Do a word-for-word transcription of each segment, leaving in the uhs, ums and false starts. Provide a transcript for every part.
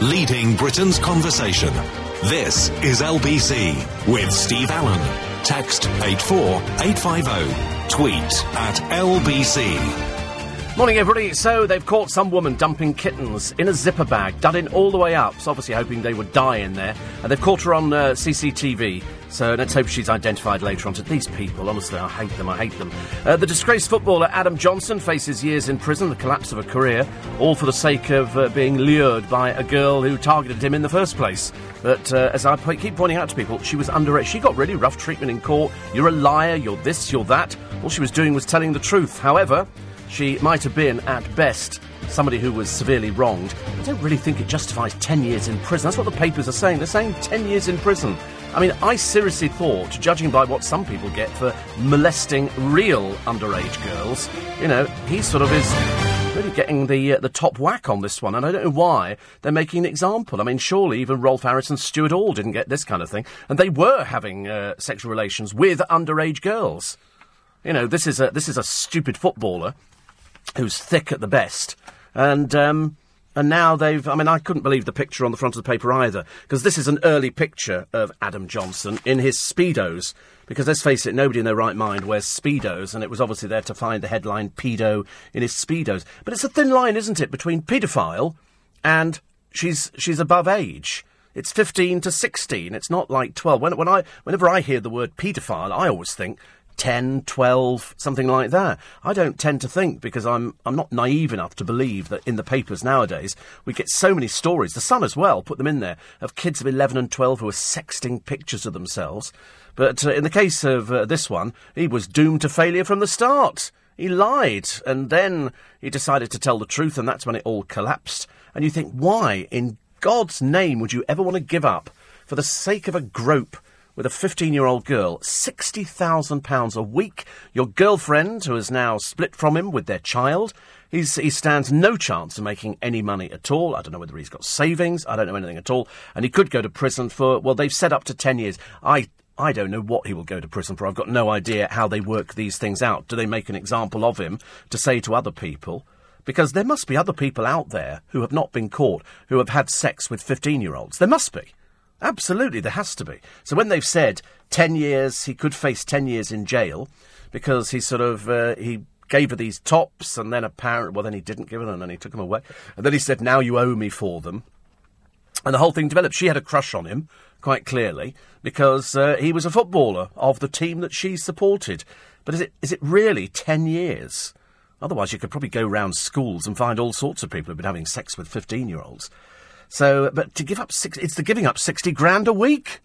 leading Britain's conversation. This is L B C with Steve Allen. Text eight four eight five zero. Tweet at L B C. Morning, everybody. So they've caught some woman dumping kittens in a zipper bag, done in all the way up. So obviously hoping they would die in there. And they've caught her on uh, C C T V. So let's hope she's identified later on. To these people, honestly, I hate them, I hate them. Uh, the disgraced footballer Adam Johnson faces years in prison, the collapse of a career, all for the sake of uh, being lured by a girl who targeted him in the first place. But uh, as I po- keep pointing out to people, she was underage. She got really rough treatment in court. You're a liar, you're this, you're that. All she was doing was telling the truth. However, she might have been, at best, somebody who was severely wronged. I don't really think it justifies ten years in prison. That's what the papers are saying. They're saying ten years in prison. I mean, I seriously thought, judging by what some people get for molesting real underage girls, you know, he sort of is really getting the uh, the top whack on this one. And I don't know why they're making an example. I mean, surely even Rolf Harris and Stuart Hall didn't get this kind of thing. And they were having uh, sexual relations with underage girls. You know, this is a, this is a stupid footballer who's thick at the best. And, um... And now they've... I mean, I couldn't believe the picture on the front of the paper either, because this is an early picture of Adam Johnson in his Speedos, because, let's face it, nobody in their right mind wears Speedos, and it was obviously there to find the headline pedo in his Speedos. But it's a thin line, isn't it, between paedophile and she's she's above age. It's fifteen to sixteen. It's not like twelve. When, when I, whenever I hear the word paedophile, I always think ten, twelve, something like that. I don't tend to think, because I'm I'm not naive enough to believe that in the papers nowadays we get so many stories, the Sun as well, put them in there, of kids of eleven and twelve who are sexting pictures of themselves. But uh, in the case of uh, this one, he was doomed to failure from the start. He lied, and then he decided to tell the truth, and that's when it all collapsed. And you think, why in God's name would you ever want to give up for the sake of a grope with a fifteen-year-old girl? Sixty thousand pounds a week. Your girlfriend, who is now split from him with their child, he's, he stands no chance of making any money at all. I don't know whether he's got savings. I don't know anything at all. And he could go to prison for, well, they've said up to ten years. I I don't know what he will go to prison for. I've got no idea how they work these things out. Do they make an example of him to say to other people? Because there must be other people out there who have not been caught, who have had sex with fifteen-year-olds. There must be. Absolutely, there has to be. So when they've said ten years, he could face ten years in jail because he sort of, uh, he gave her these tops and then apparently, well, then he didn't give her and then he took them away. And then he said, now you owe me for them. And the whole thing developed. She had a crush on him, quite clearly, because uh, he was a footballer of the team that she supported. But is it is it really ten years? Otherwise, you could probably go round schools and find all sorts of people who've been having sex with fifteen-year-olds. So, but to give up six, it's the giving up sixty grand a week.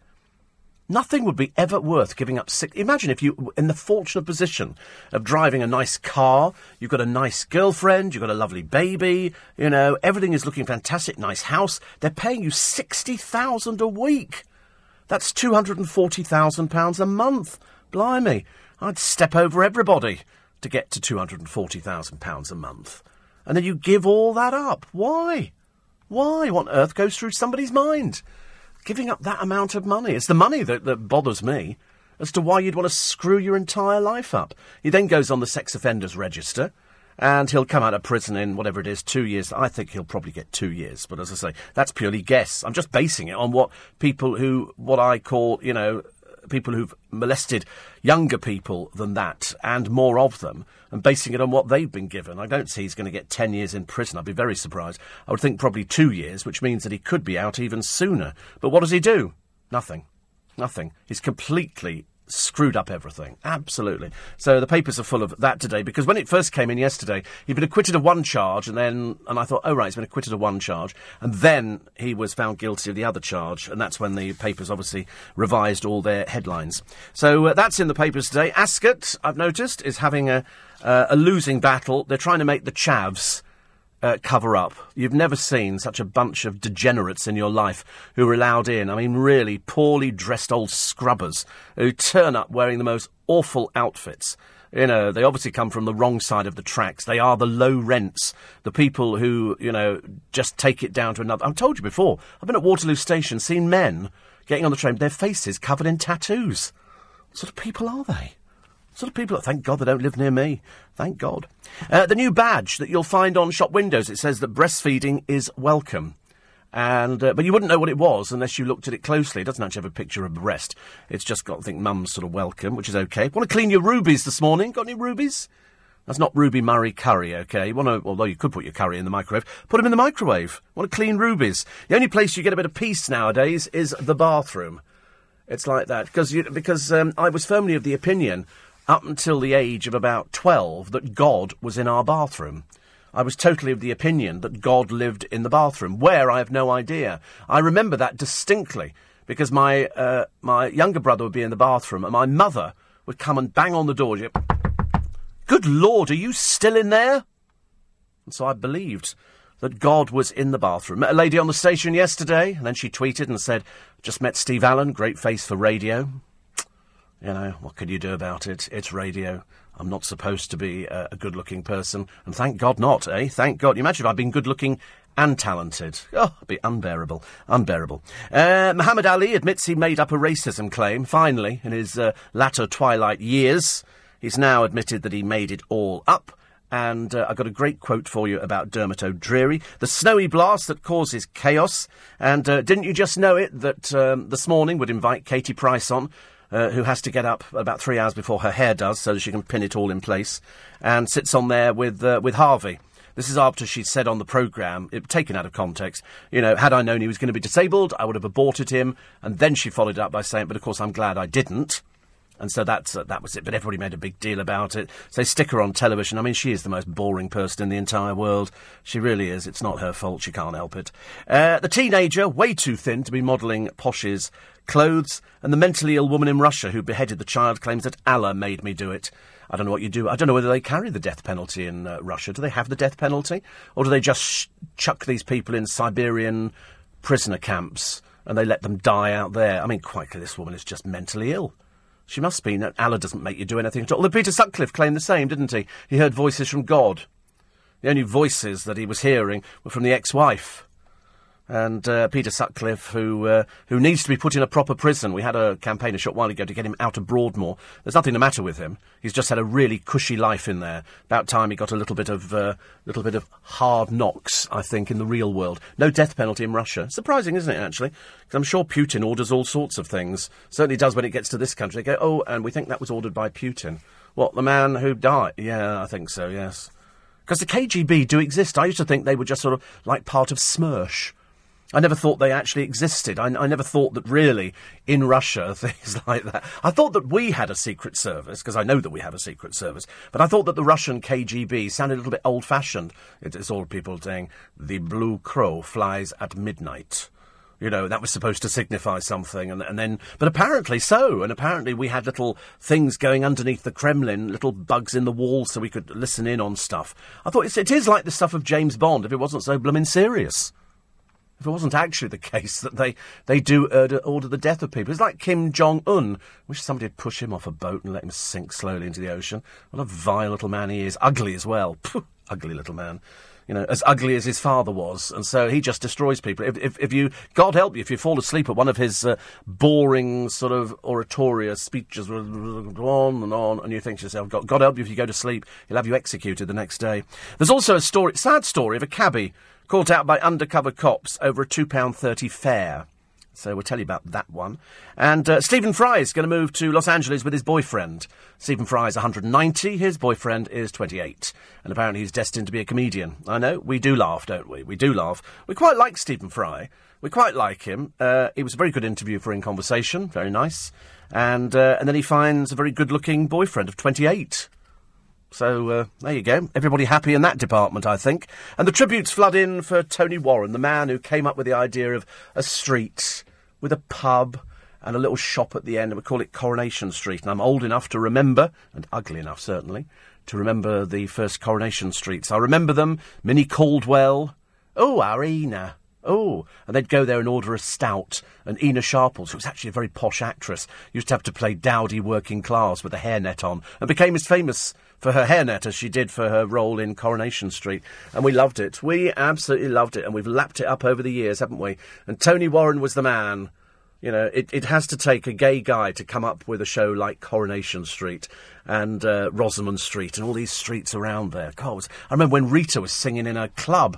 Nothing would be ever worth giving up six. Imagine if you were in the fortunate position of driving a nice car, you've got a nice girlfriend, you've got a lovely baby, you know, everything is looking fantastic, nice house. They're paying you sixty thousand a week. That's two hundred forty thousand pounds a month. Blimey. I'd step over everybody to get to two hundred forty thousand pounds a month. And then you give all that up. Why? Why on earth goes through somebody's mind? Giving up that amount of money. It's the money that, that bothers me as to why you'd want to screw your entire life up. He then goes on the sex offenders register and he'll come out of prison in whatever it is, two years. I think he'll probably get two years. But as I say, that's purely guess. I'm just basing it on what people who, what I call, you know, people who've molested younger people than that and more of them, and basing it on what they've been given. I don't see he's going to get ten years in prison. I'd be very surprised. I would think probably two years, which means that he could be out even sooner. But what does he do? Nothing. Nothing. He's completely screwed up everything. Absolutely. So the papers are full of that today, because when it first came in yesterday, he'd been acquitted of one charge, and then, and I thought, oh right, he's been acquitted of one charge, and then he was found guilty of the other charge, and that's when the papers obviously revised all their headlines. So uh, that's in the papers today. Ascot, I've noticed, is having a, uh, a losing battle. They're trying to make the Chavs Uh, cover up. You've never seen such a bunch of degenerates in your life who are allowed in. I mean, really poorly dressed old scrubbers who turn up wearing the most awful outfits. You know, they obviously come from the wrong side of the tracks. They are the low rents, the people who, you know, just take it down to another. I've told you before, I've been at Waterloo Station, seen men getting on the train, their faces covered in tattoos. What sort of people are they? Sort of people, thank God they don't live near me. Thank God. Uh, the new badge that you'll find on shop windows, it says that breastfeeding is welcome. And uh, but you wouldn't know what it was unless you looked at it closely. It doesn't actually have a picture of breast. It's just got, I think, mum's sort of welcome, which is OK. Want to clean your rubies this morning? Got any rubies? That's not Ruby Murray curry, OK? You want to, although you could put your curry in the microwave, put them in the microwave. Want to clean rubies. The only place you get a bit of peace nowadays is the bathroom. It's like that. Because because um, I was firmly of the opinion, up until the age of about twelve, that God was in our bathroom. I was totally of the opinion that God lived in the bathroom. Where, I have no idea. I remember that distinctly, because my uh, my younger brother would be in the bathroom, and my mother would come and bang on the door. She'd go, "Good Lord, are you still in there?" And so I believed that God was in the bathroom. Met a lady on the station yesterday, and then she tweeted and said, "Just met Steve Allen, great face for radio." You know, what could you do about it? It's radio. I'm not supposed to be uh, a good-looking person. And thank God not, eh? Thank God. Imagine if I'd been good-looking and talented. Oh, it'd be unbearable. Unbearable. Uh, Muhammad Ali admits he made up a racism claim, finally, in his uh, latter twilight years. He's now admitted that he made it all up. And uh, I've got a great quote for you about Dermot O'Dreary. The snowy blast that causes chaos. And uh, didn't you just know it, that um, this morning would invite Katie Price on, Uh, who has to get up about three hours before her hair does so that she can pin it all in place, and sits on there with uh, with Harvey. This is after she said on the programme, it, taken out of context, you know, had I known he was going to be disabled, I would have aborted him. And then she followed it up by saying, but of course I'm glad I didn't. And so that's, uh, that was it. But everybody made a big deal about it. So they stick her on television. I mean, she is the most boring person in the entire world. She really is. It's not her fault. She can't help it. Uh, the teenager, way too thin to be modelling Posh's clothes. And the mentally ill woman in Russia who beheaded the child claims that Allah made me do it. I don't know what you do. I don't know whether they carry the death penalty in uh, Russia. Do they have the death penalty? Or do they just sh- chuck these people in Siberian prisoner camps and they let them die out there? I mean, quite clearly, this woman is just mentally ill. She must be. No, Allah doesn't make you do anything at all. Although Peter Sutcliffe claimed the same, didn't he? He heard voices from God. The only voices that he was hearing were from the ex-wife. And uh, Peter Sutcliffe, who uh, who needs to be put in a proper prison. We had a campaign a short while ago to get him out of Broadmoor. There's nothing the matter with him. He's just had a really cushy life in there. About time he got a little bit of uh, little bit of hard knocks, I think, in the real world. No death penalty in Russia. Surprising, isn't it, actually? Because I'm sure Putin orders all sorts of things. Certainly does when it gets to this country. They go, oh, and we think that was ordered by Putin. What, the man who died? Yeah, I think so, yes. Because the K G B do exist. I used to think they were just sort of like part of SMERSH. I never thought they actually existed. I, I never thought that really in Russia, things like that. I thought that we had a secret service, because I know that we have a secret service, but I thought that the Russian K G B sounded a little bit old-fashioned. It's old people saying, the blue crow flies at midnight. You know, that was supposed to signify something, and, and then... But apparently so, and apparently we had little things going underneath the Kremlin, little bugs in the wall so we could listen in on stuff. I thought it's, it is like the stuff of James Bond, if it wasn't so blooming serious. If it wasn't actually the case that they, they do order, order the death of people. It's like Kim Jong-un. I wish somebody had pushed him off a boat and let him sink slowly into the ocean. What a vile little man he is. Ugly as well. Phew, ugly little man. You know, as ugly as his father was. And so he just destroys people. If, if, if you, God help you, if you fall asleep at one of his uh, boring sort of oratorious speeches, on and on, and you think to yourself, God, God help you if you go to sleep. He'll have you executed the next day. There's also a story, sad story of a cabbie caught out by undercover cops over a two pounds thirty fare. So we'll tell you about that one. And uh, Stephen Fry is going to move to Los Angeles with his boyfriend. Stephen Fry is one hundred ninety, his boyfriend is twenty-eight. And apparently he's destined to be a comedian. I know, we do laugh, don't we? We do laugh. We quite like Stephen Fry. We quite like him. Uh, it was a very good interview for In Conversation, very nice. And, uh, and then he finds a very good-looking boyfriend of twenty-eight. So, uh, there you go. Everybody happy in that department, I think. And the tributes flood in for Tony Warren, the man who came up with the idea of a street with a pub and a little shop at the end, and we call it Coronation Street. And I'm old enough to remember, and ugly enough, certainly, to remember the first Coronation Streets. I remember them. Minnie Caldwell. Oh, our Ina. Oh, and they'd go there and order a stout. And Ina Sharples, who was actually a very posh actress, used to have to play dowdy working class with a hairnet on, and became as famous for her hairnet as she did for her role in Coronation Street. And we loved it. We absolutely loved it. And we've lapped it up over the years, haven't we? And Tony Warren was the man. You know, it, it has to take a gay guy to come up with a show like Coronation Street and uh, Rosamond Street and all these streets around there. God, I remember when Rita was singing in her club.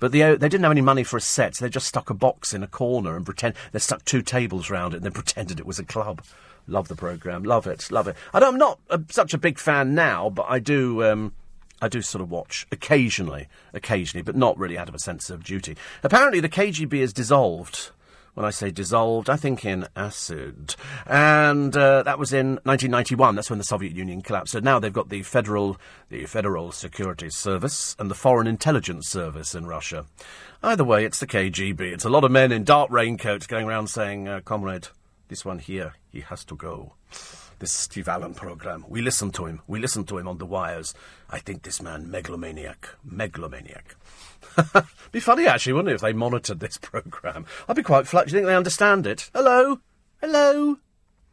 But the, they didn't have any money for a set, so they just stuck a box in a corner and pretend they stuck two tables round it and then pretended it was a club. Love the programme. Love it. Love it. I don't, I'm not a, such a big fan now, but I do... Um, I do sort of watch occasionally, occasionally, but not really out of a sense of duty. Apparently the K G B is dissolved. When I say dissolved, I think in acid. And uh, that was in nineteen ninety-one. That's when the Soviet Union collapsed. So now they've got the Federal, the Federal Security Service and the Foreign Intelligence Service in Russia. Either way, it's the K G B. It's a lot of men in dark raincoats going around saying, uh, comrade, this one here, he has to go. This Steve Allen programme. We listen to him. We listen to him on the wires. I think this man, megalomaniac. Megalomaniac. Be funny, actually, wouldn't it, if they monitored this programme? I'd be quite flat. Do you think they understand it? Hello? Hello?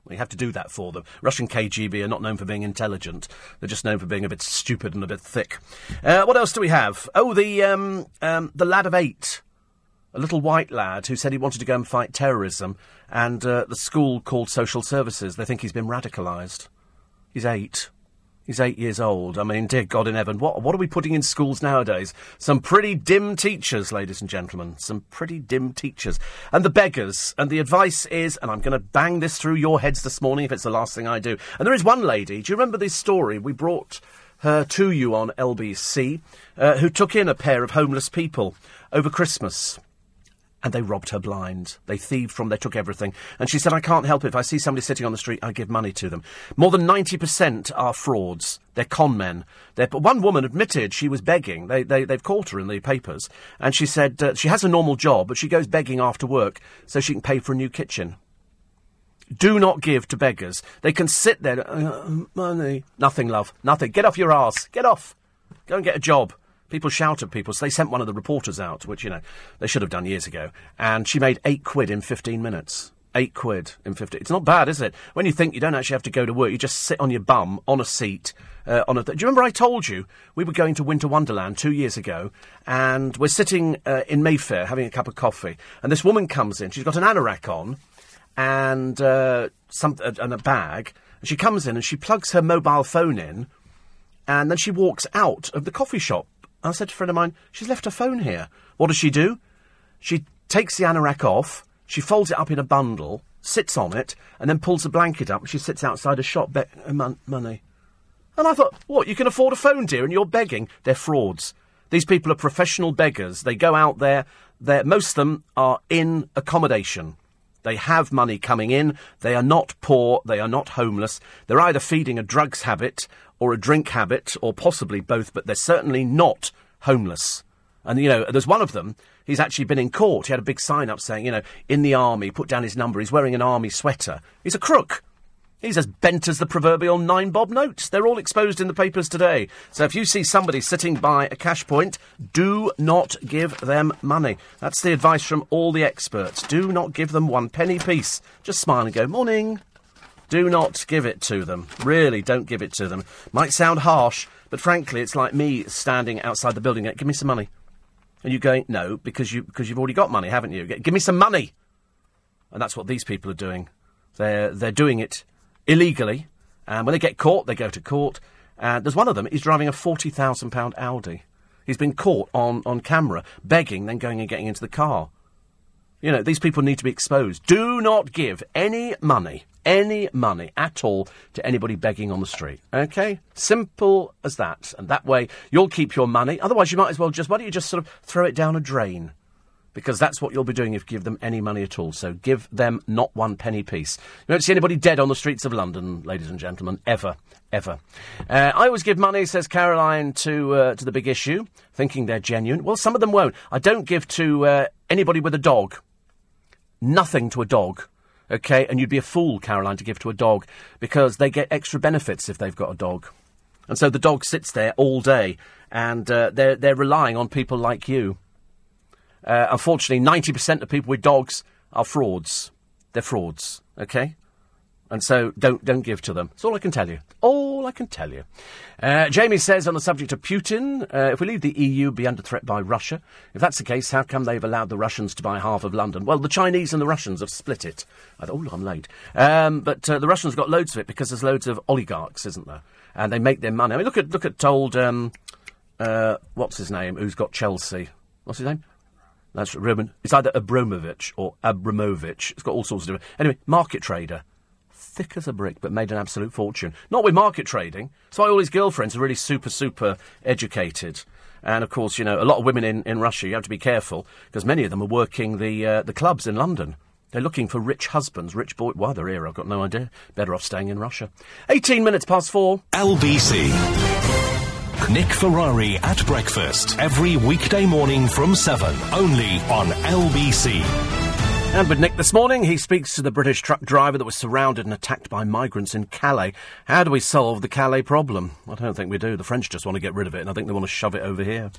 We have to do that for them. Russian K G B are not known for being intelligent. They're just known for being a bit stupid and a bit thick. Uh, what else do we have? Oh, the, um, um, the lad of eight. A little white lad who said he wanted to go and fight terrorism, and uh, the school called social services. They think he's been radicalised. He's eight. He's eight years old. I mean, dear God in heaven, what, what are we putting in schools nowadays? Some pretty dim teachers, ladies and gentlemen. Some pretty dim teachers. And the beggars. And the advice is, and I'm going to bang this through your heads this morning if it's the last thing I do. And there is one lady, do you remember this story? We brought her to you on L B C, uh, who took in a pair of homeless people over Christmas. And they robbed her blind. They thieved from, they took everything. And she said, I can't help it. If I see somebody sitting on the street, I give money to them. More than ninety percent are frauds. They're con men. They're, but one woman admitted she was begging. They, they, they've caught her in the papers. And she said uh, she has a normal job, but she goes begging after work so she can pay for a new kitchen. Do not give to beggars. They can sit there, uh, money. Nothing, love. Nothing. Get off your arse. Get off. Go and get a job. People shout at people, so they sent one of the reporters out, which, you know, they should have done years ago, and she made eight quid in fifteen minutes. Eight quid in fifteen... It's not bad, is it? When you think you don't actually have to go to work, you just sit on your bum, on a seat, uh, on a... Th- Do you remember I told you we were going to Winter Wonderland two years ago, and we're sitting uh, in Mayfair having a cup of coffee, and this woman comes in, she's got an anorak on, and, uh, some, uh, and a bag, and she comes in and she plugs her mobile phone in, and then she walks out of the coffee shop. I said to a friend of mine, she's left her phone here. What does she do? She takes the anorak off, she folds it up in a bundle, sits on it, and then pulls the blanket up and she sits outside a shop begging mon- money. And I thought, what, you can afford a phone, dear, and you're begging? They're frauds. These people are professional beggars. They go out there. Most of them are in accommodation. They have money coming in. They are not poor. They are not homeless. They're either feeding a drugs habit or a drink habit, or possibly both, but they're certainly not homeless. And, you know, there's one of them, he's actually been in court. He had a big sign up saying, you know, in the army, put down his number. He's wearing an army sweater. He's a crook. He's as bent as the proverbial nine-bob notes. They're all exposed in the papers today. So if you see somebody sitting by a cash point, do not give them money. That's the advice from all the experts. Do not give them one penny piece. Just smile and go, morning. Do not give it to them. Really, don't give it to them. Might sound harsh, but frankly, it's like me standing outside the building going, give me some money. And you going, no, because, you, because you've already got money, haven't you? Give me some money. And that's what these people are doing. They're, they're doing it illegally. And when they get caught, they go to court. And there's one of them, he's driving a forty thousand pounds Audi. He's been caught on, on camera, begging, then going and getting into the car. You know, these people need to be exposed. Do not give any money, any money at all to anybody begging on the street, OK? Simple as that. And that way you'll keep your money. Otherwise you might as well just, why don't you just sort of throw it down a drain? Because that's what you'll be doing if you give them any money at all. So give them not one penny piece. You don't see anybody dead on the streets of London, ladies and gentlemen, ever, ever. Uh, I always give money, says Caroline, to uh, to the Big Issue, thinking they're genuine. Well, some of them won't. I don't give to uh, anybody with a dog. Nothing to a dog. OK, and you'd be a fool, Caroline, to give to a dog because they get extra benefits if they've got a dog. And so the dog sits there all day and uh, they're, they're relying on people like you. Uh, unfortunately, ninety percent of people with dogs are frauds. They're frauds, OK? And so don't don't give to them. That's all I can tell you. All I can tell you. Uh, Jamie says on the subject of Putin, uh, if we leave the E U, be under threat by Russia. If that's the case, how come they've allowed the Russians to buy half of London? Well, the Chinese and the Russians have split it. I thought, oh, I'm late. Um, but uh, the Russians got loads of it because there's loads of oligarchs, isn't there? And they make their money. I mean, look at look at old um, uh, what's his name? Who's got Chelsea? What's his name? That's Roman. It's either Abramovich or Abramovich. It's got all sorts of different... Anyway, market trader. Thick as a brick, but made an absolute fortune. Not with market trading. That's why all his girlfriends are really super, super educated. And, of course, you know, a lot of women in, in Russia, you have to be careful, because many of them are working the uh, the clubs in London. They're looking for rich husbands, rich boy. Why they're here, I've got no idea. Better off staying in Russia. eighteen minutes past four. L B C. Nick Ferrari at breakfast every weekday morning from seven, only on L B C. And with Nick this morning, he speaks to the British truck driver that was surrounded and attacked by migrants in Calais. How do we solve the Calais problem? I don't think we do. The French just want to get rid of it, and I think they want to shove it over here.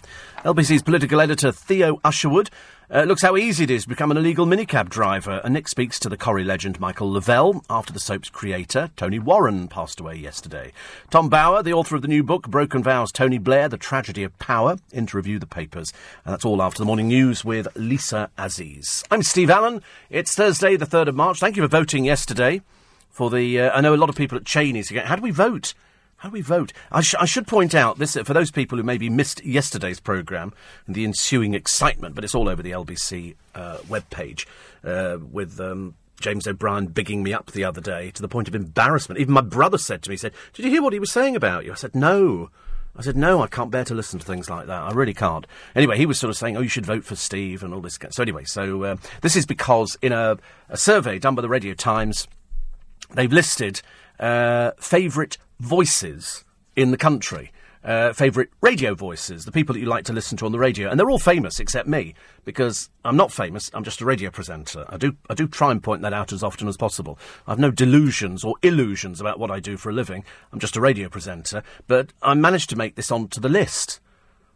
L B C's political editor Theo Usherwood uh, looks how easy it is to become an illegal minicab driver. And Nick speaks to the Corrie legend Michael Lavelle after the soap's creator, Tony Warren, passed away yesterday. Tom Bower, the author of the new book, Broken Vows, Tony Blair, The Tragedy of Power, in to review the papers. And that's all after the morning news with Lisa Aziz. I'm Steve Allen. It's Thursday, the third of March. Thank you for voting yesterday for the... Uh, I know a lot of people at Cheney's are going, how do we vote? How do we vote? I, sh- I should point out, this for those people who maybe missed yesterday's programme and the ensuing excitement, but it's all over the L B C uh, webpage uh, with... Um, James O'Brien bigging me up the other day to the point of embarrassment. Even my brother said to me, he said, did you hear what he was saying about you? I said, no. I said, no, I can't bear to listen to things like that. I really can't. Anyway, he was sort of saying, oh, you should vote for Steve and all this. So anyway, so uh, this is because in a, a survey done by the Radio Times, they've listed uh, favourite voices in the country. Uh, favourite radio voices, the people that you like to listen to on the radio. And they're all famous except me, because I'm not famous, I'm just a radio presenter. I do I do try and point that out as often as possible. I've no delusions or illusions about what I do for a living. I'm just a radio presenter. But I managed to make this onto the list.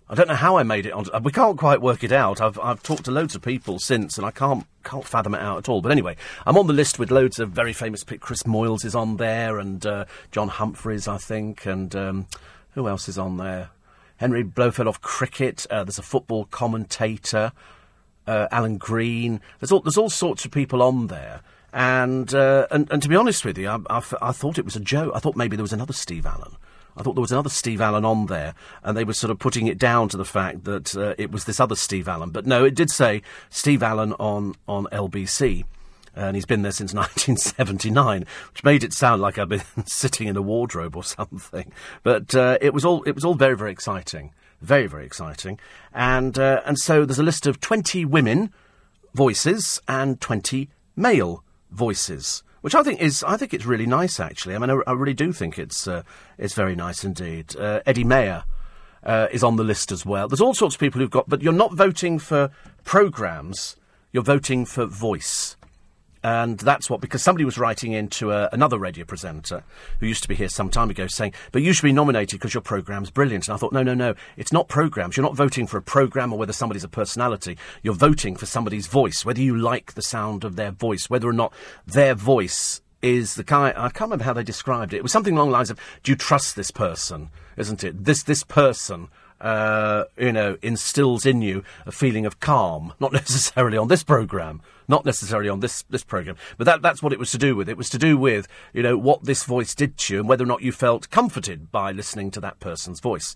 I don't know how I made it onto... We can't quite work it out. I've I've talked to loads of people since, and I can't can't fathom it out at all. But anyway, I'm on the list with loads of very famous people. Chris Moyles is on there, and uh, John Humphreys, I think, and... Um, Who else is on there? Henry Blofeld off cricket. Uh, there's a football commentator, uh, Alan Green. There's all there's all sorts of people on there. And uh, and, and to be honest with you, I, I, I thought it was a joke. I thought maybe there was another Steve Allen. I thought there was another Steve Allen on there, and they were sort of putting it down to the fact that uh, it was this other Steve Allen. But no, it did say Steve Allen on, on L B C. And he's been there since nineteen seventy-nine, which made it sound like I've been sitting in a wardrobe or something. But uh, it was all it was all very, very exciting. Very, very exciting. And uh, and so there's a list of twenty women voices and twenty male voices, which I think is I think it's really nice, actually. I mean, I, I really do think it's, uh, it's very nice indeed. Uh, Eddie Mayer uh, is on the list as well. There's all sorts of people who've got... But you're not voting for programmes, you're voting for voice. And that's what, because somebody was writing in to uh, another radio presenter who used to be here some time ago saying, but you should be nominated because your programme's brilliant. And I thought, no, no, no, it's not programmes. You're not voting for a programme or whether somebody's a personality. You're voting for somebody's voice, whether you like the sound of their voice, whether or not their voice is the kind... I can't remember how they described it. It was something along the lines of, do you trust this person, isn't it? This this person... Uh, you know, instills in you a feeling of calm. Not necessarily on this programme. Not necessarily on this, this programme. But that, that's what it was to do with. It was to do with, you know, what this voice did to you and whether or not you felt comforted by listening to that person's voice.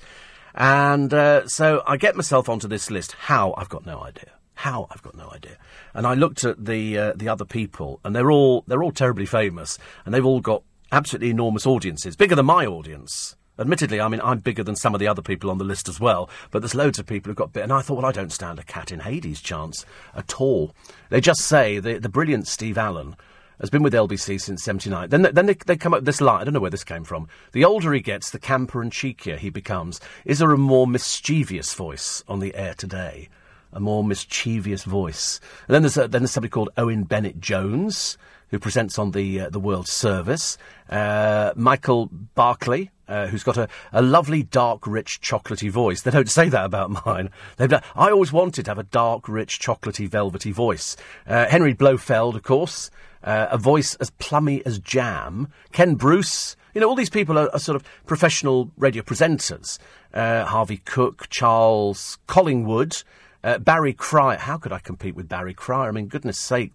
And uh, so I get myself onto this list. How? I've got no idea. How? I've got no idea. And I looked at the uh, the other people, and they're all they're all terribly famous, and they've all got absolutely enormous audiences, bigger than my audience. Admittedly, I mean, I'm bigger than some of the other people on the list as well, but there's loads of people who've got bit... And I thought, well, I don't stand a cat in Hades chance at all. They just say the, the brilliant Steve Allen has been with L B C since seventy-nine. Then, then they, they come up with this line. I don't know where this came from. The older he gets, the camper and cheekier he becomes. Is there a more mischievous voice on the air today? A more mischievous voice. And then there's, a, then there's somebody called Owen Bennett-Jones, who presents on the uh, the World Service. Uh, Michael Barclay, uh, who's got a, a lovely, dark, rich, chocolatey voice. They don't say that about mine. They've done, I always wanted to have a dark, rich, chocolatey, velvety voice. Uh, Henry Blofeld, of course, uh, a voice as plummy as jam. Ken Bruce... You know, all these people are, are sort of professional radio presenters. Uh, Harvey Cook, Charles Collingwood... Uh, Barry Cryer. How could I compete with Barry Cryer? I mean, goodness sake.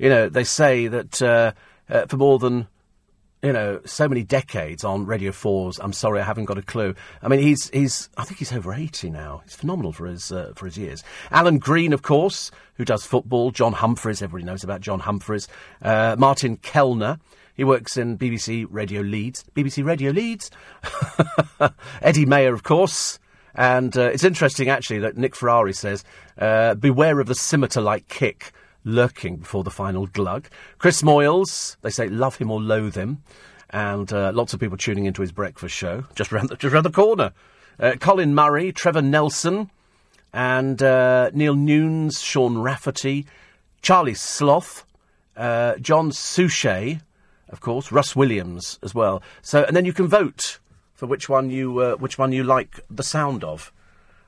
You know, they say that uh, uh, for more than you know, so many decades on Radio four's I'm Sorry I Haven't Got a Clue. I mean, he's, he's I think he's over eighty now. He's phenomenal for his, uh, for his years. Alan Green, of course, who does football. John Humphreys, everybody knows about John Humphreys. Uh, Martin Kellner, he works in B B C Radio Leeds. B B C Radio Leeds. Eddie Mayer, of course. And uh, it's interesting, actually, that Nick Ferrari says, uh, beware of the scimitar-like kick lurking before the final glug. Chris Moyles, they say, love him or loathe him. And uh, lots of people tuning into his breakfast show just round the, just round the corner. Uh, Colin Murray, Trevor Nelson, and uh, Neil Nunes, Sean Rafferty, Charlie Sloth, uh, John Suchet, of course, Russ Williams as well. So, and then you can vote for which one you uh, which one you like the sound of.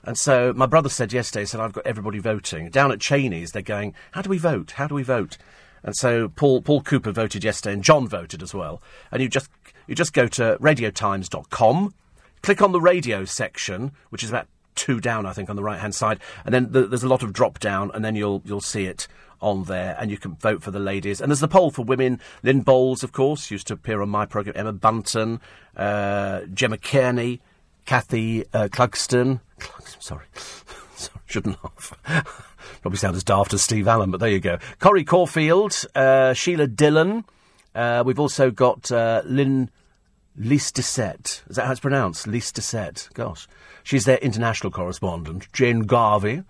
And so my brother said yesterday, he said, I've got everybody voting. Down at Cheney's, they're going, how do we vote? How do we vote? And so Paul Paul Cooper voted yesterday, and John voted as well. And you just you just go to radio times dot com, click on the radio section, which is about two down, I think, on the right-hand side. And then th- there's a lot of drop-down, and then you'll you'll see it on there, and you can vote for the ladies. And there's the poll for women. Lynn Bowles, of course, used to appear on my programme. Emma Bunton, uh, Gemma Kearney, Kathy uh, Clugston. Clugston, sorry. sorry. Shouldn't have. Probably sound as daft as Steve Allen, but there you go. Corrie Caulfield, uh, Sheila Dillon. Uh, we've also got uh, Lynn Liestisset. Is that how it's pronounced? Liestisset. Gosh. She's their international correspondent. Jane Garvey.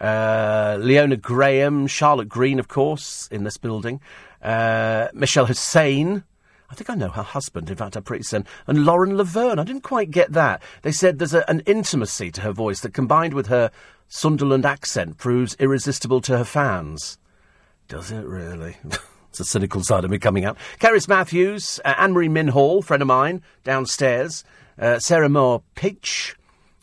Uh, Leona Graham, Charlotte Green, of course, in this building. Uh, Michelle Hussain. I think I know her husband, in fact, I'm pretty certain. And Lauren Laverne. I didn't quite get that. They said there's a, an intimacy to her voice that, combined with her Sunderland accent, proves irresistible to her fans. Does it really? It's the cynical side of me coming out. Keris Matthews, uh, Anne-Marie Minhall, friend of mine, downstairs. Uh, Sarah Moore Pitch,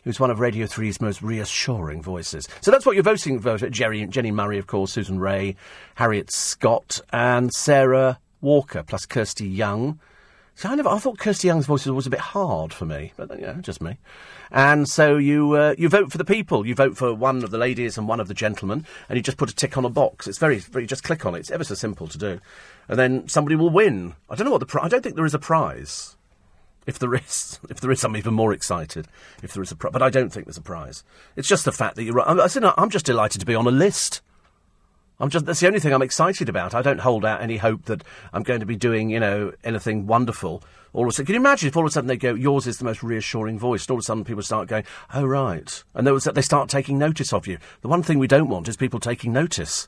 who's one of Radio three's most reassuring voices. So that's what you're voting for. Jerry, Jenny Murray, of course, Susan Ray, Harriet Scott, and Sarah Walker, plus Kirsty Young. So I, never, I thought Kirsty Young's voice was always a bit hard for me, but, you know, just me. And so you uh, you vote for the people. You vote for one of the ladies and one of the gentlemen, and you just put a tick on a box. It's very, very, just click on it. It's ever so simple to do. And then somebody will win. I don't know what the prize... I don't think there is a prize. If there is, if there is, I'm even more excited. If there is a prize, but I don't think there's a prize. It's just the fact that you're right. I'm, I said, I'm just delighted to be on a list. I'm just, that's the only thing I'm excited about. I don't hold out any hope that I'm going to be doing, you know, anything wonderful. All of a sudden, can you imagine if all of a sudden they go, yours is the most reassuring voice, and all of a sudden people start going, oh, right. And there was, they start taking notice of you. The one thing we don't want is people taking notice.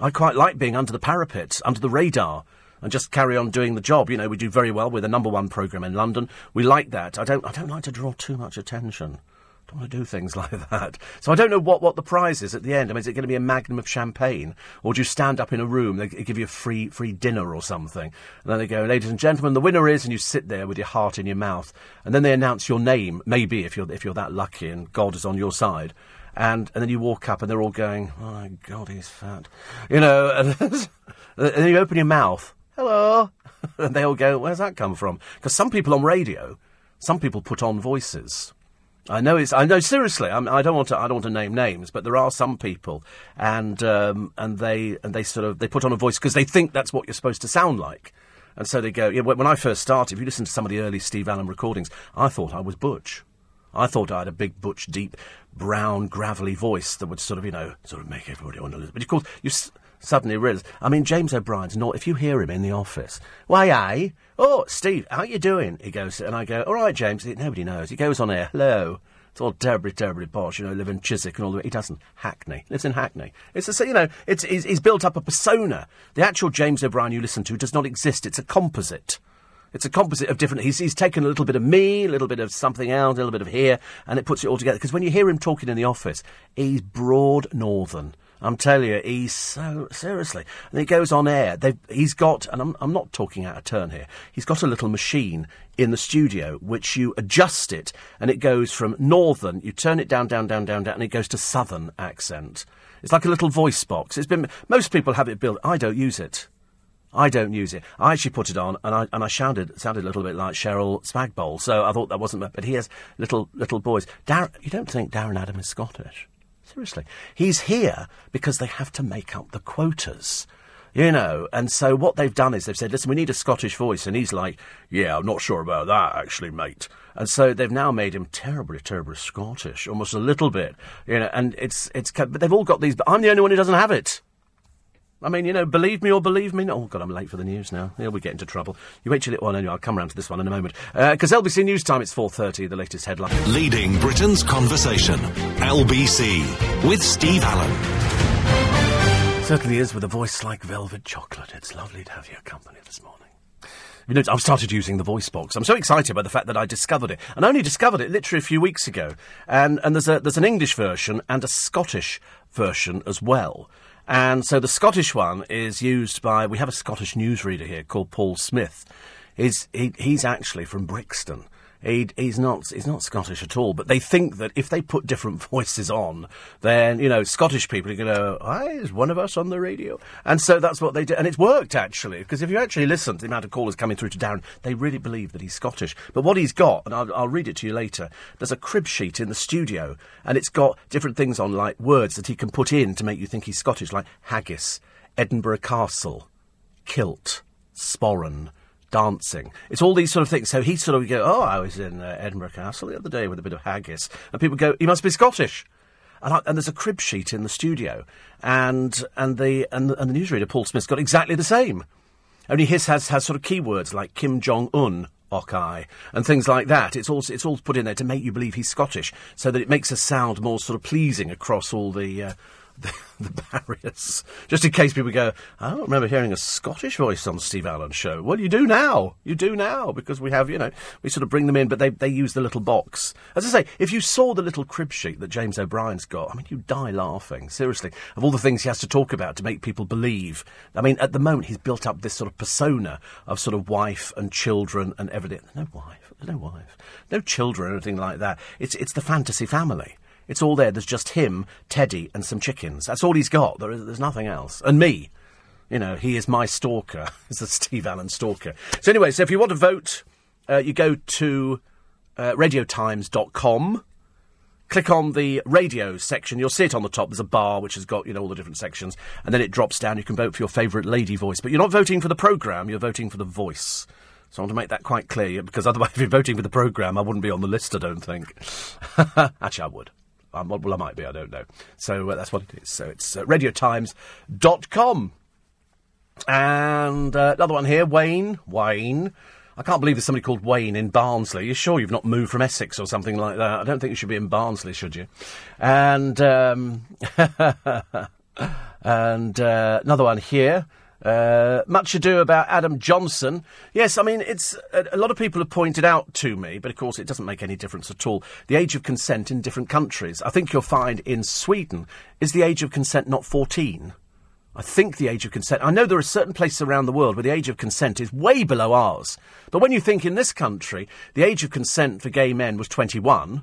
I quite like being under the parapet, under the radar, and just carry on doing the job. You know, we do very well. We're the number one programme in London. We like that. I don't I don't like to draw too much attention. I don't want to do things like that. So I don't know what, what the prize is at the end. I mean, is it going to be a magnum of champagne? Or do you stand up in a room, they give you a free free dinner or something? And then they go, ladies and gentlemen, the winner is... And you sit there with your heart in your mouth. And then they announce your name, maybe, if you're if you're that lucky and God is on your side. And and then you walk up and they're all going, oh, my God, he's fat. You know, and, and then you open your mouth. Hello. And they all go, where's that come from? Because some people on radio, some people put on voices. I know it's, I know, seriously, I'm, I don't want to, I don't want to name names, but there are some people and, um, and they, and they sort of, they put on a voice because they think that's what you're supposed to sound like. And so they go, yeah, when I first started, if you listen to some of the early Steve Allen recordings, I thought I was Butch. I thought I had a big, butch, deep, brown, gravelly voice that would sort of, you know, sort of make everybody want to listen. But of course, you s- suddenly realise. I mean, James O'Brien's not. If you hear him in the office, why, aye? Oh, Steve, how you doing? He goes, and I go, all right, James. He, nobody knows. He goes on air, hello. It's all terribly, terribly posh, you know, live in Chiswick and all the way. He doesn't. Hackney. Lives in Hackney. It's a, you know, it's, he's, he's built up a persona. The actual James O'Brien you listen to does not exist. It's a composite. It's a composite of different... He's, he's taken a little bit of me, a little bit of something else, a little bit of here, and it puts it all together. Because when you hear him talking in the office, he's broad northern. I'm telling you, he's so... Seriously. And he goes on air. They've, he's got... And I'm, I'm not talking out of turn here. He's got a little machine in the studio which you adjust it, and it goes from northern... You turn it down, down, down, down, down, and it goes to southern accent. It's like a little voice box. It's been... Most people have it built. I don't use it. I don't use it. I actually put it on, and I and I sounded sounded a little bit like Cheryl Spagbowl, so I thought that wasn't. But he has little little boys. Dar- you don't think Darren Adam is Scottish? Seriously, he's here because they have to make up the quotas. You know, and so what they've done is they've said, listen, we need a Scottish voice. And he's like, yeah, I'm not sure about that, actually, mate. And so they've now made him terribly, terribly Scottish, almost a little bit. You know, and it's, it's, but they've all got these, but I'm the only one who doesn't have it. I mean, you know, believe me or believe me not. Oh, God, I'm late for the news now. Here we get into trouble. You wait till it... Well, anyway, I'll come round to this one in a moment. Because uh, L B C News Time, it's four thirty, the latest headline. Leading Britain's Conversation, L B C, with Steve Allen. It certainly is, with a voice like velvet chocolate. It's lovely to have your company this morning. You know, I've started using the voice box. I'm so excited by the fact that I discovered it. And I only discovered it literally a few weeks ago. And, and there's, a, there's an English version and a Scottish version as well. And so the Scottish one is used by... We have a Scottish newsreader here called Paul Smith. He's, he, he's actually from Brixton. He, he's not he's not Scottish at all. But they think that if they put different voices on, then, you know, Scottish people are going to, hi, is one of us on the radio? And so that's what they do. And it's worked, actually, because if you actually listen to the amount of callers coming through to Darren, they really believe that he's Scottish. But what he's got, and I'll, I'll read it to you later, there's a crib sheet in the studio, and it's got different things on, like words that he can put in to make you think he's Scottish, like haggis, Edinburgh Castle, kilt, sporran, dancing. It's all these sort of things. So he sort of go, oh, I was in uh, Edinburgh Castle the other day with a bit of haggis. And people go, he must be Scottish. And, I, and there's a crib sheet in the studio. And and the and the, and the newsreader, Paul Smith, got exactly the same. Only his has, has sort of keywords like Kim Jong-un, Okai, and things like that. It's all, it's all put in there to make you believe he's Scottish, so that it makes us sound more sort of pleasing across all the... Uh, The, the barriers, just in case people go, I don't remember hearing a Scottish voice on the Steve Allen show. Well, you do now. You do now, because we have, you know, we sort of bring them in, but they, they use the little box. As I say, if you saw the little crib sheet that James O'Brien's got, I mean, you die laughing, seriously, of all the things he has to talk about to make people believe. I mean, at the moment, he's built up this sort of persona of sort of wife and children and everything. No wife, no wife, no children or anything like that. It's, it's the fantasy family. It's all there. There's just him, Teddy, and some chickens. That's all he's got. There is, there's nothing else. And me. You know, he is my stalker. He's the Steve Allen stalker. So anyway, so if you want to vote, uh, you go to uh, radio times dot com. Click on the radio section. You'll see it on the top. There's a bar which has got, you know, all the different sections. And then it drops down. You can vote for your favourite lady voice. But you're not voting for the programme. You're voting for the voice. So I want to make that quite clear, because otherwise, if you're voting for the programme, I wouldn't be on the list, I don't think. Actually, I would. Um, well, I might be, I don't know. So uh, that's what it is. So it's uh, radio times dot com. And uh, another one here, Wayne. Wayne. I can't believe there's somebody called Wayne in Barnsley. You're sure you've not moved from Essex or something like that? I don't think you should be in Barnsley, should you? And, um, and uh, another one here. Uh, much ado about Adam Johnson. Yes, I mean, it's a, a lot of people have pointed out to me, but of course it doesn't make any difference at all, the age of consent in different countries. I think you'll find in Sweden, is the age of consent not fourteen? I think the age of consent... I know there are certain places around the world where the age of consent is way below ours. But when you think in this country, the age of consent for gay men was twenty-one,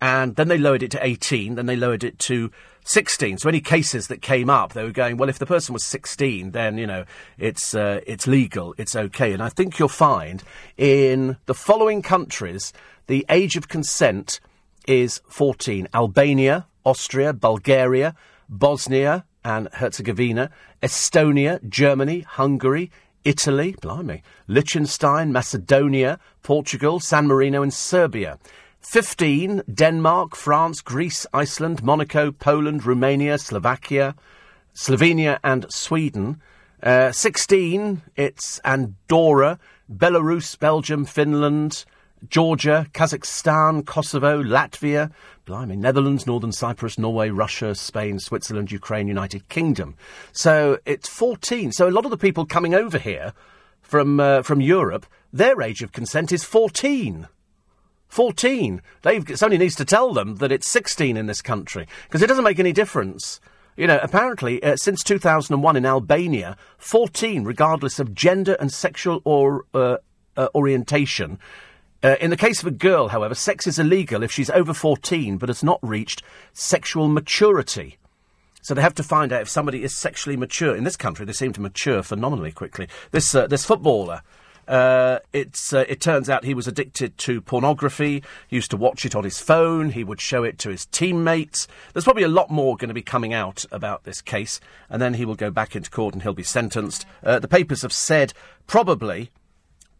and then they lowered it to eighteen, then they lowered it to... sixteen. So any cases that came up, they were going, well, if the person was sixteen, then, you know, it's uh, it's legal, it's okay. And I think you'll find in the following countries, the age of consent is fourteen. Albania, Austria, Bulgaria, Bosnia and Herzegovina, Estonia, Germany, Hungary, Italy, blimey, Liechtenstein, Macedonia, Portugal, San Marino and Serbia. fifteen, Denmark, France, Greece, Iceland, Monaco, Poland, Romania, Slovakia, Slovenia and Sweden. Uh, sixteen, it's Andorra, Belarus, Belgium, Finland, Georgia, Kazakhstan, Kosovo, Latvia, blimey, Netherlands, Northern Cyprus, Norway, Russia, Spain, Switzerland, Ukraine, United Kingdom. So it's fourteen. So a lot of the people coming over here from uh, from Europe, their age of consent is fourteen. fourteen. They've, somebody needs to tell them that it's sixteen in this country, because it doesn't make any difference. You know, apparently, uh, since two thousand one in Albania, fourteen, regardless of gender and sexual or uh, uh, orientation. Uh, in the case of a girl, however, sex is illegal if she's over fourteen but has not reached sexual maturity. So they have to find out if somebody is sexually mature. In this country, they seem to mature phenomenally quickly. This, uh, this footballer... Uh, it's, uh, it turns out he was addicted to pornography. He used to watch it on his phone. He would show it to his teammates. There's probably a lot more going to be coming out about this case, and then he will go back into court and he'll be sentenced. Uh, the papers have said probably...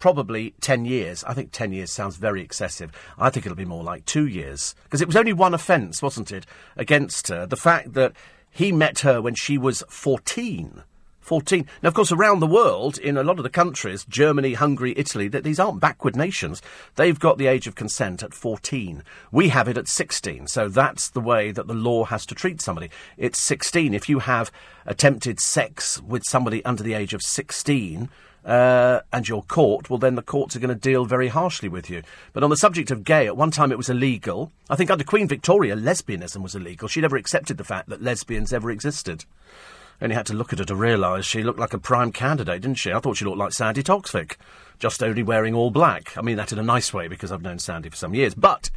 Probably ten years. I think ten years sounds very excessive. I think it'll be more like two years. Because it was only one offence, wasn't it, against her. The fact that he met her when she was fourteen. fourteen. Now, of course, around the world, in a lot of the countries, Germany, Hungary, Italy, that these aren't backward nations. They've got the age of consent at fourteen. We have it at sixteen. So that's the way that the law has to treat somebody. It's sixteen. If you have attempted sex with somebody under the age of sixteen... Uh, and your court, well, then the courts are going to deal very harshly with you. But on the subject of gay, at one time it was illegal. I think under Queen Victoria, lesbianism was illegal. She never accepted the fact that lesbians ever existed. Only had to look at her to realise she looked like a prime candidate, didn't she? I thought she looked like Sandy Toksvig, just only wearing all black. I mean that in a nice way, because I've known Sandy for some years. But,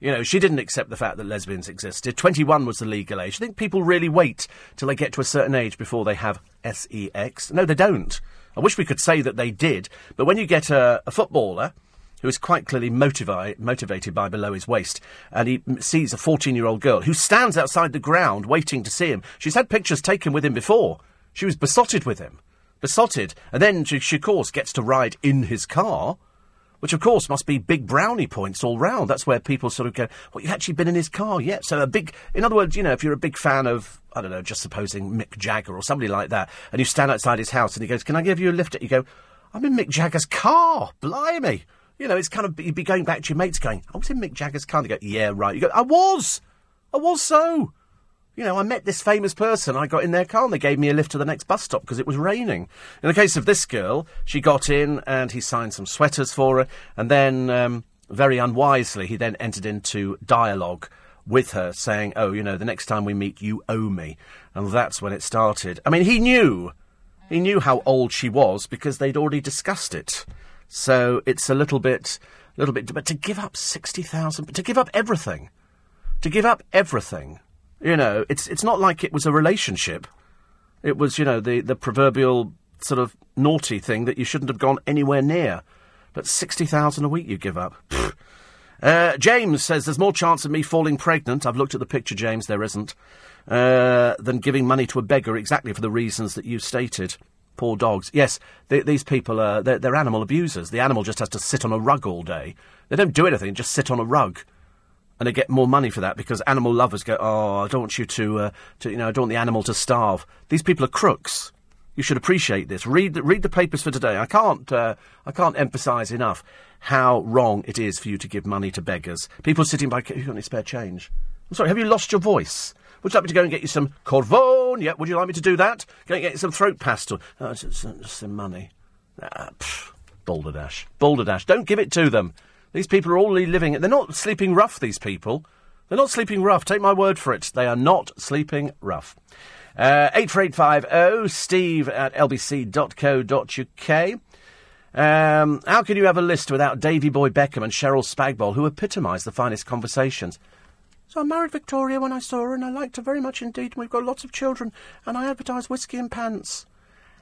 you know, she didn't accept the fact that lesbians existed. twenty-one was the legal age. I think people really wait till they get to a certain age before they have sex. No, they don't. I wish we could say that they did, but when you get a, a footballer who is quite clearly motivi- motivated by below his waist, and he sees a fourteen-year-old girl who stands outside the ground waiting to see him. She's had pictures taken with him before. She was besotted with him. Besotted. And then she, she of course, gets to ride in his car, which, of course, must be big brownie points all round. That's where people sort of go, well, you've actually been in his car, yeah. So a big... In other words, you know, if you're a big fan of, I don't know, just supposing Mick Jagger or somebody like that, and you stand outside his house and he goes, can I give you a lift? You go, I'm in Mick Jagger's car, blimey. You know, it's kind of... You'd be going back to your mates going, I was in Mick Jagger's car. And they go, yeah, right. You go, I was. I was so. You know, I met this famous person. I got in their car and they gave me a lift to the next bus stop because it was raining. In the case of this girl, she got in and he signed some sweaters for her. And then, um, very unwisely, he then entered into dialogue with her saying, oh, you know, the next time we meet, you owe me. And that's when it started. I mean, he knew. He knew how old she was because they'd already discussed it. So it's a little bit, a little bit, but to give up sixty thousand, to give up everything, to give up everything. You know, it's it's not like it was a relationship. It was, you know, the, the proverbial sort of naughty thing that you shouldn't have gone anywhere near. But sixty thousand a week you give up. uh, James says, there's more chance of me falling pregnant. I've looked at the picture, James, there isn't. Uh, than giving money to a beggar exactly for the reasons that you stated. Poor dogs. Yes, they, these people, are they're, they're animal abusers. The animal just has to sit on a rug all day. They don't do anything, just sit on a rug. And they get more money for that because animal lovers go, oh, I don't want you to, uh, to, you know, I don't want the animal to starve. These people are crooks. You should appreciate this. Read the, read the papers for today. I can't, uh, I can't emphasise enough how wrong it is for you to give money to beggars. People sitting by, you got any spare change? I'm sorry, have you lost your voice? Would you like me to go and get you some corvone? Yeah, would you like me to do that? Go and get you some throat pastel. Oh, it's just, it's just some money. Ah, pfft, balderdash. Balderdash. Don't give it to them. These people are all living... They're not sleeping rough, these people. They're not sleeping rough. Take my word for it. They are not sleeping rough. Uh, eight four eight five oh, steve at l b c dot co dot u k. Um, how can you have a list without Davy Boy Beckham and Cheryl Spagbol, who epitomise the finest conversations? So I married Victoria when I saw her, and I liked her very much indeed, and we've got lots of children, and I advertise whiskey and pants.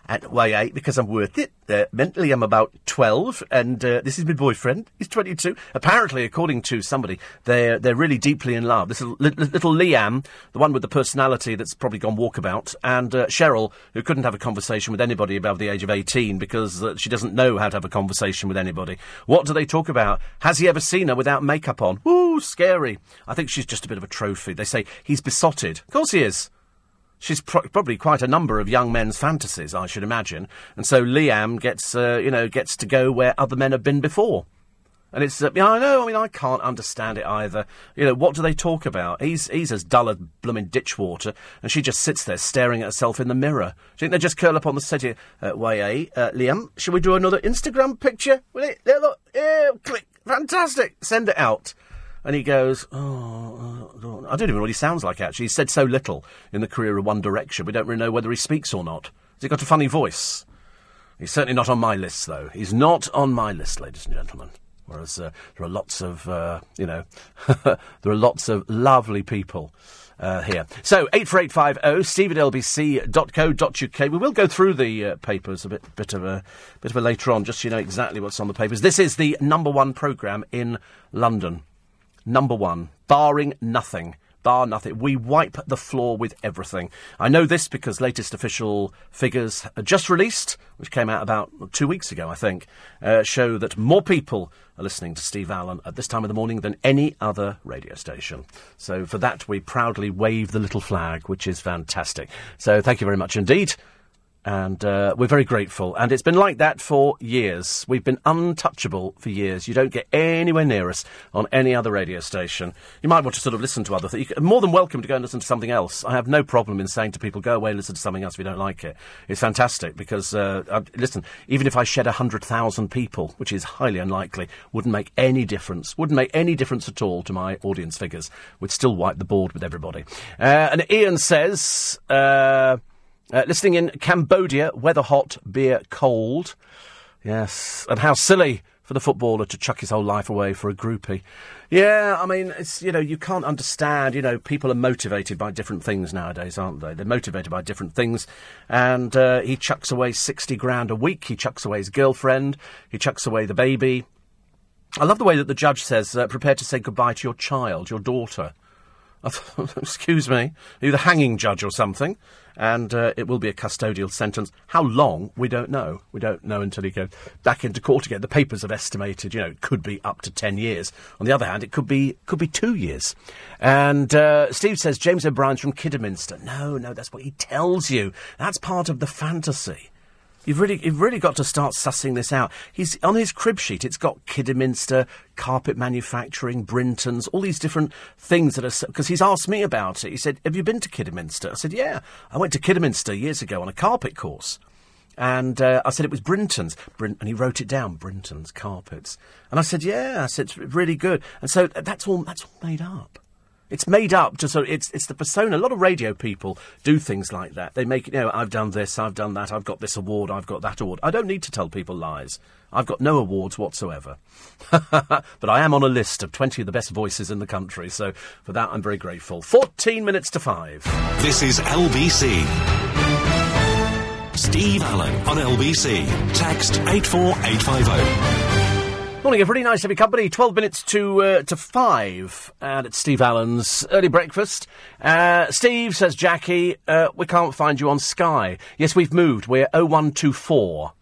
And why I? Because I'm worth it. Uh, mentally, I'm about twelve, and uh, this is my boyfriend. He's twenty-two. Apparently, according to somebody, they're they're really deeply in love. This is little, little Liam, the one with the personality that's probably gone walkabout, and uh, Cheryl, who couldn't have a conversation with anybody above the age of eighteen because uh, she doesn't know how to have a conversation with anybody. What do they talk about? Has he ever seen her without makeup on? Woo, scary. I think she's just a bit of a trophy. They say he's besotted. Of course he is. She's pro- probably quite a number of young men's fantasies, I should imagine. And so Liam gets, uh, you know, gets to go where other men have been before. And it's, uh, I know, I mean, I can't understand it either. You know, what do they talk about? He's he's as dull as blooming ditch water, and she just sits there staring at herself in the mirror. Do you think they just curl up on the set here? Uh, Y A, uh, Liam, shall we do another Instagram picture? Will it? There, look, ew, click, fantastic, send it out. And he goes, oh, I don't even know what he sounds like, actually. He's said so little in the career of One Direction. We don't really know whether he speaks or not. Has he got a funny voice? He's certainly not on my list, though. He's not on my list, ladies and gentlemen. Whereas uh, there are lots of, uh, you know, there are lots of lovely people uh, here. So, eight four eight five oh, steve at l b c dot co dot u k. We will go through the uh, papers a bit, bit, of a, bit of a later on, just so you know exactly what's on the papers. This is the number one programme in London. Number one. Barring nothing. Bar nothing. We wipe the floor with everything. I know this because latest official figures just released, which came out about two weeks ago, I think, uh, show that more people are listening to Steve Allen at this time of the morning than any other radio station. So for that, we proudly wave the little flag, which is fantastic. So thank you very much indeed. And uh, we're very grateful. And it's been like that for years. We've been untouchable for years. You don't get anywhere near us on any other radio station. You might want to sort of listen to other things. You're more than welcome to go and listen to something else. I have no problem in saying to people, go away and listen to something else if you don't like it. It's fantastic because, uh, I, listen, even if I shed one hundred thousand people, which is highly unlikely, wouldn't make any difference. Wouldn't make any difference at all to my audience figures. We'd still wipe the board with everybody. Uh, and Ian says... Uh, Uh, listening in Cambodia, weather hot, beer cold. Yes, and how silly for the footballer to chuck his whole life away for a groupie. Yeah, I mean, it's, you know, you can't understand, you know, people are motivated by different things nowadays, aren't they? They're motivated by different things. And uh, he chucks away sixty grand a week. He chucks away his girlfriend. He chucks away the baby. I love the way that the judge says, uh, prepare to say goodbye to your child, your daughter. I thought, excuse me, are you the hanging judge or something? And uh, it will be a custodial sentence. How long? We don't know. We don't know until he goes back into court again. The papers have estimated, you know, it could be up to ten years. On the other hand, it could be could be two years. And uh, Steve says, James O'Brien's from Kidderminster. No, no, that's what he tells you. That's part of the fantasy. You've really, you've really got to start sussing this out. He's on his crib sheet. It's got Kidderminster, carpet manufacturing, Brinton's, all these different things that are... Because he's asked me about it. He said, have you been to Kidderminster? I said, yeah. I went to Kidderminster years ago on a carpet course. And uh, I said it was Brinton's. Brin- and he wrote it down, Brinton's carpets. And I said, yeah. I said, it's really good. And so that's all, that's all made up. It's made up to sort of, it's it's the persona. A lot of radio people do things like that. They make it, you know, I've done this, I've done that, I've got this award, I've got that award. I don't need to tell people lies. I've got no awards whatsoever. But I am on a list of twenty of the best voices in the country, so for that I'm very grateful. fourteen minutes to five. This is L B C. Steve Allen on L B C. Text eight four eight five oh. Morning, everybody. Nice to have your company. Twelve minutes to uh, to five, and it's Steve Allen's early breakfast. Uh, Steve says, Jackie, uh, we can't find you on Sky. Yes, we've moved. We're oh one two four.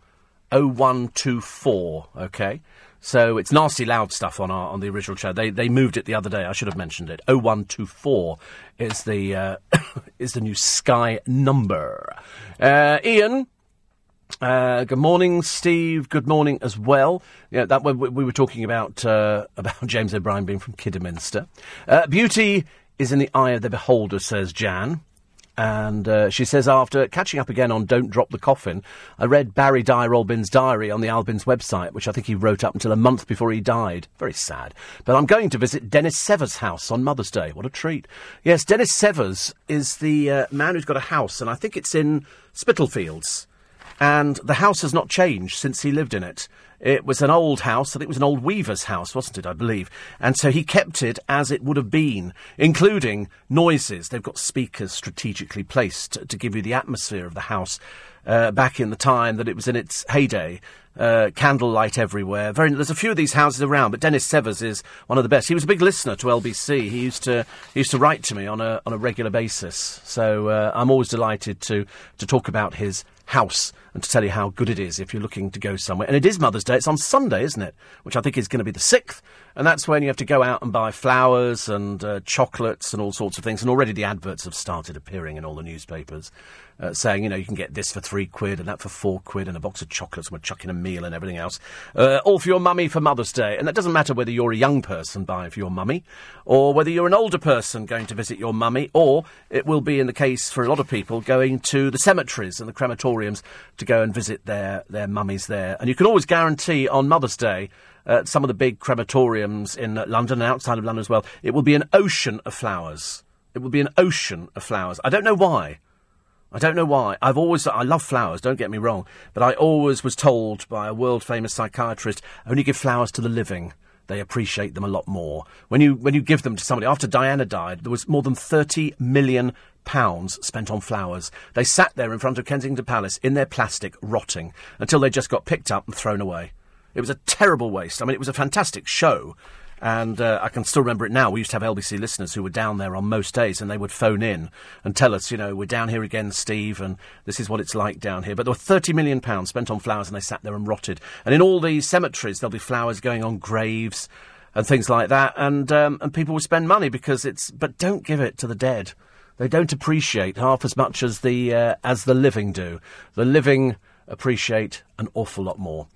oh one two four, OK? So it's nasty loud stuff on our on the original show. They they moved it the other day. I should have mentioned it. oh one two four is the, uh, is the new Sky number. Uh, Ian... Uh, good morning, Steve. Good morning as well. Yeah, that we, we were talking about uh, about James O'Brien being from Kidderminster. Uh, beauty is in the eye of the beholder, says Jan. And uh, she says, after catching up again on Don't Drop the Coffin, I read Barry Dyer-Albin's diary on the Albin's website, which I think he wrote up until a month before he died. Very sad. But I'm going to visit Dennis Severs' house on Mother's Day. What a treat. Yes, Dennis Severs is the uh, man who's got a house, and I think it's in Spitalfields. And the house has not changed since he lived in it. It was an old house, and it was an old weaver's house, wasn't it, I believe? And so he kept it as it would have been, including noises. They've got speakers strategically placed to, to give you the atmosphere of the house uh, back in the time that it was in its heyday. Uh, candlelight everywhere. Very, there's a few of these houses around, but Dennis Severs is one of the best. He was a big listener to L B C. He used to he used to write to me on a on a regular basis. So uh, I'm always delighted to to talk about his house and to tell you how good it is if you're looking to go somewhere. And it is Mother's Day. It's on Sunday, isn't it? Which I think is going to be the sixth. And that's when you have to go out and buy flowers and uh, chocolates and all sorts of things. And already the adverts have started appearing in all the newspapers uh, saying, you know, you can get this for three quid and that for four quid and a box of chocolates and we're chucking a meal and everything else. Uh, all for your mummy for Mother's Day. And that doesn't matter whether you're a young person buying for your mummy or whether you're an older person going to visit your mummy, or it will be in the case for a lot of people going to the cemeteries and the crematoriums to go and visit their, their mummies there. And you can always guarantee on Mother's Day, uh, some of the big crematoriums in London and outside of London as well, it will be an ocean of flowers. It will be an ocean of flowers. I don't know why. I don't know why. I've always... I love flowers, don't get me wrong. But I always was told by a world-famous psychiatrist, only give flowers to the living. they appreciate them a lot more. When you when you give them to somebody, after Diana died, there was more than thirty million pounds spent on flowers. They sat there in front of Kensington Palace in their plastic, rotting, until they just got picked up and thrown away. It was a terrible waste. I mean, it was a fantastic show, and uh, I can still remember it now. We used to have L B C listeners who were down there on most days, and they would phone in and tell us, you know, we're down here again, Steve, and this is what it's like down here. But there were thirty million pounds spent on flowers, and they sat there and rotted. And in all these cemeteries, there'll be flowers going on graves and things like that, and um, and people will spend money because it's... But don't give it to the dead. They don't appreciate half as much as the uh, as the living do. The living appreciate an awful lot more.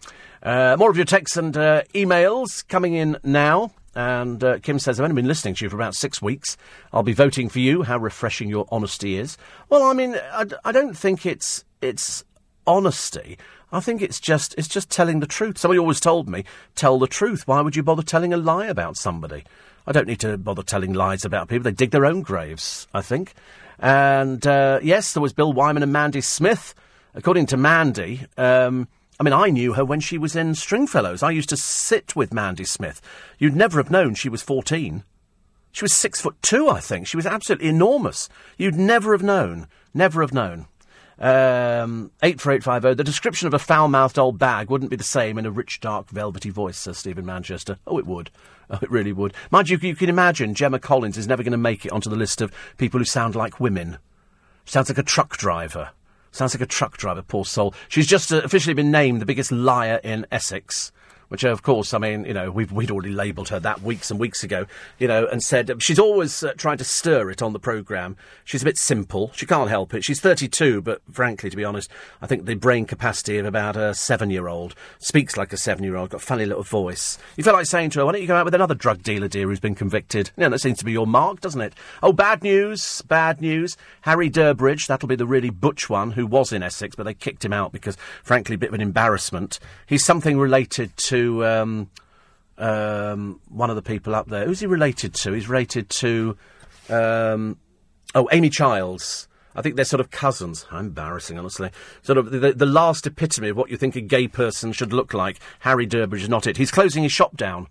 Uh, more of your texts and uh, emails coming in now. And uh, Kim says, I've only been listening to you for about six weeks. I'll be voting for you. How refreshing your honesty is. Well, I mean, I, I don't think it's it's honesty. I think it's just it's just telling the truth. Somebody always told me, tell the truth. Why would you bother telling a lie about somebody? I don't need to bother telling lies about people. They dig their own graves, I think. And, uh, yes, there was Bill Wyman and Mandy Smith. According to Mandy, um, I mean, I knew her when she was in Stringfellows. I used to sit with Mandy Smith. You'd never have known she was fourteen. She was six foot two, I think. She was absolutely enormous. You'd never have known. Never have known. Um, eight four eight five oh. The description of a foul-mouthed old bag wouldn't be the same in a rich, dark, velvety voice, says Stephen Manchester. Oh, it would. Oh, it really would. Mind you, you can imagine Gemma Collins is never going to make it onto the list of people who sound like women. Sounds like a truck driver. Sounds like a truck driver, poor soul. She's just uh, officially been named the biggest liar in Essex, which, of course, I mean, you know, we've, we'd already labelled her that weeks and weeks ago, you know, and said uh, she's always uh, trying to stir it on the programme. She's a bit simple. She can't help it. She's thirty-two, but frankly, to be honest, I think the brain capacity of about a seven-year-old, speaks like a seven-year-old, got a funny little voice. You feel like saying to her, why don't you go out with another drug dealer, dear, who's been convicted? You know, that seems to be your mark, doesn't it? Oh, bad news, bad news. Harry Durbridge, that'll be the really butch one, who was in Essex, but they kicked him out because, frankly, a bit of an embarrassment. He's something related to... To um, um, one of the people up there. Who's he related to? He's related to... Um, oh, Amy Childs. I think they're sort of cousins. How embarrassing, honestly. Sort of the, the last epitome of what you think a gay person should look like. Harry Durbridge is not it. He's closing his shop down.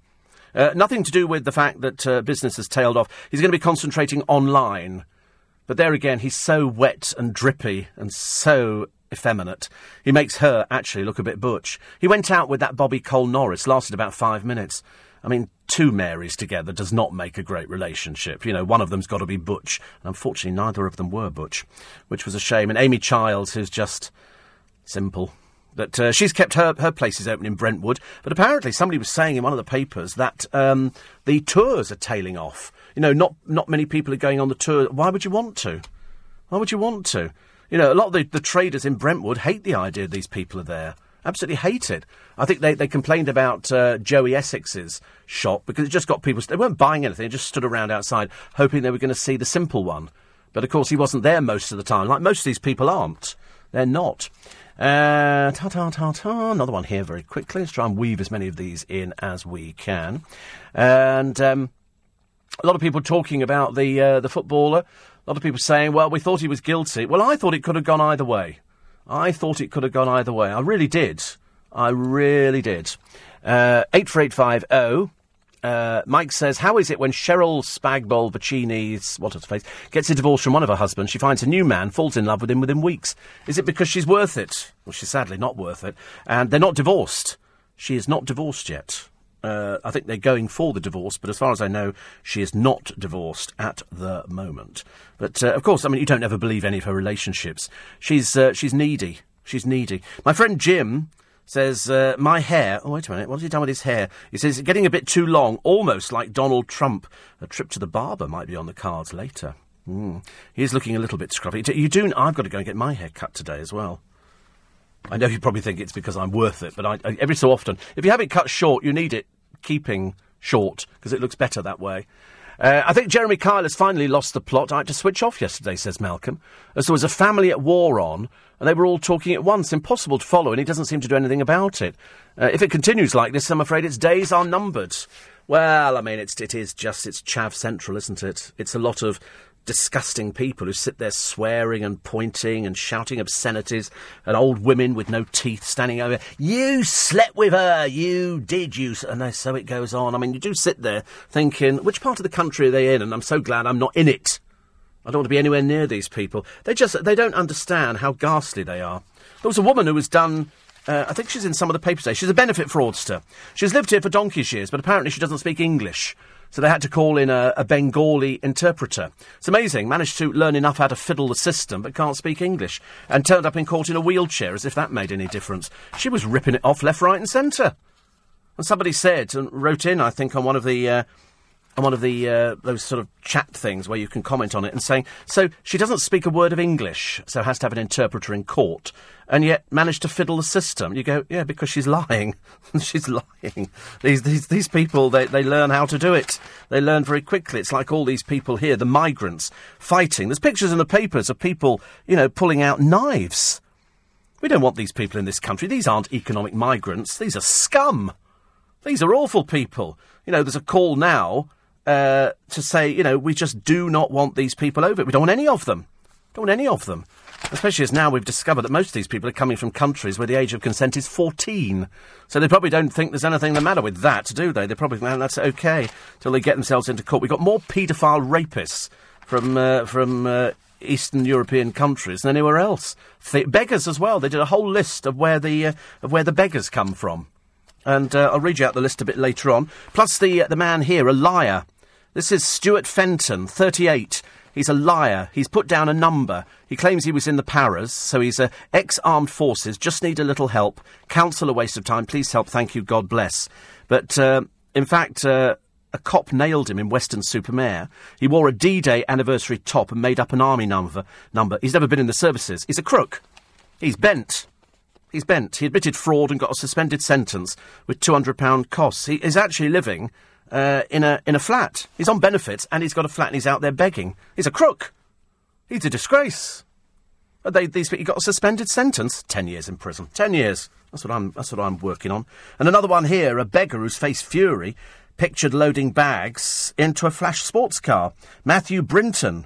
Uh, nothing to do with the fact that uh, business has tailed off. He's going to be concentrating online. But there again, he's so wet and drippy and so... effeminate. He makes her actually look a bit butch. He went out with that Bobby Cole Norris, lasted about five minutes. I mean, two Marys together does not make a great relationship. You know, one of them's got to be butch. And unfortunately, neither of them were butch, which was a shame. And Amy Childs, who's just simple. But uh, she's kept her, her places open in Brentwood. But apparently somebody was saying in one of the papers that um, the tours are tailing off. You know, not, not many people are going on the tour. Why would you want to? Why would you want to? You know, a lot of the, the traders in Brentwood hate the idea these people are there. Absolutely hate it. I think they, they complained about uh, Joey Essex's shop because it just got people... They weren't buying anything. They just stood around outside hoping they were going to see the simple one. But, of course, he wasn't there most of the time. Like, most of these people aren't. They're not. Uh, ta-ta-ta-ta. Another one here very quickly. Let's try and weave as many of these in as we can. And um, a lot of people talking about the uh, the footballer... A lot of people saying, well, we thought he was guilty. Well, I thought it could have gone either way. I thought it could have gone either way. I really did. I really did. Uh, eight four eight five oh. Uh, Mike says, how is it when Cheryl Spagbol Vicini's, what her face, gets a divorce from one of her husbands, she finds a new man, falls in love with him within weeks? Is it because she's worth it? Well, she's sadly not worth it. And they're not divorced. She is not divorced yet. Uh, I think they're going for the divorce, but as far as I know, she is not divorced at the moment. But, uh, of course, I mean, you don't ever believe any of her relationships. She's uh, she's needy. She's needy. My friend Jim says, uh, my hair... Oh, wait a minute. What has he done with his hair? He says, it's getting a bit too long, almost like Donald Trump. A trip to the barber might be on the cards later. Mm. He is looking a little bit scruffy. You do... I've got to go and get my hair cut today as well. I know you probably think it's because I'm worth it, but I, I, every so often, if you have it cut short, you need it keeping short, because it looks better that way. Uh, I think Jeremy Kyle has finally lost the plot. I had to switch off yesterday, says Malcolm, as there was a family at war on, and they were all talking at once. Impossible to follow, and he doesn't seem to do anything about it. Uh, if it continues like this, I'm afraid its days are numbered. Well, I mean, it's, it is just, it's Chav Central, isn't it? It's a lot of disgusting people who sit there swearing and pointing and shouting obscenities at old women with no teeth standing over. You slept with her! You did! You... And so it goes on. I mean, you do sit there thinking, which part of the country are they in? And I'm so glad I'm not in it. I don't want to be anywhere near these people. They just, they don't understand how ghastly they are. There was a woman who was done... Uh, I think she's in some of the papers today. She's a benefit fraudster. She's lived here for donkey's years, but apparently she doesn't speak English. So they had to call in a, a Bengali interpreter. It's amazing. Managed to learn enough how to fiddle the system, but can't speak English. And turned up in court in a wheelchair, as if that made any difference. She was ripping it off left, right and centre. And somebody said, and wrote in, I think, on one of the... Uh, on one of the, uh, those sort of chat things where you can comment on it and saying, so she doesn't speak a word of English, so has to have an interpreter in court, and yet managed to fiddle the system. You go, yeah, because she's lying. She's lying. These, these, these people, they, they learn how to do it. They learn very quickly. It's like all these people here, the migrants, fighting. There's pictures in the papers of people, you know, pulling out knives. We don't want these people in this country. These aren't economic migrants. These are scum. These are awful people. You know, there's a call now... Uh, to say, you know, we just do not want these people over. We don't want any of them. Don't want any of them. Especially as now we've discovered that most of these people are coming from countries where the age of consent is fourteen. So they probably don't think there's anything the matter with that, do they? They probably think, oh, that's OK, till they get themselves into court. We've got more paedophile rapists from, uh, from uh, Eastern European countries than anywhere else. Th- beggars as well. They did a whole list of where the, uh, of where the beggars come from. And uh, I'll read you out the list a bit later on. Plus the, uh, the man here, a liar. This is Stuart Fenton, thirty-eight. He's a liar. He's put down a number. He claims he was in the paras, so he's a ex-armed forces. Just need a little help. Counsel a waste of time. Please help. Thank you. God bless. But, uh, in fact, uh, a cop nailed him in Weston-super-Mare. He wore a D-Day anniversary top and made up an army number. number. He's never been in the services. He's a crook. He's bent. He's bent. He admitted fraud and got a suspended sentence with two hundred pounds costs. He is actually living... Uh, in a in a flat. He's on benefits and he's got a flat and he's out there begging. He's a crook. He's a disgrace. But they, these he got a suspended sentence, ten years in prison. Ten years. That's what I'm. That's what I'm working on. And another one here, a beggar who's faced fury, pictured loading bags into a flash sports car. Matthew Brinton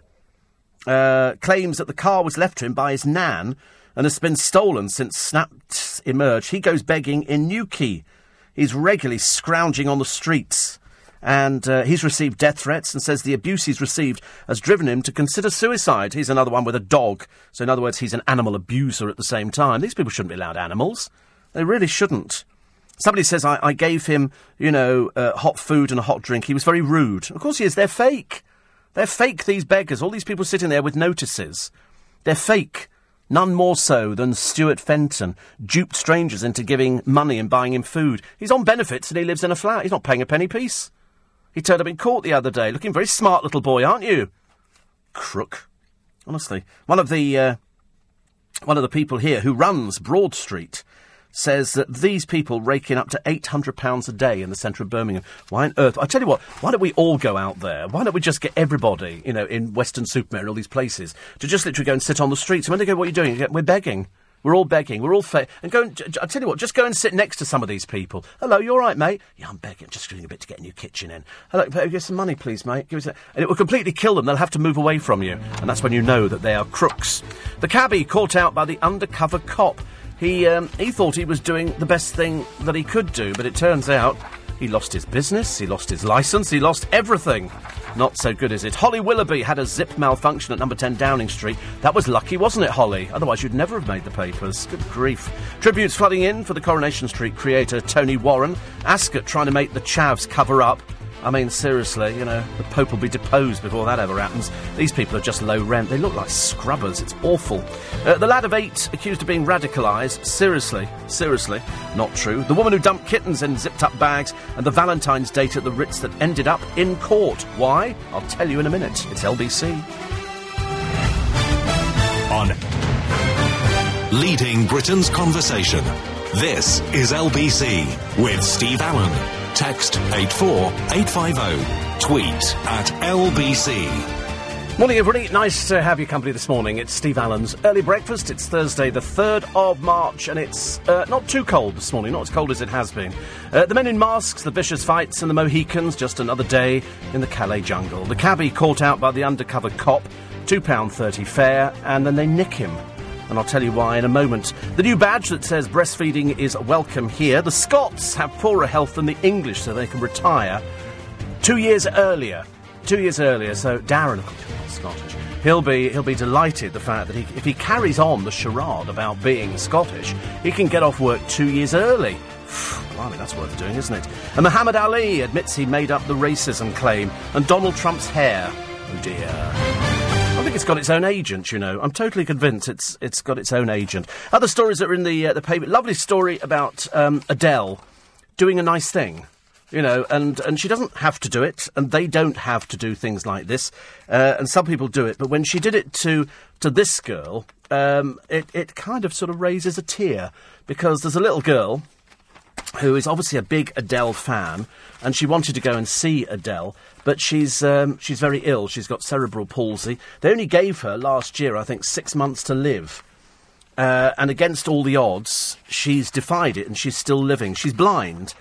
uh, claims that the car was left to him by his nan and has been stolen since Snap's emerged. He goes begging in Newquay. He's regularly scrounging on the streets. And uh, he's received death threats and says the abuse he's received has driven him to consider suicide. He's another one with a dog. So, in other words, he's an animal abuser at the same time. These people shouldn't be allowed animals. They really shouldn't. Somebody says, I, I gave him, you know, uh, hot food and a hot drink. He was very rude. Of course he is. They're fake. They're fake, these beggars. All these people sitting there with notices. They're fake. None more so than Stuart Fenton, duped strangers into giving money and buying him food. He's on benefits and he lives in a flat. He's not paying a penny piece. He turned up in court the other day, looking very smart, little boy, aren't you? Crook. Honestly. One of the, uh, one of the people here who runs Broad Street says that these people rake in up to eight hundred pounds a day in the centre of Birmingham. Why on earth? I tell you what, why don't we all go out there? Why don't we just get everybody, you know, in Weston-super-Mare and all these places to just literally go and sit on the streets? And when they go, what are you doing? You go, we're begging. We're all begging. We're all fa- and go. And, I tell you what, just go and sit next to some of these people. Hello, you all right, mate? Yeah, I'm begging. I'm just doing a bit to get a new kitchen in. Hello, give us some money, please, mate. Give us. A- and it will completely kill them. They'll have to move away from you, and that's when you know that they are crooks. The cabbie caught out by the undercover cop. He um, he thought he was doing the best thing that he could do, but it turns out he lost his business, he lost his licence, he lost everything. Not so good, is it? Holly Willoughby had a zip malfunction at number ten Downing Street. That was lucky, wasn't it, Holly? Otherwise you'd never have made the papers. Good grief. Tributes flooding in for the Coronation Street creator Tony Warren. Ascot trying to make the Chavs cover up. I mean, seriously, you know, the Pope will be deposed before that ever happens. These people are just low rent. They look like scrubbers. It's awful. Uh, the lad of eight accused of being radicalised. Seriously, seriously, not true. The woman who dumped kittens in zipped-up bags and the Valentine's date at the Ritz that ended up in court. Why? I'll tell you in a minute. It's L B C. On. Leading Britain's conversation. This is L B C with Steve Allen. Text eight four eight five zero. Tweet at L B C. Morning, everybody. Nice to have your company this morning. It's Steve Allen's Early Breakfast. It's Thursday, the third of March, and it's uh, not too cold this morning, not as cold as it has been. Uh, the men in masks, the vicious fights, and the Mohicans, just another day in the Calais jungle. The cabbie caught out by the undercover cop, two pounds thirty fare, and then they nick him. And I'll tell you why in a moment. The new badge that says breastfeeding is welcome here. The Scots have poorer health than the English, so they can retire two years earlier. Two years earlier, so Darren, Scottish, he'll be he'll be delighted the fact that he, if he carries on the charade about being Scottish, he can get off work two years early. Blimey, that's worth doing, isn't it? And Muhammad Ali admits he made up the racism claim, and Donald Trump's hair. Oh dear. I think it's got its own agent, you know. I'm totally convinced it's it's got its own agent. Other stories that are in the uh, the paper. Lovely story about um, Adele doing a nice thing, you know, and, and she doesn't have to do it, and they don't have to do things like this. Uh, and some people do it, but when she did it to to this girl, um, it it kind of sort of raises a tear, because there's a little girl who is obviously a big Adele fan, and she wanted to go and see Adele, but she's um, she's very ill. She's got cerebral palsy. They only gave her last year, I think, six months to live. Uh, and against all the odds, she's defied it, and she's still living. She's blind.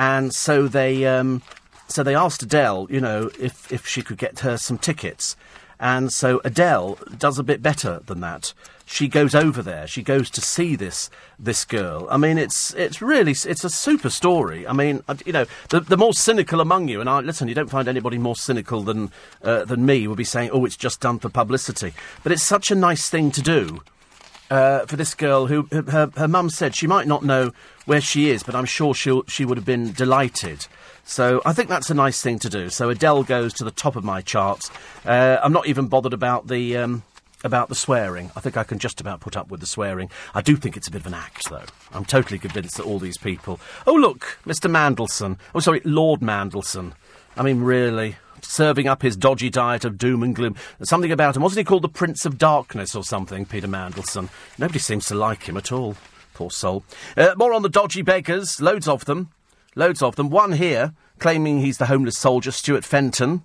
And so they um, so they asked Adele, you know, if, if she could get her some tickets. And so Adele does a bit better than that. She goes over there. She goes to see this this girl. I mean, it's it's really it's a super story. I mean, you know, the, the more cynical among you, and I, listen, you don't find anybody more cynical than uh, than me, will be saying, "Oh, it's just done for publicity." But it's such a nice thing to do uh, for this girl who her her mum said she might not know where she is, but I'm sure she she would have been delighted. So I think that's a nice thing to do. So Adele goes to the top of my charts. Uh, I'm not even bothered about the. Um, About the swearing. I think I can just about put up with the swearing. I do think it's a bit of an act, though. I'm totally convinced that all these people... Oh, look, Mister Mandelson. Oh, sorry, Lord Mandelson. I mean, really, serving up his dodgy diet of doom and gloom. There's something about him. Wasn't he called the Prince of Darkness or something, Peter Mandelson? Nobody seems to like him at all. Poor soul. Uh, more on the dodgy beggars. Loads of them. Loads of them. One here, claiming he's the homeless soldier, Stuart Fenton.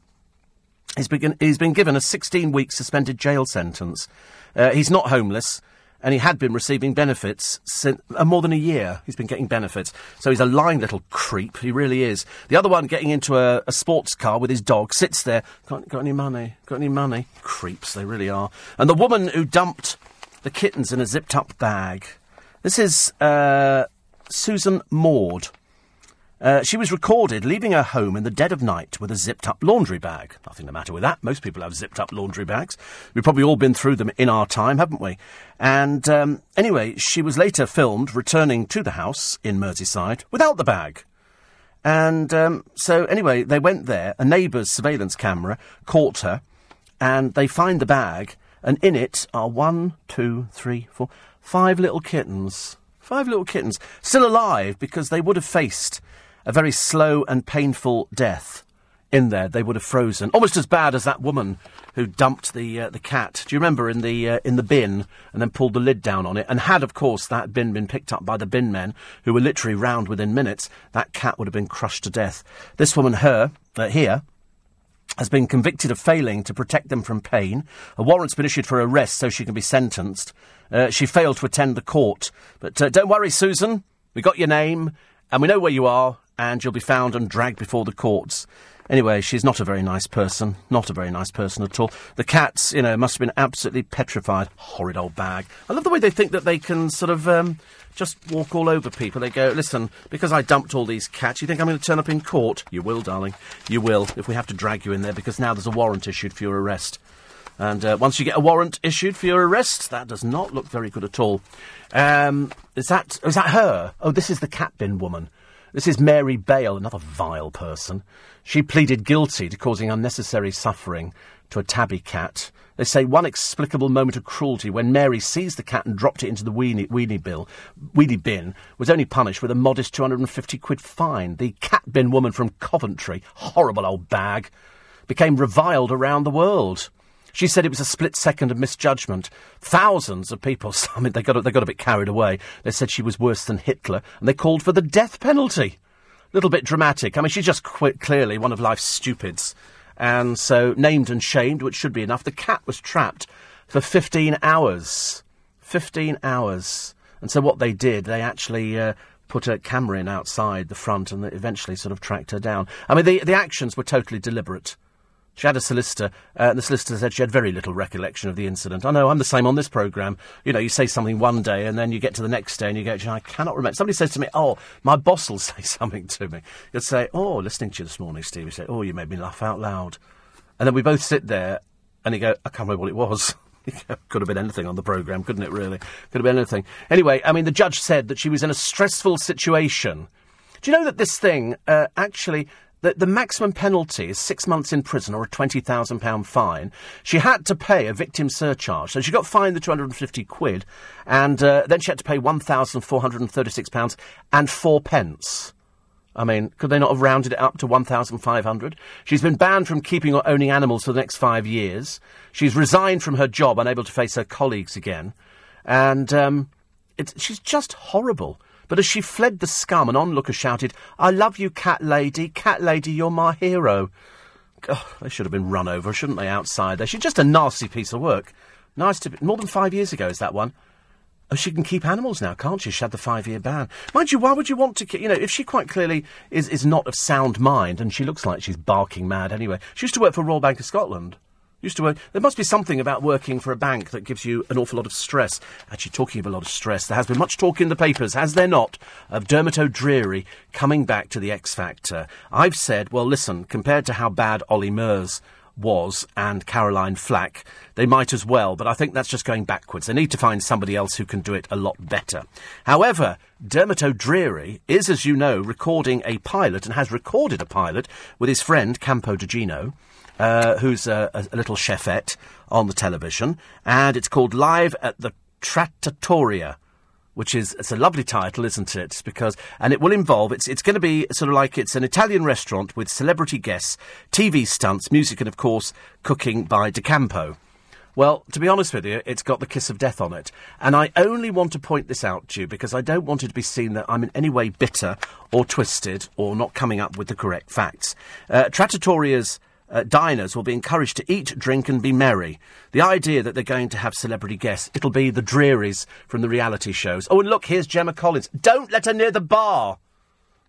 He's been, he's been given a sixteen-week suspended jail sentence. Uh, he's not homeless, and he had been receiving benefits since, uh, more than a year. He's been getting benefits. So he's a lying little creep. He really is. The other one, getting into a, a sports car with his dog, sits there. Got, got any money? Got any money? Creeps, they really are. And the woman who dumped the kittens in a zipped-up bag. This is uh, Susan Maud. Uh, she was recorded leaving her home in the dead of night with a zipped-up laundry bag. Nothing the matter with that. Most people have zipped-up laundry bags. We've probably all been through them in our time, haven't we? And um, anyway, she was later filmed returning to the house in Merseyside without the bag. And um, so anyway, they went there. A neighbour's surveillance camera caught her, and they find the bag, and in it are one, two, three, four, five little kittens. Five little kittens. Still alive, because they would have faced a very slow and painful death in there. They would have frozen. Almost as bad as that woman who dumped the uh, the cat. Do you remember in the uh, in the bin, and then pulled the lid down on it? And had, of course, that bin been picked up by the bin men, who were literally round within minutes, that cat would have been crushed to death. This woman, her, uh, here, has been convicted of failing to protect them from pain. A warrant's been issued for her arrest so she can be sentenced. Uh, she failed to attend the court. But uh, don't worry, Susan. We got your name, and we know where you are. And you'll be found and dragged before the courts. Anyway, she's not a very nice person. Not a very nice person at all. The cats, you know, must have been absolutely petrified. Horrid old bag. I love the way they think that they can sort of um, just walk all over people. They go, listen, because I dumped all these cats, you think I'm going to turn up in court? You will, darling. You will, if we have to drag you in there, because now there's a warrant issued for your arrest. And uh, once you get a warrant issued for your arrest, that does not look very good at all. Um, is that, is that her? Oh, this is the cat bin woman. This is Mary Bale, another vile person. She pleaded guilty to causing unnecessary suffering to a tabby cat. They say one explicable moment of cruelty when Mary seized the cat and dropped it into the weenie, weenie, bill, weenie bin was only punished with a modest two hundred fifty quid fine. The cat bin woman from Coventry, horrible old bag, became reviled around the world. She said it was a split second of misjudgment. Thousands of people, I mean, they got, a, they got a bit carried away. They said she was worse than Hitler, and they called for the death penalty. A little bit dramatic. I mean, she's just quite clearly one of life's stupids. and so named and shamed, which should be enough. The cat was trapped for fifteen hours. fifteen hours. And so what they did, they actually uh, put a camera in outside the front and eventually sort of tracked her down. I mean, the, the actions were totally deliberate. She had a solicitor, uh, and the solicitor said she had very little recollection of the incident. I know, I'm the same on this programme. You know, you say something one day, and then you get to the next day, and you go, I cannot remember. Somebody says to me, oh, my boss will say something to me. He'll say, oh, listening to you this morning, Steve. He'll say, oh, you made me laugh out loud. And then we both sit there, and he go, I can't remember what it was. Could have been anything on the programme, couldn't it, really? Could have been anything. Anyway, I mean, the judge said that she was in a stressful situation. Do you know that this thing uh, actually... The, the maximum penalty is six months in prison or a twenty thousand pounds fine. She had to pay a victim surcharge. So she got fined the two hundred fifty quid, and uh, then she had to pay one thousand four hundred thirty-six pounds and four pence. I mean, could they not have rounded it up to one thousand five hundred? She's been banned from keeping or owning animals for the next five years. She's resigned from her job, unable to face her colleagues again. And um, it's, she's just horrible. But as she fled the scum, an onlooker shouted, I love you, cat lady. Cat lady, you're my hero. Oh, they should have been run over, shouldn't they, outside there? She's just a nasty piece of work. Nice to be... More than five years ago is that one. Oh, she can keep animals now, can't she? She had the five-year ban. Mind you, why would you want to keep... You know, if she quite clearly is, is not of sound mind, and she looks like she's barking mad anyway. She used to work for Royal Bank of Scotland. Used to work. There must be something about working for a bank that gives you an awful lot of stress. Actually, talking of a lot of stress, there has been much talk in the papers, has there not, of Dermot O'Dreary coming back to the X Factor. I've said, well, listen, compared to how bad Ollie Murs was and Caroline Flack, they might as well, but I think that's just going backwards. They need to find somebody else who can do it a lot better. However, Dermot O'Dreary is, as you know, recording a pilot and has recorded a pilot with his friend Campo D'Agino, Uh, who's a, a little chefette on the television, and it's called Live at the Trattatoria, which is, it's a lovely title, isn't it? Because, and it will involve, it's it's going to be sort of like, it's an Italian restaurant with celebrity guests, T V stunts, music, and of course, cooking by DeCampo. Well, to be honest with you, it's got the kiss of death on it. And I only want to point this out to you because I don't want it to be seen that I'm in any way bitter or twisted or not coming up with the correct facts. Uh, Trattoria's Uh, diners will be encouraged to eat, drink and be merry. The idea that they're going to have celebrity guests, it'll be the Drearies from the reality shows. Oh, and look, here's Gemma Collins. Don't let her near the bar.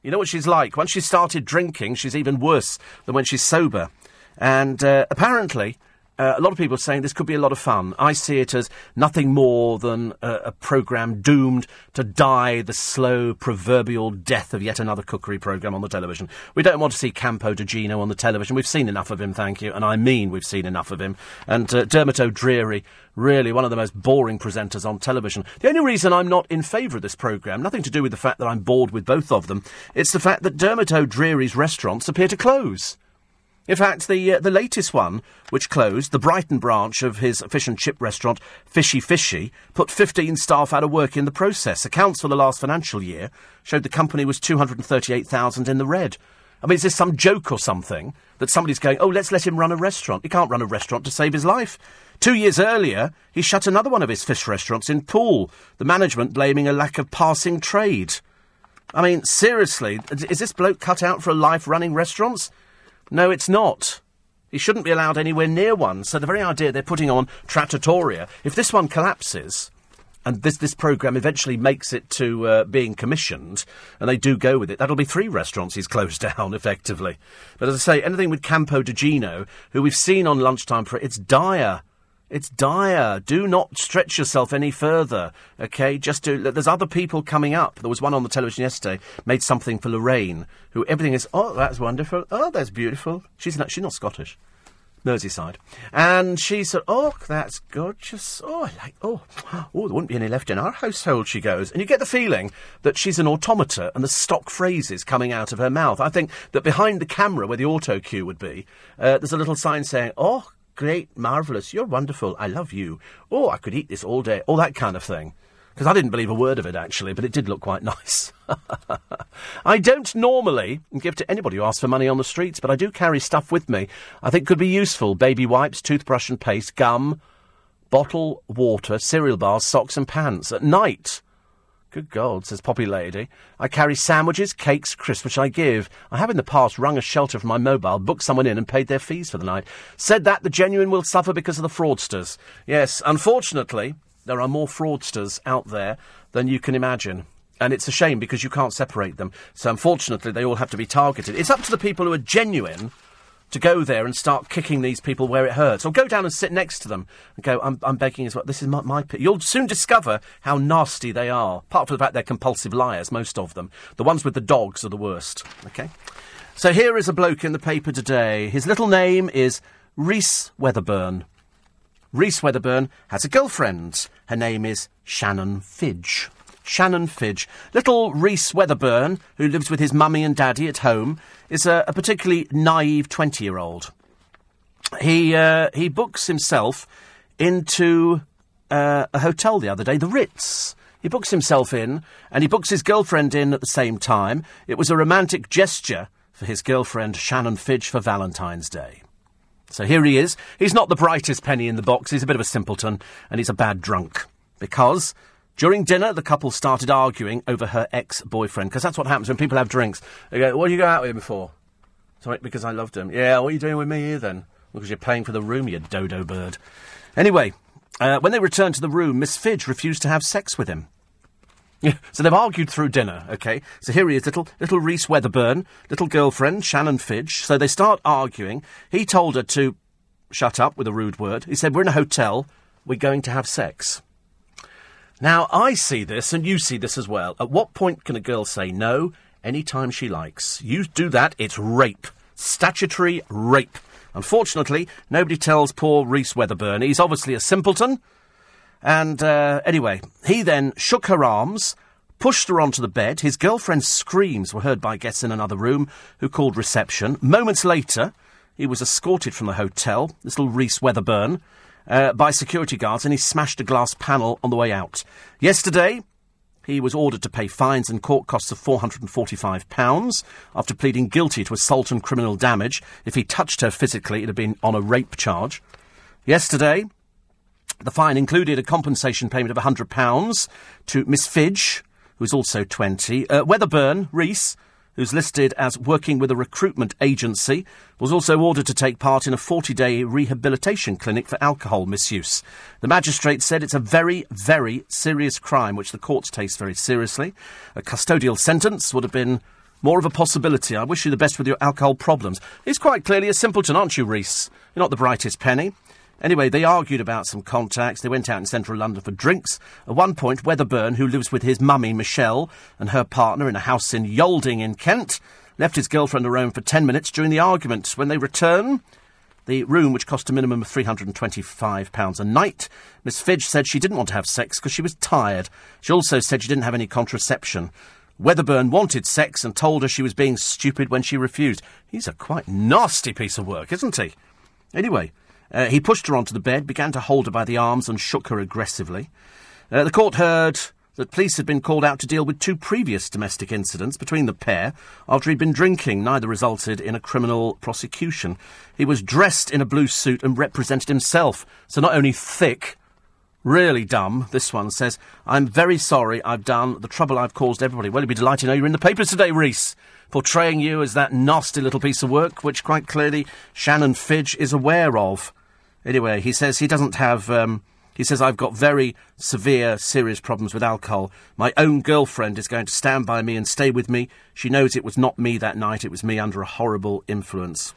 You know what she's like. Once she started drinking, she's even worse than when she's sober. And uh, apparently, uh, a lot of people are saying this could be a lot of fun. I see it as nothing more than a, a programme doomed to die the slow, proverbial death of yet another cookery programme on the television. We don't want to see Campo D'Agino on the television. We've seen enough of him, thank you, and I mean we've seen enough of him. And uh, Dermot O'Dreary, really one of the most boring presenters on television. The only reason I'm not in favour of this programme, nothing to do with the fact that I'm bored with both of them, it's the fact that Dermot O'Dreary's restaurants appear to close. In fact, the uh, the latest one, which closed, the Brighton branch of his fish and chip restaurant, Fishy Fishy, put fifteen staff out of work in the process. Accounts for the last financial year showed the company was two hundred thirty-eight thousand in the red. I mean, is this some joke or something that somebody's going, oh, let's let him run a restaurant? He can't run a restaurant to save his life. Two years earlier, he shut another one of his fish restaurants in Poole, the management blaming a lack of passing trade. I mean, seriously, is this bloke cut out for a life running restaurants? No, it's not. He shouldn't be allowed anywhere near one. So the very idea they're putting on Trattatoria, if this one collapses, and this this programme eventually makes it to uh, being commissioned, and they do go with it, that'll be three restaurants he's closed down, effectively. But as I say, anything with Campo D'Agino, who we've seen on Lunchtime, for it's dire. It's dire. Do not stretch yourself any further, OK? Just do... There's other people coming up. There was one on the television yesterday, made something for Lorraine, who everything is, oh, that's wonderful. Oh, that's beautiful. She's not, she's not Scottish. Merseyside. And she said, oh, that's gorgeous. Oh, I like... Oh, oh, there wouldn't be any left in our household, she goes. And you get the feeling that she's an automata and the stock phrases coming out of her mouth. I think that behind the camera, where the auto cue would be, uh, there's a little sign saying, oh, great, marvellous, you're wonderful, I love you. Oh, I could eat this all day, all that kind of thing. Because I didn't believe a word of it, actually, but it did look quite nice. I don't normally give to anybody who asks for money on the streets, but I do carry stuff with me I think could be useful. Baby wipes, toothbrush and paste, gum, bottle, water, cereal bars, socks and pants. At night, Good gold, says Poppy Lady. I carry sandwiches, cakes, crisps, which I give. I have in the past rung a shelter from my mobile, booked someone in and paid their fees for the night. Said that the genuine will suffer because of the fraudsters. Yes, unfortunately, there are more fraudsters out there than you can imagine. And it's a shame because you can't separate them. So unfortunately, they all have to be targeted. It's up to the people who are genuine to go there and start kicking these people where it hurts. Or go down and sit next to them and go, I'm, I'm begging as well. This is my, my... You'll soon discover how nasty they are. Apart from the fact they're compulsive liars, most of them. The ones with the dogs are the worst. OK? So here is a bloke in the paper today. His little name is Rhys Weatherburn. Rhys Weatherburn has a girlfriend. Her name is Shannon Fidge. Shannon Fidge. Little Rhys Weatherburn, who lives with his mummy and daddy at home, is a, a particularly naive twenty-year-old. He uh, he books himself into uh, a hotel the other day, the Ritz. He books himself in, and he books his girlfriend in at the same time. It was a romantic gesture for his girlfriend, Shannon Fidge, for Valentine's Day. So here he is. He's not the brightest penny in the box. He's a bit of a simpleton, and he's a bad drunk. Because... during dinner, the couple started arguing over her ex-boyfriend, because that's what happens when people have drinks. They go, what did you go out with him for? Sorry, because I loved him. Yeah, what are you doing with me here, then? Because you're paying for the room, you dodo bird. Anyway, uh, when they returned to the room, Miss Fidge refused to have sex with him. Yeah, so they've argued through dinner, OK? So here he is, little little Rhys Weatherburn, little girlfriend, Shannon Fidge. So they start arguing. He told her to shut up with a rude word. He said, we're in a hotel, we're going to have sex. Now, I see this, and you see this as well. At what point can a girl say no any time she likes? You do that, it's rape. Statutory rape. Unfortunately, nobody tells poor Rhys Weatherburn. He's obviously a simpleton. And, uh, anyway, he then shook her arms, pushed her onto the bed. His girlfriend's screams were heard by guests in another room, who called reception. Moments later, he was escorted from the hotel, this little Rhys Weatherburn, Uh, by security guards, and he smashed a glass panel on the way out. Yesterday, he was ordered to pay fines and court costs of four hundred forty-five pounds after pleading guilty to assault and criminal damage. If he touched her physically, it'd have been on a rape charge. Yesterday, the fine included a compensation payment of one hundred pounds to Miss Fidge, who's also twenty. Uh, Weatherburn, Rhys, who's listed as working with a recruitment agency, was also ordered to take part in a forty-day rehabilitation clinic for alcohol misuse. The magistrate said it's a very, very serious crime, which the courts takes very seriously. A custodial sentence would have been more of a possibility. I wish you the best with your alcohol problems. He's quite clearly a simpleton, aren't you, Rhys? You're not the brightest penny. Anyway, they argued about some contacts. They went out in central London for drinks. At one point, Weatherburn, who lives with his mummy, Michelle, and her partner in a house in Yolding in Kent, left his girlfriend alone for ten minutes during the argument. When they return, the room, which cost a minimum of three hundred twenty-five pounds a night, Miss Fidge said she didn't want to have sex because she was tired. She also said she didn't have any contraception. Weatherburn wanted sex and told her she was being stupid when she refused. He's a quite nasty piece of work, isn't he? Anyway... Uh, he pushed her onto the bed, began to hold her by the arms and shook her aggressively. Uh, the court heard that police had been called out to deal with two previous domestic incidents between the pair after he'd been drinking. Neither resulted in a criminal prosecution. He was dressed in a blue suit and represented himself. So not only thick, really dumb, this one says, I'm very sorry I've done the trouble I've caused everybody. Well, you'd be delighted to know you're in the papers today, Rhys, portraying you as that nasty little piece of work, which quite clearly Shannon Fidge is aware of. Anyway, he says he doesn't have... Um, he says, I've got very severe, serious problems with alcohol. My own girlfriend is going to stand by me and stay with me. She knows it was not me that night. It was me under a horrible influence.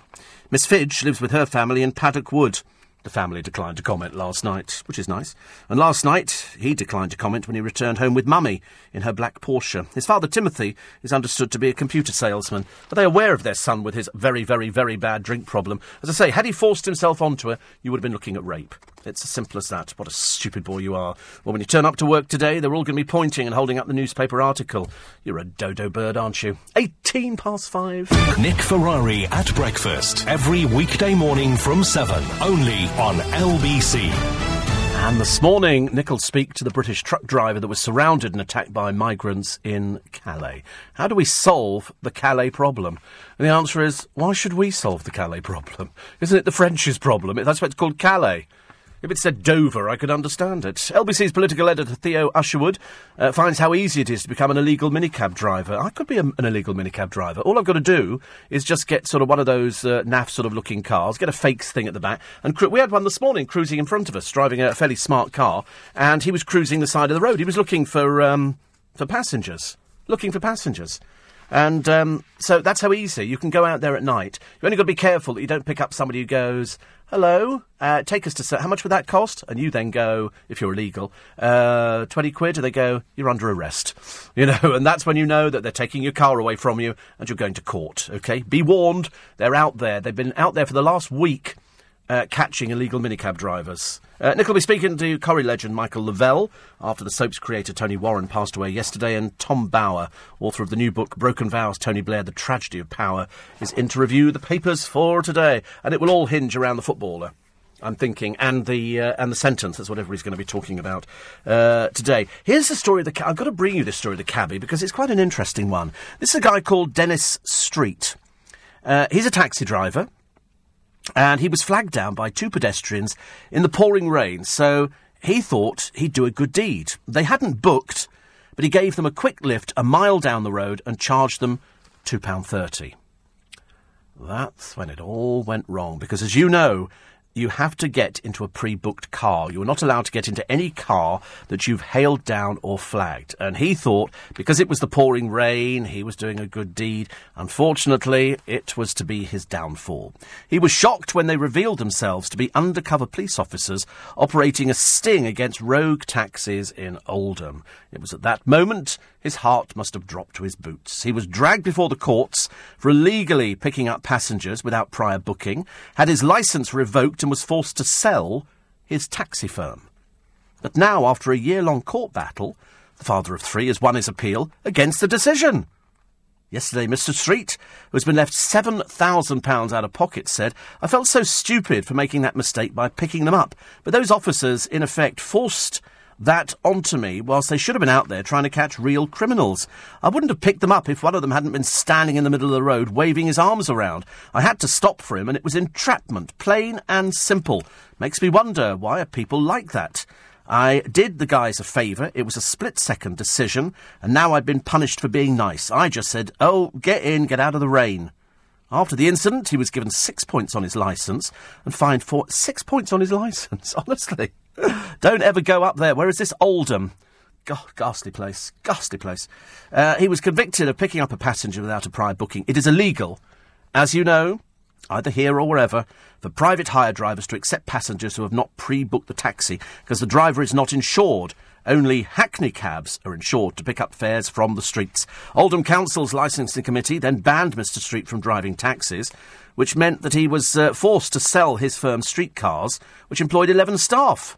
Miss Fidge lives with her family in Paddock Wood. The family declined to comment last night, which is nice. And last night, he declined to comment when he returned home with Mummy in her black Porsche. His father, Timothy, is understood to be a computer salesman. Are they aware of their son with his very, very, very bad drink problem? As I say, had he forced himself onto her, you would have been looking at rape. It's as simple as that. What a stupid boy you are. Well, when you turn up to work today, they're all going to be pointing and holding up the newspaper article. You're a dodo bird, aren't you? eighteen past five. Nick Ferrari at breakfast. Every weekday morning from seven. Only on L B C. And this morning, Nick will speak to the British truck driver that was surrounded and attacked by migrants in Calais. How do we solve the Calais problem? And the answer is, why should we solve the Calais problem? Isn't it the French's problem? That's why it's called Calais. If it said Dover, I could understand it. L B C's political editor Theo Usherwood uh, finds how easy it is to become an illegal minicab driver. I could be a, an illegal minicab driver. All I've got to do is just get sort of one of those uh, naff sort of looking cars, get a fakes thing at the back. And cru- we had one this morning cruising in front of us, driving a fairly smart car, and he was cruising the side of the road. He was looking for um, for passengers, looking for passengers. And um, so that's how easy. You can go out there at night. You've only got to be careful that you don't pick up somebody who goes, hello, uh, take us to... How much would that cost? And you then go, if you're illegal, uh, twenty quid, and they go, you're under arrest. You know, and that's when you know that they're taking your car away from you and you're going to court, OK? Be warned, they're out there. They've been out there for the last week uh, catching illegal minicab drivers. Uh, Nick will be speaking to Corrie legend Michael Lavelle after the soap's creator Tony Warren passed away yesterday, and Tom Bower, author of the new book Broken Vows, Tony Blair, The Tragedy of Power, is in to review the papers for today, and it will all hinge around the footballer, I'm thinking, and the uh, and the sentence. That's what everybody's going to be talking about uh, today. Here's the story of the... Ca- I've got to bring you this story of the cabbie because it's quite an interesting one. This is a guy called Dennis Street. Uh, he's a taxi driver. And he was flagged down by two pedestrians in the pouring rain, so he thought he'd do a good deed. They hadn't booked, but he gave them a quick lift a mile down the road and charged them two pounds thirty. That's when it all went wrong, because as you know, you have to get into a pre-booked car. You're not allowed to get into any car that you've hailed down or flagged. And he thought, because it was the pouring rain, he was doing a good deed. Unfortunately, it was to be his downfall. He was shocked when they revealed themselves to be undercover police officers operating a sting against rogue taxis in Oldham. It was at that moment his heart must have dropped to his boots. He was dragged before the courts for illegally picking up passengers without prior booking, had his licence revoked, and was forced to sell his taxi firm. But now, after a year-long court battle, the father of three has won his appeal against the decision. Yesterday, Mister Street, who has been left seven thousand pounds out of pocket, said, I felt so stupid for making that mistake by picking them up, but those officers, in effect, forced that onto me whilst they should have been out there trying to catch real criminals. I wouldn't have picked them up if one of them hadn't been standing in the middle of the road waving his arms around. I had to stop for him, and it was entrapment, plain and simple. Makes me wonder, why are people like that? I did the guys a favour. It was a split-second decision, and now I've been punished for being nice. I just said, oh, get in, get out of the rain. After the incident, he was given six points on his licence and fined for six points on his licence, honestly. Don't ever go up there. Where is this Oldham? God, ghastly place. Ghastly place. Uh, he was convicted of picking up a passenger without a prior booking. It is illegal, as you know, either here or wherever, for private hire drivers to accept passengers who have not pre-booked the taxi, because the driver is not insured. Only hackney cabs are insured to pick up fares from the streets. Oldham Council's licensing committee then banned Mister Street from driving taxis, which meant that he was uh, forced to sell his firm's streetcars, which employed eleven staff.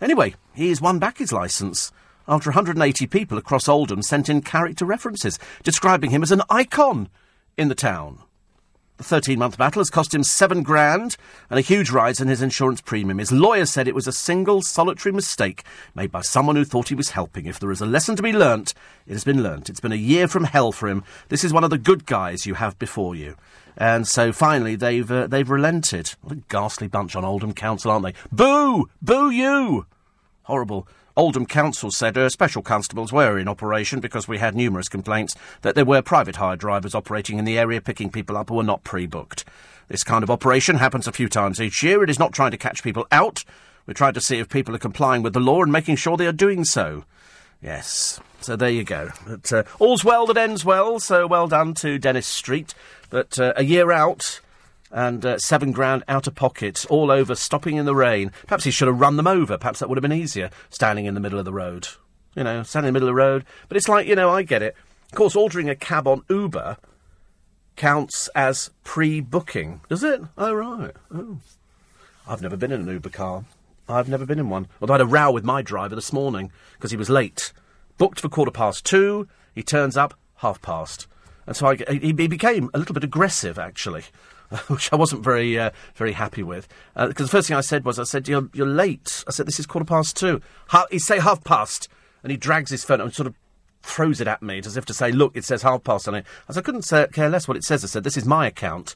Anyway, he's won back his licence after one hundred eighty people across Oldham sent in character references describing him as an icon in the town. The thirteen-month battle has cost him seven grand and a huge rise in his insurance premium. His lawyer said it was a single, solitary mistake made by someone who thought he was helping. If there is a lesson to be learnt, it has been learnt. It's been a year from hell for him. This is one of the good guys you have before you. And so, finally, they've uh, they've relented. What a ghastly bunch on Oldham Council, aren't they? Boo! Boo you! Horrible. Oldham Council said uh, special constables were in operation because we had numerous complaints that there were private hire drivers operating in the area picking people up who were not pre-booked. This kind of operation happens a few times each year. It is not trying to catch people out. We're trying to see if people are complying with the law and making sure they are doing so. Yes. So there you go. But, uh, all's well that ends well, so well done to Dennis Street. But uh, a year out and uh, seven grand out of pocket, all over stopping in the rain. Perhaps he should have run them over. Perhaps that would have been easier, standing in the middle of the road. You know, standing in the middle of the road. But it's like, you know, I get it. Of course, ordering a cab on Uber counts as pre-booking. Does it? Oh, right. Oh. I've never been in an Uber car. I've never been in one. Although I had a row with my driver this morning because he was late. Booked for quarter past two, he turns up half past. And so I, he, he became a little bit aggressive, actually, which I wasn't very uh, very happy with. Because uh, the first thing I said was, I said, you're, you're late. I said, this is quarter past two. Ha- he say half past, and he drags his phone and sort of throws it at me as if to say, look, it says half past on it. I said, I couldn't say, care less what it says. I said, this is my account.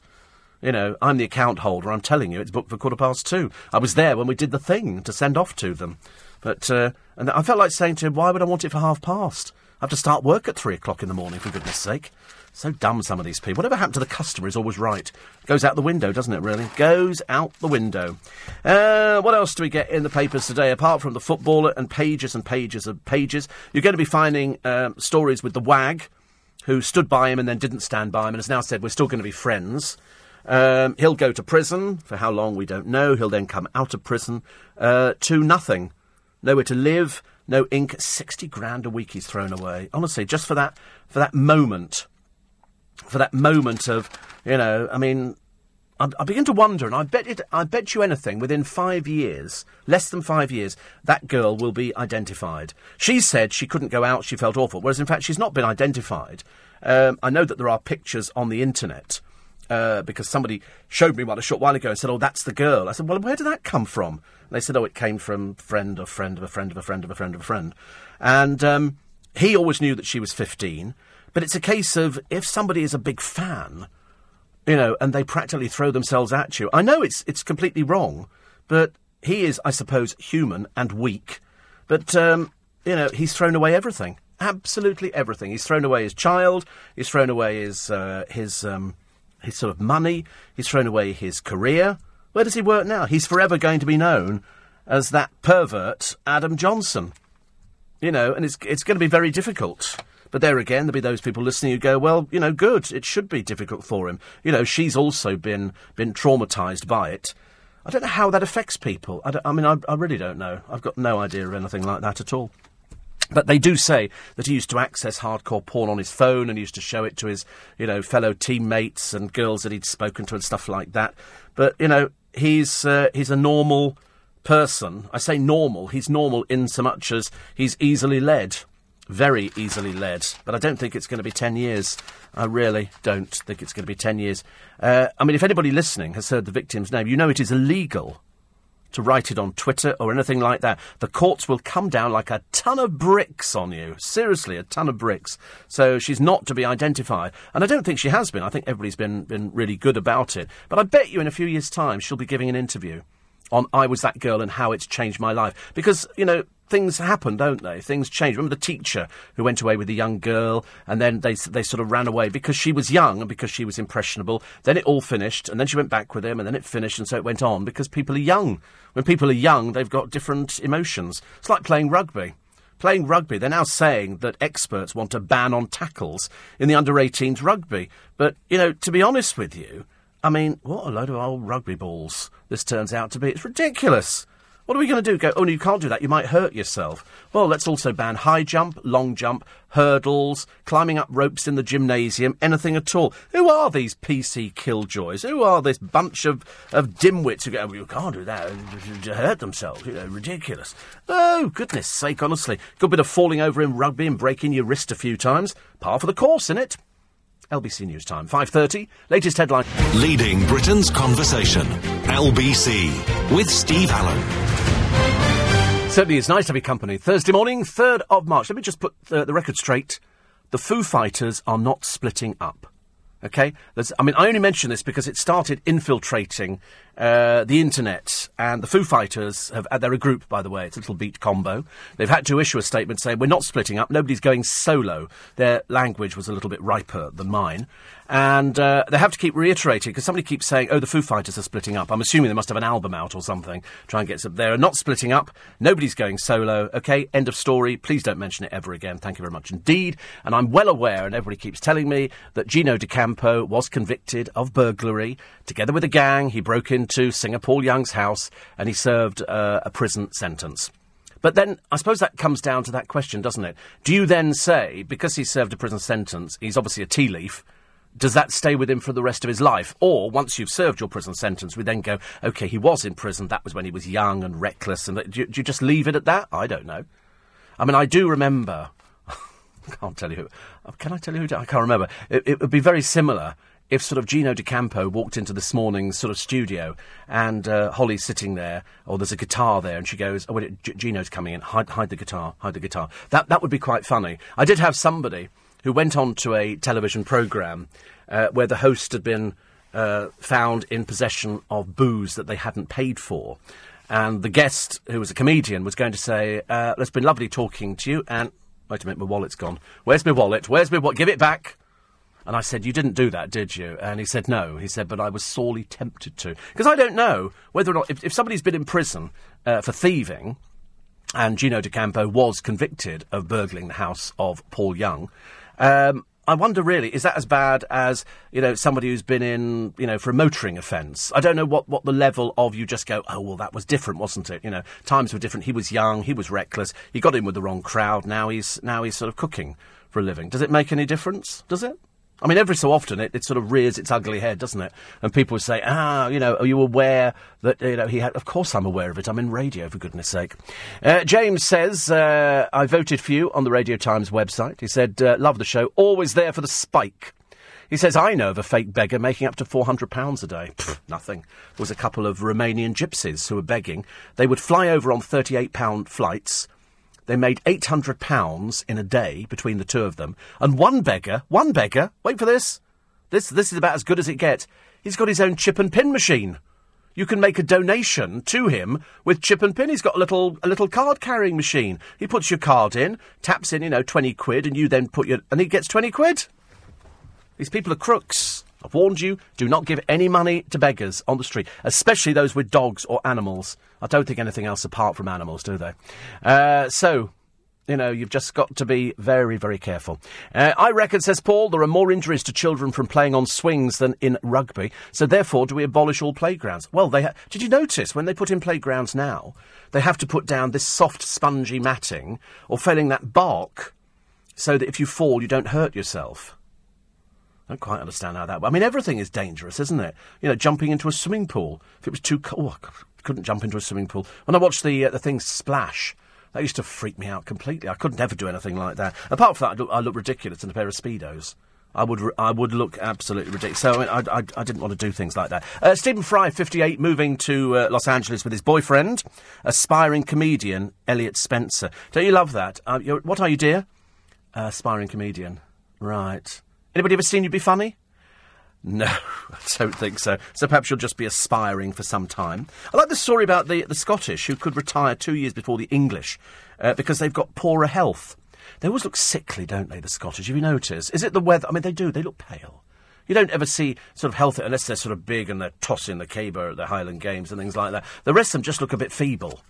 You know, I'm the account holder. I'm telling you, it's booked for quarter past two. I was there when we did the thing to send off to them. But, uh, and I felt like saying to him, why would I want it for half past? I have to start work at three o'clock in the morning, for goodness sake. So dumb, some of these people. Whatever happened to the customer is always right. Goes out the window, doesn't it, really? Goes out the window. Uh, what else do we get in the papers today? Apart from the footballer and pages and pages and pages, you're going to be finding um, stories with the wag, who stood by him and then didn't stand by him and has now said, we're still going to be friends. Um, he'll go to prison. For how long, we don't know. He'll then come out of prison uh, to nothing. Nowhere to live, no ink. Sixty grand a week he's thrown away. Honestly, just for that, for that moment, for that moment of, you know, I mean, I, I begin to wonder, and I bet it, I bet you anything, within five years, less than five years, that girl will be identified. She said she couldn't go out; she felt awful. Whereas, in fact, she's not been identified. Um, I know that there are pictures on the internet. Uh, because somebody showed me one a short while ago and said, oh, that's the girl. I said, well, where did that come from? And they said, oh, it came from friend of friend of a friend of a friend of a friend of a friend. And um, he always knew that she was fifteen. But it's a case of if somebody is a big fan, you know, and they practically throw themselves at you. I know it's it's completely wrong, but he is, I suppose, human and weak. But, um, you know, he's thrown away everything. Absolutely everything. He's thrown away his child. He's thrown away his... Uh, his um, his sort of money, he's thrown away his career. Where does he work now? He's forever going to be known as that pervert Adam Johnson. You know, and it's it's going to be very difficult. But there again, there'll be those people listening who go, well, you know, good, it should be difficult for him. You know, she's also been been traumatised by it. I don't know how that affects people. I, I mean, I, I really don't know. I've got no idea of anything like that at all. But they do say that he used to access hardcore porn on his phone and used to show it to his, you know, fellow teammates and girls that he'd spoken to and stuff like that. But, you know, he's uh, he's a normal person. I say normal. He's normal in so much as he's easily led, very easily led. But I don't think it's going to be ten years. I really don't think it's going to be ten years. Uh, I mean, if anybody listening has heard the victim's name, you know it is illegal to write it on Twitter or anything like that. The courts will come down like a ton of bricks on you. Seriously, a ton of bricks. So she's not to be identified. And I don't think she has been. I think everybody's been, been really good about it. But I bet you in a few years' time she'll be giving an interview on I Was That Girl and how it's changed my life. Because, you know, things happen, don't they? Things change. Remember the teacher who went away with the young girl and then they they sort of ran away because she was young and because she was impressionable. Then it all finished and then she went back with him and then it finished and so it went on because people are young. When people are young, they've got different emotions. It's like playing rugby. Playing rugby, they're now saying that experts want a ban on tackles in the under eighteens rugby. But, you know, to be honest with you, I mean, what a load of old rugby balls this turns out to be. It's ridiculous. What are we going to do? Go, oh, no, you can't do that. You might hurt yourself. Well, let's also ban high jump, long jump, hurdles, climbing up ropes in the gymnasium, anything at all. Who are these P C killjoys? Who are this bunch of, of dimwits who go, oh, you can't do that, hurt themselves, you know, ridiculous. Oh, goodness sake, honestly. Good bit of falling over in rugby and breaking your wrist a few times. Par for the course, innit? L B C News Time, five thirty, latest headline. Leading Britain's conversation, L B C, with Steve Allen. Certainly it's nice to be company. Thursday morning, third of March. Let me just put the, the record straight. The Foo Fighters are not splitting up. OK? There's, I mean, I only mention this because it started infiltrating uh, the internet. And the Foo Fighters, have, they're a group, by the way. It's a little beat combo. They've had to issue a statement saying, we're not splitting up. Nobody's going solo. Their language was a little bit riper than mine. And uh, they have to keep reiterating, because somebody keeps saying, oh, the Foo Fighters are splitting up. I'm assuming they must have an album out or something. Try and get some. They're not splitting up. Nobody's going solo. OK? End of story. Please don't mention it ever again. Thank you very much indeed. And I'm well aware, and everybody keeps telling me, that Gino De Campo was convicted of burglary. Together with a gang, he broke into singer Paul Young's house and he served uh, a prison sentence. But then, I suppose that comes down to that question, doesn't it? Do you then say, because he served a prison sentence, he's obviously a tea leaf, does that stay with him for the rest of his life? Or, once you've served your prison sentence, we then go, OK, he was in prison, that was when he was young and reckless, and do you, do you just leave it at that? I don't know. I mean, I do remember... I can't tell you who... Can I tell you who... I can't remember. It, it would be very similar if sort of Gino De Campo walked into this morning's sort of studio and uh, Holly's sitting there, or there's a guitar there, and she goes, oh, wait, G- Gino's coming in. Hide, hide the guitar. Hide the guitar. That, that would be quite funny. I did have somebody who went on to a television programme uh, where the host had been... uh, found in possession of booze that they hadn't paid for. And the guest, who was a comedian, was going to say, uh, it's been lovely talking to you, and... Wait a minute, my wallet's gone. Where's my wallet? Where's my wallet? Give it back! And I said, you didn't do that, did you? And he said, no. He said, but I was sorely tempted to. Because I don't know whether or not... If, if somebody's been in prison uh, for thieving, and Gino De Campo was convicted of burgling the house of Paul Young, um, I wonder, really, is that as bad as, you know, somebody who's been in, you know, for a motoring offence? I don't know what, what the level of you just go, oh, well, that was different, wasn't it? You know, times were different. He was young. He was reckless. He got in with the wrong crowd. Now he's now he's sort of cooking for a living. Does it make any difference? Does it? I mean, every so often it, it sort of rears its ugly head, doesn't it? And people say, ah, you know, are you aware that, you know, he had... Of course I'm aware of it. I'm in radio, for goodness sake. Uh, James says, uh, I voted for you on the Radio Times website. He said, uh, love the show. Always there for the spike. He says, I know of a fake beggar making up to four hundred pounds a day. Pfft, nothing. There was a couple of Romanian gypsies who were begging. They would fly over on thirty-eight pound flights. They made eight hundred pounds in a day between the two of them. And one beggar, one beggar, wait for this. This this is about as good as it gets. He's got his own chip and pin machine. You can make a donation to him with chip and pin. He's got a little a little card-carrying machine. He puts your card in, taps in, you know, twenty quid, and you then put your... And he gets twenty quid. These people are crooks. I've warned you, do not give any money to beggars on the street, especially those with dogs or animals. I don't think anything else apart from animals, do they? Uh, so, you know, you've just got to be very, very careful. Uh, I reckon, says Paul, there are more injuries to children from playing on swings than in rugby, so therefore do we abolish all playgrounds? Well, they ha- did you notice when they put in playgrounds now, they have to put down this soft, spongy matting, or failing that bark, so that if you fall, you don't hurt yourself. I don't quite understand how that works. I mean, everything is dangerous, isn't it? You know, jumping into a swimming pool. If it was too cold, oh, I couldn't jump into a swimming pool. When I watched the uh, the thing Splash, that used to freak me out completely. I could never do anything like that. Apart from that, I look, I look ridiculous in a pair of Speedos. I would I would look absolutely ridiculous. So I, mean, I, I, I didn't want to do things like that. Uh, Stephen Fry, fifty-eight, moving to uh, Los Angeles with his boyfriend, aspiring comedian Elliot Spencer. Don't you love that? Uh, you're, what are you, dear? Uh, aspiring comedian. Right. Anybody ever seen You Be Funny? No, I don't think so. So perhaps you'll just be aspiring for some time. I like the story about the, the Scottish who could retire two years before the English uh, because they've got poorer health. They always look sickly, don't they, the Scottish, if you notice? Is it the weather? I mean, they do. They look pale. You don't ever see sort of healthy, unless they're sort of big and they're tossing the caber at the Highland Games and things like that. The rest of them just look a bit feeble.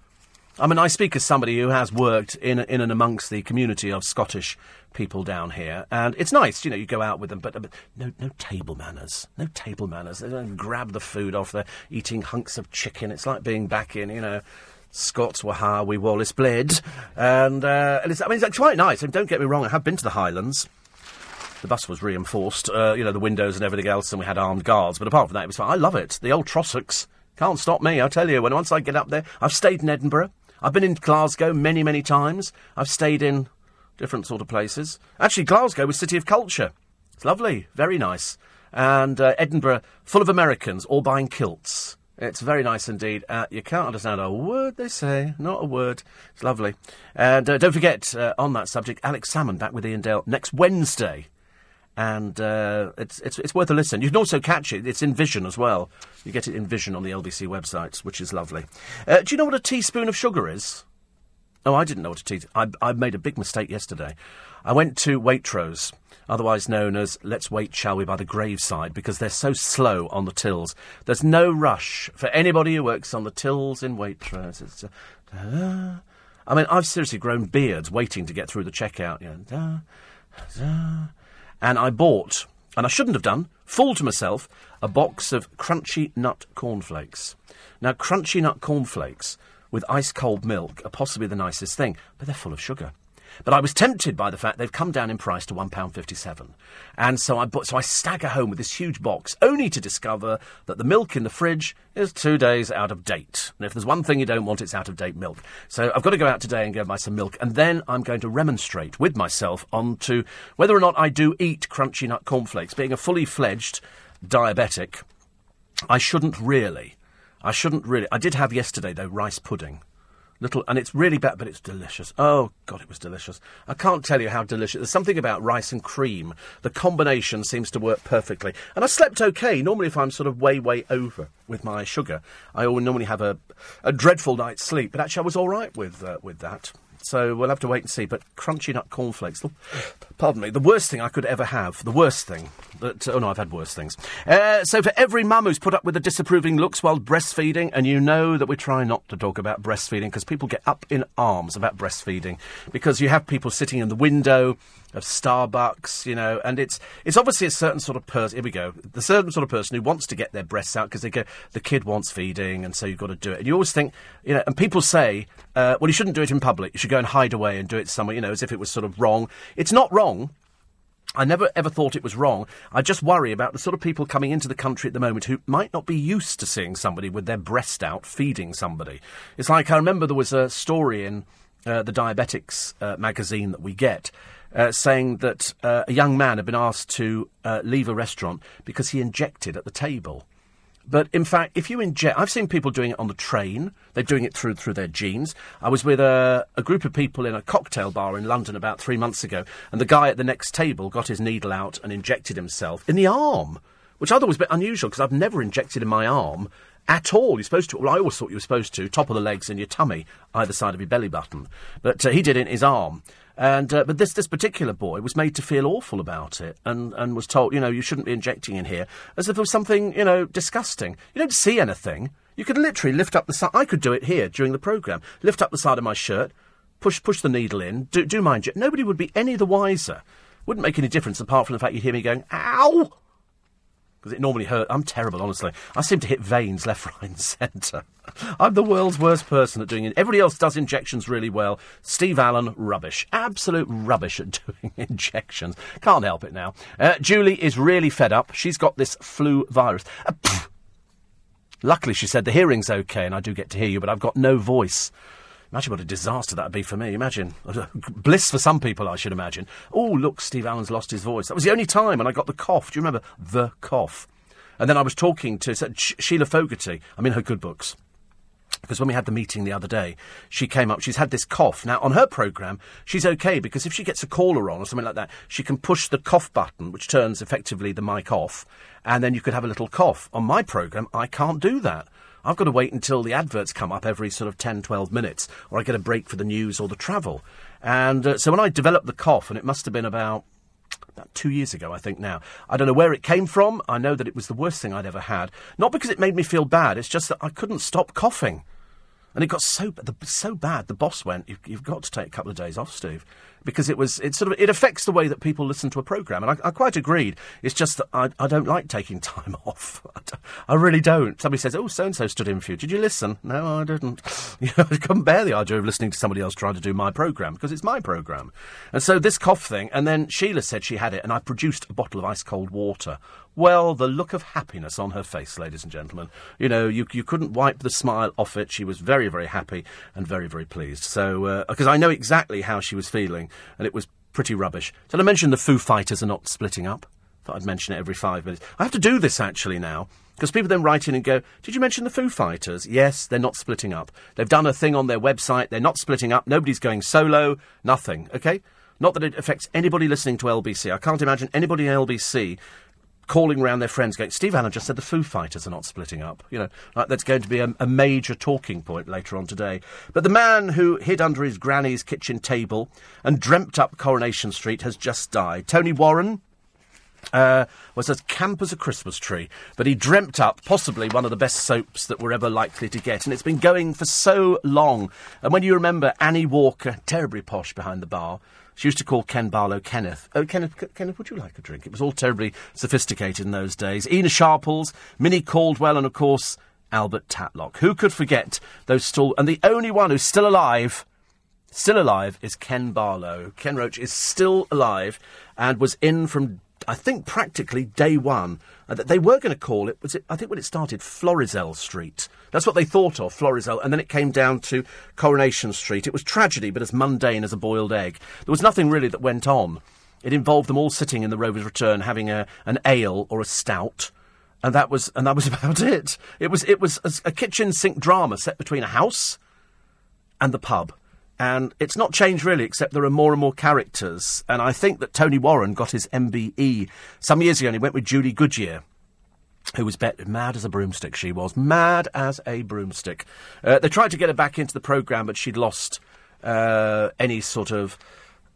I mean, I speak as somebody who has worked in in and amongst the community of Scottish people down here, and it's nice, you know, you go out with them, but, but no no table manners, no table manners. They don't grab the food off, they're eating hunks of chicken. It's like being back in, you know, Scots were how we Wallace bled, and, uh, and it's, I mean, it's quite nice. I mean, don't get me wrong, I have been to the Highlands. The bus was reinforced, uh, you know, the windows and everything else, and we had armed guards, but apart from that, it was fine. I love it. The old Trossachs can't stop me, I tell you. When once I get up there, I've stayed in Edinburgh. I've been in Glasgow many, many times. I've stayed in different sort of places. Actually, Glasgow was City of Culture. It's lovely. Very nice. And uh, Edinburgh, full of Americans, all buying kilts. It's very nice indeed. Uh, you can't understand a word they say. Not a word. It's lovely. And uh, don't forget, uh, on that subject, Alex Salmon back with Ian Dale next Wednesday. And uh, it's, it's it's worth a listen. You can also catch it. It's in Vision as well. You get it in Vision on the L B C website, which is lovely. Uh, do you know what a teaspoon of sugar is? Oh, I didn't know what a teaspoon... I, I made a big mistake yesterday. I went to Waitrose, otherwise known as Let's Wait, Shall We, by the Graveside, because they're so slow on the tills. There's no rush for anybody who works on the tills in Waitrose. It's, uh, da, I mean, I've seriously grown beards waiting to get through the checkout. You know, da, da. And I bought, and I shouldn't have done, fool to myself, a box of Crunchy Nut cornflakes. Now, Crunchy Nut cornflakes with ice-cold milk are possibly the nicest thing, but they're full of sugar. But I was tempted by the fact they've come down in price to one pound fifty-seven. And so I bought, so I stagger home with this huge box, only to discover that the milk in the fridge is two days out of date. And if there's one thing you don't want, it's out-of-date milk. So I've got to go out today and go buy some milk, and then I'm going to remonstrate with myself on to whether or not I do eat Crunchy Nut cornflakes. Being a fully-fledged diabetic, I shouldn't really. I shouldn't really. I did have yesterday, though, rice pudding. little, and it's really bad, but it's delicious. Oh, God, it was delicious. I can't tell you how delicious. There's something about rice and cream. The combination seems to work perfectly. And I slept OK. Normally, if I'm sort of way, way over with my sugar, I always normally have a, a dreadful night's sleep. But actually, I was all right with uh, with that. So we'll have to wait and see. But crunchy nut cornflakes, pardon me, the worst thing I could ever have. The worst thing. That, oh, no, I've had worse things. Uh, so for every mum who's put up with the disapproving looks while breastfeeding, and you know that we try not to talk about breastfeeding because people get up in arms about breastfeeding because you have people sitting in the window of Starbucks, you know, and it's it's obviously a certain sort of person, here we go, the certain sort of person who wants to get their breasts out because they go, the kid wants feeding and so you've got to do it. And you always think, you know, and people say, uh, well, you shouldn't do it in public. You should go and hide away and do it somewhere, you know, as if it was sort of wrong. It's not wrong. I never, ever thought it was wrong. I just worry about the sort of people coming into the country at the moment who might not be used to seeing somebody with their breast out feeding somebody. It's like, I remember there was a story in uh, the Diabetics uh, magazine that we get, Uh, saying that uh, a young man had been asked to uh, leave a restaurant because he injected at the table. But, in fact, if you inject... I've seen people doing it on the train. They're doing it through through their jeans. I was with a, a group of people in a cocktail bar in London about three months ago, and the guy at the next table got his needle out and injected himself in the arm, which I thought was a bit unusual because I've never injected in my arm at all. You're supposed to... Well, I always thought you were supposed to. Top of the legs and your tummy, either side of your belly button. But uh, he did it in his arm. And uh, but this this particular boy was made to feel awful about it and, and was told, you know, you shouldn't be injecting in here, as if it was something, you know, disgusting. You don't see anything. You could literally lift up the side. I could do it here during the programme. Lift up the side of my shirt, push push the needle in, do, do my injection. Nobody would be any the wiser. Wouldn't make any difference apart from the fact you'd hear me going, ow! Because it normally hurt. I'm terrible, honestly. I seem to hit veins left, right and centre. I'm the world's worst person at doing it. Everybody else does injections really well. Steve Allen, rubbish. Absolute rubbish at doing injections. Can't help it now. Uh, Julie is really fed up. She's got this flu virus. Uh, Luckily, she said, the hearing's OK and I do get to hear you, but I've got no voice. Imagine what a disaster that would be for me. Imagine. Bliss for some people, I should imagine. Oh, look, Steve Allen's lost his voice. That was the only time when I got the cough. Do you remember? The cough. And then I was talking to Sh- Sheila Fogarty. I'm in her good books. Because when we had the meeting the other day, she came up. She's had this cough. Now, on her programme, she's OK, because if she gets a caller on or something like that, she can push the cough button, which turns effectively the mic off, and then you could have a little cough. On my programme, I can't do that. I've got to wait until the adverts come up every sort of ten, twelve minutes, or I get a break for the news or the travel. And uh, so when I developed the cough, and it must have been about, about two years ago, I think now, I don't know where it came from. I know that it was the worst thing I'd ever had. Not because it made me feel bad. It's just that I couldn't stop coughing. And it got so the, so bad, the boss went, you've, you've got to take a couple of days off, Steve. Because it was, it sort of, it affects the way that people listen to a programme. And I, I quite agreed. It's just that I, I don't like taking time off. I, I really don't. Somebody says, oh, so-and-so stood in for you. Did you listen? No, I didn't. You know, I couldn't bear the idea of listening to somebody else trying to do my programme, because it's my programme. And so this cough thing, and then Sheila said she had it, and I produced a bottle of ice-cold water. Well, the look of happiness on her face, ladies and gentlemen. You know, you you couldn't wipe the smile off it. She was very, very happy and very, very pleased. So, because uh, I know exactly how she was feeling, and it was pretty rubbish. Did I mention the Foo Fighters are not splitting up? Thought I'd mention it every five minutes. I have to do this, actually, now, because people then write in and go, did you mention the Foo Fighters? Yes, they're not splitting up. They've done a thing on their website. They're not splitting up. Nobody's going solo. Nothing, OK? Not that it affects anybody listening to L B C. I can't imagine anybody in L B C calling round their friends going, Steve Allen just said the Foo Fighters are not splitting up. You know, like that's going to be a, a major talking point later on today. But the man who hid under his granny's kitchen table and dreamt up Coronation Street has just died. Tony Warren uh, was as camp as a Christmas tree, but he dreamt up possibly one of the best soaps that we're ever likely to get. And it's been going for so long. And when you remember Annie Walker, terribly posh behind the bar, she used to call Ken Barlow Kenneth. Oh, Kenneth, Kenneth, would you like a drink? It was all terribly sophisticated in those days. Ina Sharples, Minnie Caldwell, and, of course, Albert Tatlock. Who could forget those still... And the only one who's still alive, still alive, is Ken Barlow. Ken Roach is still alive and was in from, I think, practically day one. Uh, they were going to call it, was it, I think when it started, Florizel Street. That's what they thought of, Florizel, and then it came down to Coronation Street. It was tragedy, but as mundane as a boiled egg. There was nothing really that went on. It involved them all sitting in the Rover's Return, having a, an ale or a stout, and that was and that was about it. It was it was a, a kitchen sink drama set between a house and the pub. And it's not changed, really, except there are more and more characters. And I think that Tony Warren got his M B E some years ago, and he went with Julie Goodyear, who was bet- mad as a broomstick. She was mad as a broomstick. Uh, they tried to get her back into the programme, but she'd lost uh, any sort of...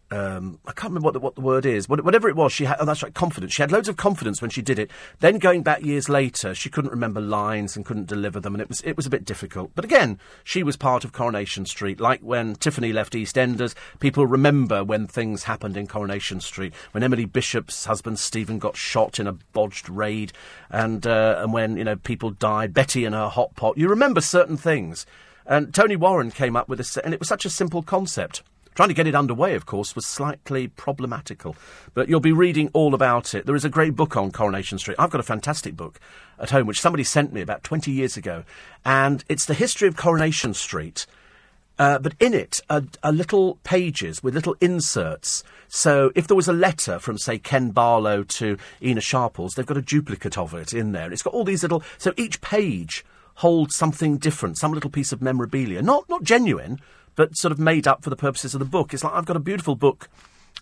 Um, I can't remember what the, what the word is. What, whatever it was, she had... Oh, that's right, confidence. She had loads of confidence when she did it. Then going back years later, she couldn't remember lines and couldn't deliver them, and it was it was a bit difficult. But again, she was part of Coronation Street. Like when Tiffany left EastEnders, people remember when things happened in Coronation Street, when Emily Bishop's husband Stephen got shot in a bodged raid, and, uh, and when, you know, people died, Betty and her hot pot. You remember certain things. And Tony Warren came up with this, and it was such a simple concept. Trying to get it underway, of course, was slightly problematical. But you'll be reading all about it. There is a great book on Coronation Street. I've got a fantastic book at home, which somebody sent me about twenty years ago. And it's the history of Coronation Street. Uh, but in it are, are little pages with little inserts. So if there was a letter from, say, Ken Barlow to Ena Sharples, they've got a duplicate of it in there. And it's got all these little... So each page holds something different, some little piece of memorabilia. Not not genuine, but sort of made up for the purposes of the book. It's like I've got a beautiful book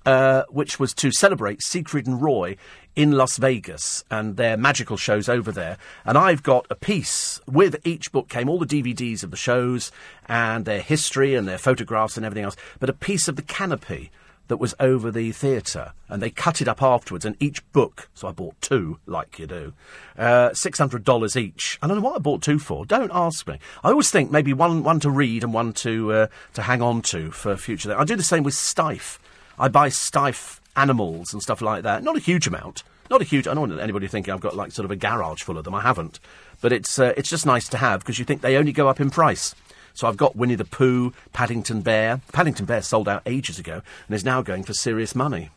uh, which was to celebrate Siegfried and Roy in Las Vegas and their magical shows over there. And I've got a piece with each book came all the D V Ds of the shows and their history and their photographs and everything else, but a piece of the canopy that was over the theatre, and they cut it up afterwards, and each book, so I bought two, like you do, uh, six hundred dollars each. I don't know what I bought two for, don't ask me. I always think maybe one one to read and one to uh, to hang on to for future. I do the same with Stife. I buy Stife animals and stuff like that. Not a huge amount, not a huge, I don't want anybody thinking I've got like sort of a garage full of them, I haven't. But it's uh, it's just nice to have, because you think they only go up in price. So I've got Winnie the Pooh, Paddington Bear. Paddington Bear sold out ages ago and is now going for serious money.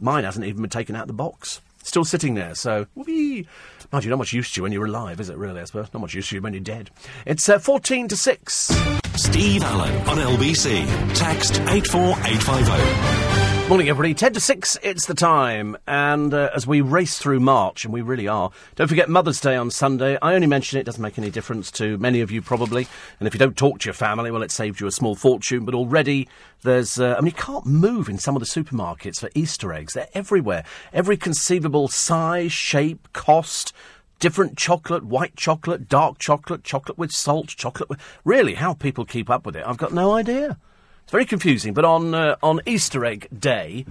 Mine hasn't even been taken out of the box. Still sitting there, so... Whoopee! Mind you, not much use to you when you're alive, is it, really, I suppose? Not much use to you when you're dead. It's uh, fourteen to six. Steve Allen on L B C. Text eight four eight five zero. Morning, everybody. ten to six, it's the time. And uh, as we race through March, and we really are, don't forget Mother's Day on Sunday. I only mention it, doesn't make any difference to many of you, probably. And if you don't talk to your family, well, it saved you a small fortune. But already there's... Uh, I mean, you can't move in some of the supermarkets for Easter eggs. They're everywhere. Every conceivable size, shape, cost... Different chocolate, white chocolate, dark chocolate, chocolate with salt, chocolate with... Really, how people keep up with it, I've got no idea. It's very confusing, but on uh, on Easter Egg Day,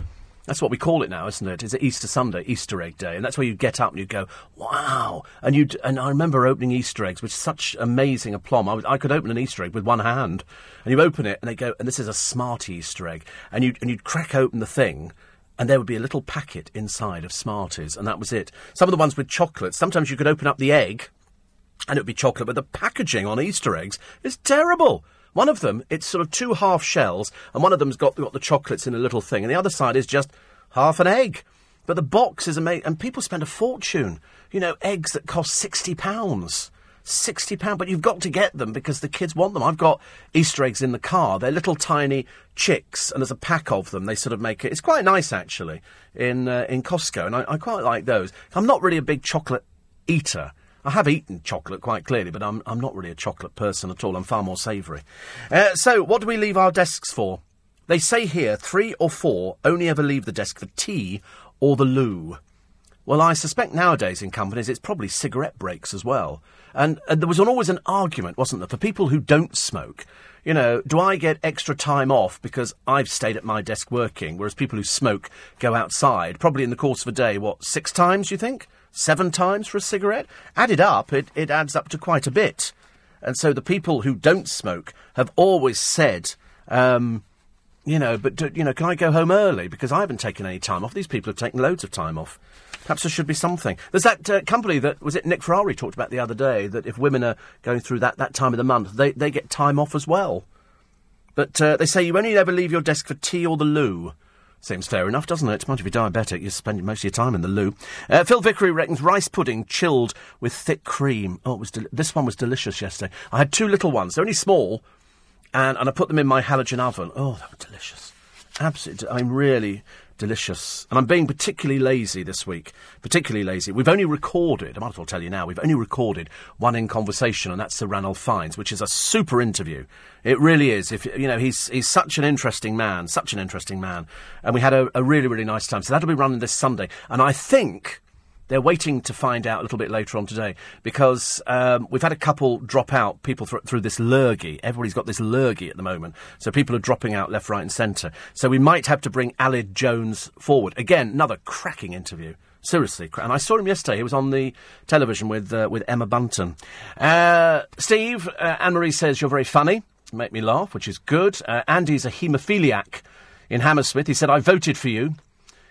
that's what we call it now, isn't it? It's Easter Sunday, Easter Egg Day, and that's where you get up and you go, wow! And you and I remember opening Easter eggs with such amazing aplomb. I, was, I could open an Easter egg with one hand, and you open it, and they go, and this is a smart Easter egg, and you'd, and you'd crack open the thing... And there would be a little packet inside of Smarties, and that was it. Some of the ones with chocolate, sometimes you could open up the egg, and it would be chocolate, but the packaging on Easter eggs is terrible. One of them, it's sort of two half shells, and one of them's got, got the chocolates in a little thing, and the other side is just half an egg. But the box is amazing, and people spend a fortune. You know, eggs that cost sixty pounds. sixty pounds, but you've got to get them because the kids want them. I've got Easter eggs in the car. They're little tiny chicks, and there's a pack of them. They sort of make it... It's quite nice, actually, in uh, in Costco, and I, I quite like those. I'm not really a big chocolate eater. I have eaten chocolate, quite clearly, but I'm, I'm not really a chocolate person at all. I'm far more savoury. Uh, so, what do we leave our desks for? They say here, three or four only ever leave the desk for tea or the loo. Well, I suspect nowadays in companies it's probably cigarette breaks as well. And, and there was an, always an argument, wasn't there, for people who don't smoke. You know, do I get extra time off because I've stayed at my desk working, whereas people who smoke go outside, probably in the course of a day, what, six times, you think? Seven times for a cigarette? Added up, it, it adds up to quite a bit. And so the people who don't smoke have always said... Um, You know, but, do, you know, can I go home early? Because I haven't taken any time off. These people have taken loads of time off. Perhaps there should be something. There's that uh, company that, was it Nick Ferrari talked about the other day, that if women are going through that, that time of the month, they, they get time off as well. But uh, they say you only ever leave your desk for tea or the loo. Seems fair enough, doesn't it? Mind if you're diabetic, you spend most of your time in the loo. Uh, Phil Vickery reckons rice pudding chilled with thick cream. Oh, it was del- this one was delicious yesterday. I had two little ones. They're only small. And, and I put them in my halogen oven. Oh, that was delicious. Absolutely. I mean, really, delicious. And I'm being particularly lazy this week. Particularly lazy. We've only recorded, I might as well tell you now, we've only recorded one in conversation, and that's Sir Ranulph Fiennes, which is a super interview. It really is. If you know, he's he's such an interesting man, such an interesting man. And we had a, a really, really nice time. So that'll be running this Sunday. And I think they're waiting to find out a little bit later on today, because um, we've had a couple drop out, people th- through this lurgy. Everybody's got this lurgy at the moment. So people are dropping out left, right and centre. So we might have to bring Alid Jones forward. Again, another cracking interview. Seriously. Cra- and I saw him yesterday. He was on the television with uh, with Emma Bunton. Uh, Steve, uh, Anne-Marie says, you're very funny. Make me laugh, which is good. Uh, Andy's a haemophiliac in Hammersmith. He said, I voted for you.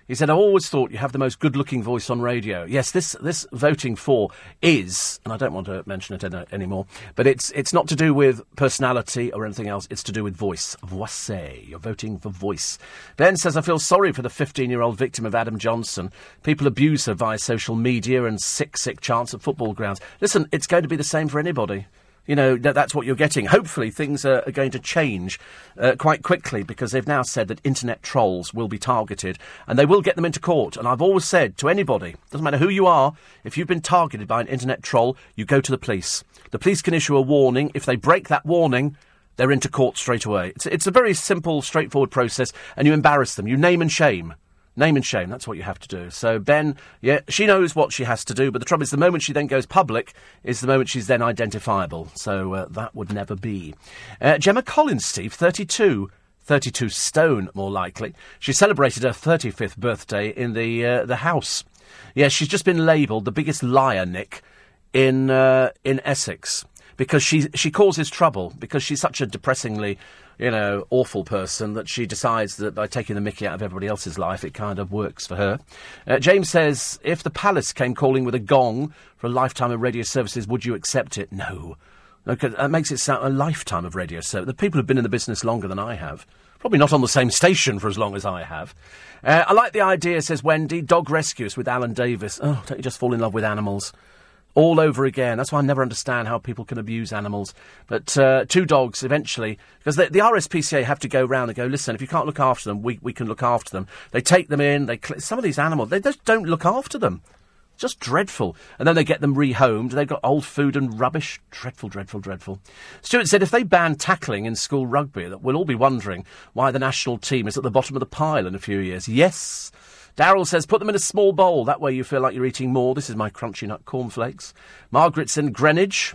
He said, I always thought you have the most good-looking voice on radio. Yes, this this voting for is, and I don't want to mention it any, anymore, but it's it's not to do with personality or anything else. It's to do with voice. Voice. You're voting for voice. Ben says, I feel sorry for the fifteen-year-old victim of Adam Johnson. People abuse her via social media and sick, sick chants at football grounds. Listen, it's going to be the same for anybody. You know, that, that's what you're getting. Hopefully things are, are going to change uh, quite quickly, because they've now said that internet trolls will be targeted and they will get them into court. And I've always said to anybody, doesn't matter who you are, if you've been targeted by an internet troll, you go to the police. The police can issue a warning. If they break that warning, they're into court straight away. It's, it's a very simple, straightforward process, and you embarrass them. You name and shame. Name and shame, that's what you have to do. So, Ben, yeah, she knows what she has to do, but the trouble is the moment she then goes public is the moment she's then identifiable. So uh, that would never be. Uh, Gemma Collins, Steve, thirty-two. thirty-two stone, more likely. She celebrated her thirty-fifth birthday in the uh, the house. Yes, yeah, she's just been labelled the biggest liar, Nick, in uh, in Essex. Because she she causes trouble, because she's such a depressingly, you know, awful person that she decides that by taking the mickey out of everybody else's life, it kind of works for her. Uh, James says, if the Palace came calling with a gong for a lifetime of radio services, would you accept it? No. No, 'cause that makes it sound a lifetime of radio service. The people have been in the business longer than I have. Probably not on the same station for as long as I have. Uh, I like the idea, says Wendy, dog rescues with Alan Davis. Oh, don't you just fall in love with animals? All over again. That's why I never understand how people can abuse animals. But uh, two dogs eventually, because the, the R S P C A have to go round and go, listen, if you can't look after them, we, we can look after them. They take them in. They cl- some of these animals, they just don't look after them. Just dreadful. And then they get them rehomed. They've got old food and rubbish. Dreadful, dreadful, dreadful. Stuart said, if they ban tackling in school rugby, that we'll all be wondering why the national team is at the bottom of the pile in a few years. Yes. Daryl says, put them in a small bowl. That way you feel like you're eating more. This is my crunchy nut cornflakes. Margaret's in Greenwich.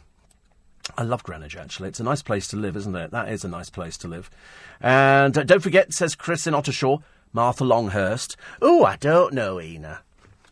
I love Greenwich, actually. It's a nice place to live, isn't it? That is a nice place to live. And uh, don't forget, says Chris in Ottershaw, Martha Longhurst. Oh, I don't know, Ina.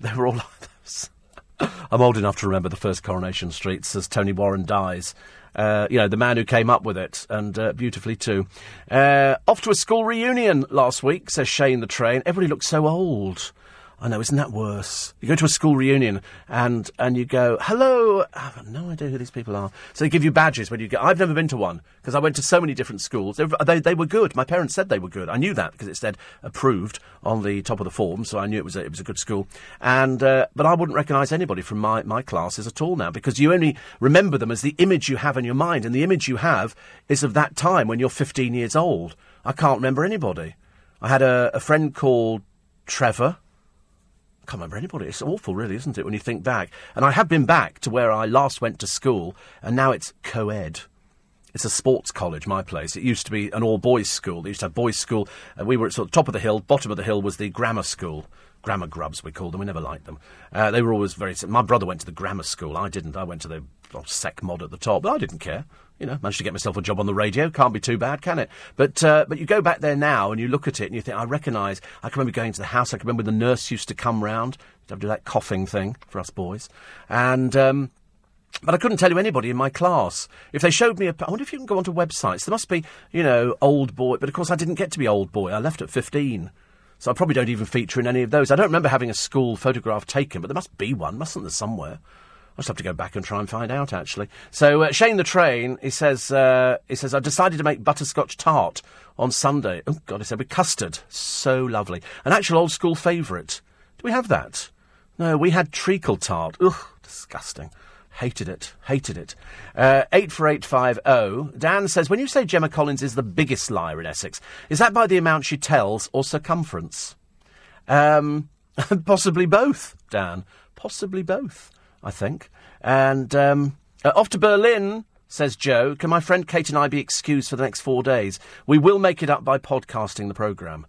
They were all like this. I'm old enough to remember the first Coronation Street, says Tony Warren Dies. Uh, you know, the man who came up with it, and uh, beautifully too. Uh, off to a school reunion last week, says Shane the Train. Everybody looks so old. I know, isn't that worse? You go to a school reunion and, and you go, hello, I have no idea who these people are. So they give you badges when you go. I've never been to one, because I went to so many different schools. They, they, they were good. My parents said they were good. I knew that, because it said approved on the top of the form, so I knew it was a, it was a good school. And uh, but I wouldn't recognise anybody from my, my classes at all now, because you only remember them as the image you have in your mind, and the image you have is of that time when you're fifteen years old. I can't remember anybody. I had a, a friend called Trevor. I can't remember anybody. It's awful, really, isn't it, when you think back? And I have been back to where I last went to school, and now it's co-ed. It's a sports college, my place. It used to be an all-boys school. They used to have boys' school, and we were at sort of top of the hill. Bottom of the hill was the grammar school. Grammar grubs, we called them. We never liked them. Uh, they were always very... My brother went to the grammar school. I didn't. I went to the oh, sec mod at the top, but I didn't care. You know, managed to get myself a job on the radio. Can't be too bad, can it? But uh, but you go back there now and you look at it and you think, I recognise. I can remember going to the house. I can remember the nurse used to come round. You'd have to do that coughing thing for us boys. And um, but I couldn't tell you anybody in my class. If they showed me a... I wonder if you can go onto websites. There must be, you know, old boy. But of course I didn't get to be old boy. I left at fifteen. So I probably don't even feature in any of those. I don't remember having a school photograph taken, but there must be one, mustn't there, somewhere? I'll just have to go back and try and find out, actually. So uh, Shane the Train, he says, uh, he says, I decided to make butterscotch tart on Sunday. Oh, God, he said, with custard. So lovely. An actual old school favourite. Do we have that? No, we had treacle tart. Ugh, disgusting. Hated it. Hated it. Uh, eight four eight five oh. Dan says, when you say Gemma Collins is the biggest liar in Essex, is that by the amount she tells or circumference? Um, possibly both, Dan. Possibly both, I think. And um, uh, off to Berlin, says Joe. Can my friend Kate and I be excused for the next four days? We will make it up by podcasting the programme.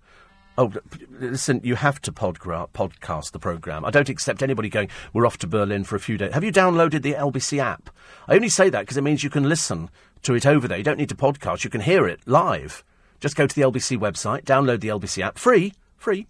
Oh, listen, you have to podgra- podcast the programme. I don't accept anybody going, we're off to Berlin for a few days. Have you downloaded the L B C app? I only say that because it means you can listen to it over there. You don't need to podcast. You can hear it live. Just go to the L B C website, download the L B C app. Free. Free.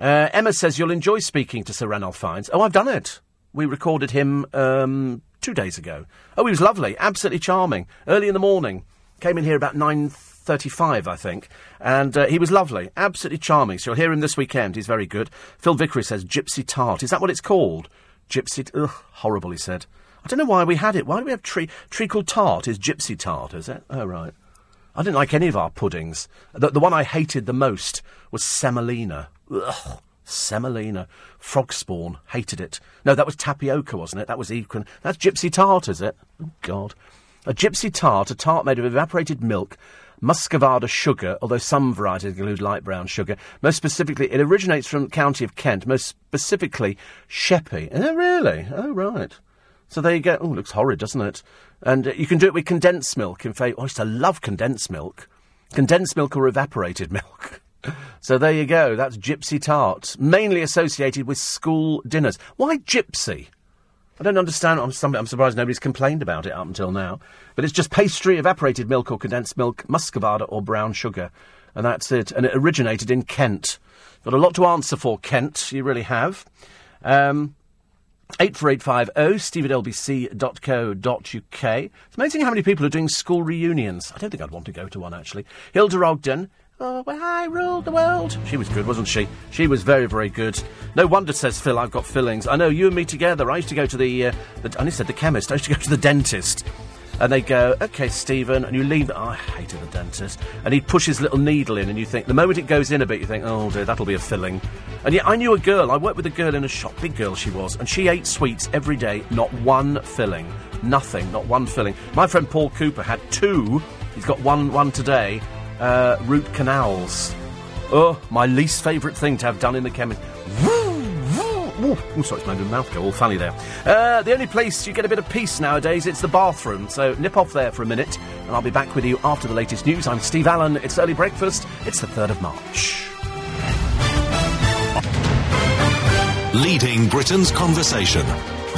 Uh, Emma says you'll enjoy speaking to Sir Ranulph Fiennes. Oh, I've done it. We recorded him um, two days ago. Oh, he was lovely. Absolutely charming. Early in the morning. Came in here about nine thirty-five, I think. And uh, he was lovely. Absolutely charming. So you'll hear him this weekend. He's very good. Phil Vickery says, Gypsy Tart. Is that what it's called? Gypsy... T- Ugh, horrible, he said. I don't know why we had it. Why do we have tre- treacle tart? Is Gypsy Tart, is it? Oh, right. I didn't like any of our puddings. The, the one I hated the most was semolina. Ugh, semolina. Frog spawn. Hated it. No, that was tapioca, wasn't it? That was equine. That's Gypsy Tart, is it? Oh, God. A gypsy tart, a tart made of evaporated milk, muscovado sugar, although some varieties include light brown sugar. Most specifically, it originates from the county of Kent, most specifically Sheppey. Oh, really? Oh, right. So there you go. Oh, looks horrid, doesn't it? And uh, you can do it with condensed milk. In fact, oh, I used to love condensed milk. Condensed milk or evaporated milk. So there you go. That's gypsy tart, mainly associated with school dinners. Why gypsy? I don't understand. I'm, I'm surprised nobody's complained about it up until now. But it's just pastry, evaporated milk or condensed milk, muscovado or brown sugar. And that's it. And it originated in Kent. Got a lot to answer for, Kent. You really have. Um, eight four eight five oh, steve at l b c dot co dot u k. It's amazing how many people are doing school reunions. I don't think I'd want to go to one, actually. Hilda Ogden. Oh, well, I ruled the world. She was good, wasn't she? She was very, very good. No wonder, says Phil, I've got fillings. I know, you and me together. I used to go to the... Uh, the I nearly said the chemist. I used to go to the dentist. And they go, OK, Stephen, and you leave... Oh, I hated the dentist. And he'd push his little needle in, and you think... The moment it goes in a bit, you think, oh, dear, that'll be a filling. And yet I knew a girl. I worked with a girl in a shop. Big girl she was. And she ate sweets every day. Not one filling. Nothing. Not one filling. My friend Paul Cooper had two. He's got one, one today... Uh, root canals. Oh, my least favourite thing to have done in the chemist. Oh, sorry, it's made my mouth go all funny there. Uh, the only place you get a bit of peace nowadays, it's the bathroom. So nip off there for a minute, and I'll be back with you after the latest news. I'm Steve Allen. It's Early Breakfast. It's the third of March. Leading Britain's conversation.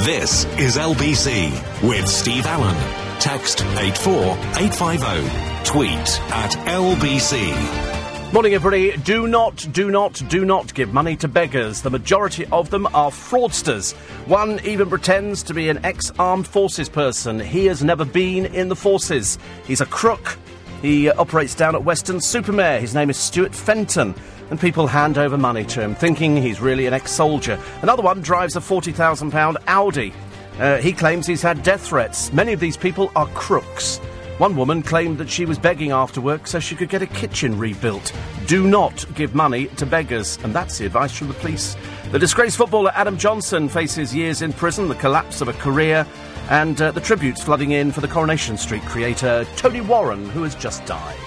This is L B C with Steve Allen. Text eight four eight five oh. Tweet at L B C. Morning, everybody. Do not, do not, do not give money to beggars. The majority of them are fraudsters. One even pretends to be an ex-armed forces person. He has never been in the forces. He's a crook. He uh, operates down at Western Supermare. His name is Stuart Fenton. And people hand over money to him, thinking he's really an ex-soldier. Another one drives a forty thousand pounds Audi. Uh, he claims he's had death threats. Many of these people are crooks. One woman claimed that she was begging after work so she could get a kitchen rebuilt. Do not give money to beggars. And that's the advice from the police. The disgraced footballer Adam Johnson faces years in prison, the collapse of a career, and uh, the tributes flooding in for the Coronation Street creator Tony Warren, who has just died.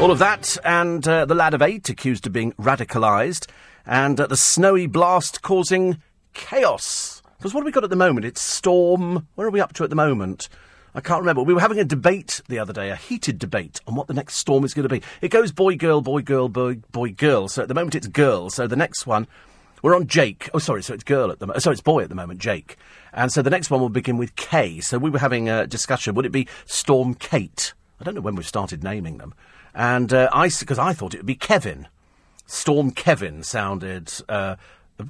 All of that, and uh, the lad of eight accused of being radicalised, and uh, the snowy blast causing chaos. Because what have we got at the moment? It's storm. Where are we up to at the moment? I can't remember. We were having a debate the other day, a heated debate on what the next storm is going to be. It goes boy, girl, boy, girl, boy, boy, girl. So at the moment it's girl. So the next one, we're on Jake. Oh, sorry. So it's girl at the moment. Sorry, it's boy at the moment, Jake. And so the next one will begin with K. So we were having a discussion. Would it be Storm Kate? I don't know when we've started naming them. And uh, I, because I thought it would be Kevin. Storm Kevin sounded uh,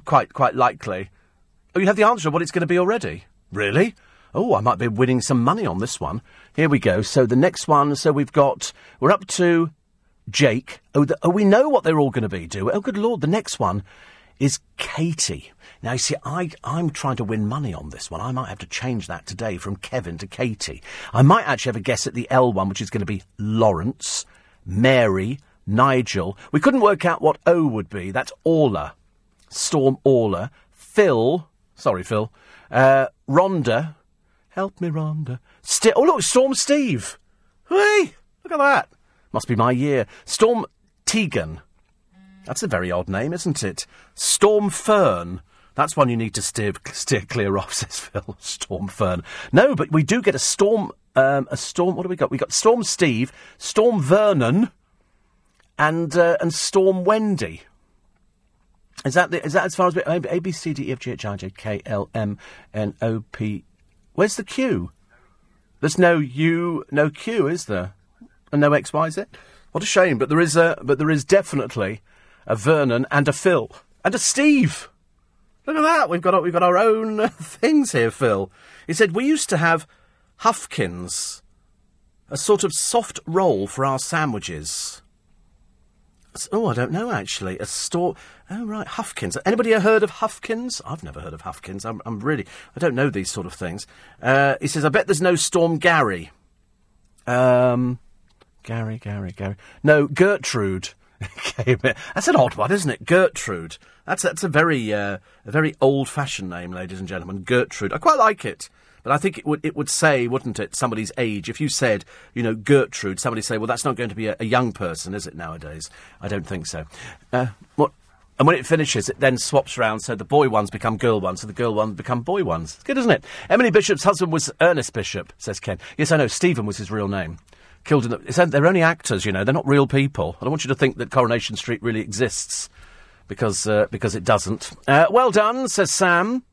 quite quite likely. Oh, you have the answer of what it's going to be already? Really? Oh, I might be winning some money on this one. Here we go. So the next one, so we've got... We're up to Jake. Oh, the, oh we know what they're all going to be, do we? Oh, good Lord, the next one is Katie. Now, you see, I, I'm trying to win money on this one. I might have to change that today from Kevin to Katie. I might actually have a guess at the L one, which is going to be Lawrence, Mary, Nigel. We couldn't work out what O would be. That's Orla. Storm Orla. Phil... Sorry, Phil. Uh, Rhonda. Help me, Rhonda. St- oh, look, Storm Steve. Hey, look at that. Must be my year. Storm Tegan. That's a very odd name, isn't it? Storm Fern. That's one you need to steer, steer clear off, says Phil. Storm Fern. No, but we do get a storm... Um, a storm... What do we got? We got Storm Steve, Storm Vernon, and uh, and Storm Wendy. Is that the, is that as far as... We, a, a, B, C, D, E, F, G, H, I, J, K, L, M, N, O, P... Where's the Q? There's no U, no Q, is there? And no X, Y, Z? What a shame, but there is a, but there is definitely a Vernon and a Phil. And a Steve! Look at that, we've got, we've got our own things here, Phil. He said, we used to have Huffkins, a sort of soft roll for our sandwiches. Oh, I don't know, actually. A store... Oh, right, Huffkins. Anybody heard of Huffkins? I've never heard of Huffkins. I'm, I'm really... I don't know these sort of things. Uh, he says, I bet there's no Storm Gary. Um, Gary, Gary, Gary. No, Gertrude. That's an odd one, isn't it? Gertrude. That's, that's a very uh, a very old-fashioned name, ladies and gentlemen. Gertrude. I quite like it. But I think it would, it would say, wouldn't it, somebody's age. If you said, you know, Gertrude, somebody say, well, that's not going to be a, a young person, is it, nowadays? I don't think so. Uh, what? And when it finishes, it then swaps round, so the boy ones become girl ones, so the girl ones become boy ones. It's good, isn't it? Emily Bishop's husband was Ernest Bishop, says Ken. Yes, I know, Stephen was his real name. Killed in the... They're only actors, you know, they're not real people. I don't want you to think that Coronation Street really exists, because, uh, because it doesn't. Uh, well done, says Sam.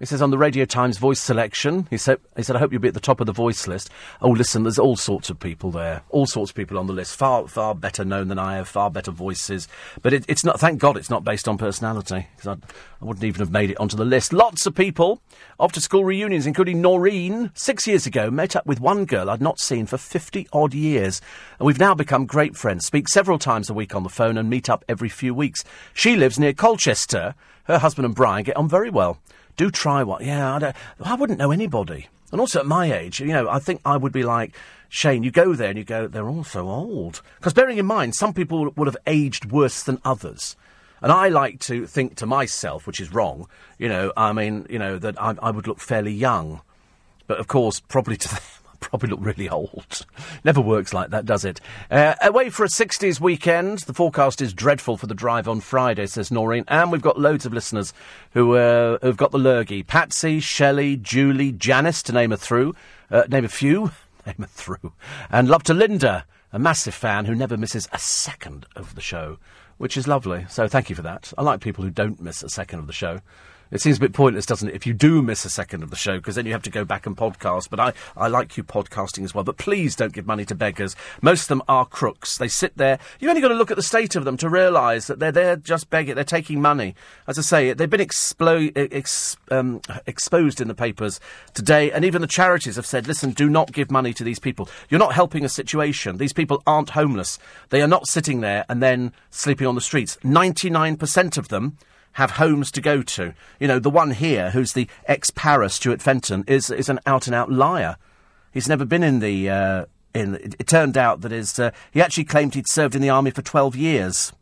He says, on the Radio Times voice selection, he said, he said, I hope you'll be at the top of the voice list. Oh, listen, there's all sorts of people there. All sorts of people on the list. Far, far better known than I have. Far better voices. But it, it's not, thank God, it's not based on personality. Because I, I wouldn't even have made it onto the list. Lots of people, after school reunions, including Noreen, six years ago, met up with one girl I'd not seen for fifty-odd years. And we've now become great friends. Speak several times a week on the phone and meet up every few weeks. She lives near Colchester. Her husband and Brian get on very well. Do try one. Yeah, I, don't, I wouldn't know anybody. And also at my age, you know, I think I would be like, Shane, you go there and you go, they're all so old. Because bearing in mind, some people would have aged worse than others. And I like to think to myself, which is wrong, you know, I mean, you know, that I, I would look fairly young. But of course, probably to them, I probably look really old. Never works like that, does it? Uh, away for a sixties weekend. The forecast is dreadful for the drive on Friday, says Noreen. And we've got loads of listeners who uh, have got the lurgy. Patsy, Shelley, Julie, Janice, to name a through, uh, name a few, name a through. And love to Linda, a massive fan who never misses a second of the show, which is lovely. So thank you for that. I like people who don't miss a second of the show. It seems a bit pointless, doesn't it, if you do miss a second of the show, because then you have to go back and podcast. But I, I like you podcasting as well. But please don't give money to beggars. Most of them are crooks. They sit there. You've only got to look at the state of them to realise that they're there just begging. They're taking money. As I say, they've been explo- ex- um, exposed in the papers today, and even the charities have said, listen, do not give money to these people. You're not helping a situation. These people aren't homeless. They are not sitting there and then sleeping on the streets. ninety-nine percent of them have homes to go to. You know, the one here, who's the ex-para Stuart Fenton, is is an out-and-out liar. He's never been in the... Uh, in. It, it turned out that his, uh, he actually claimed he'd served in the army for twelve years.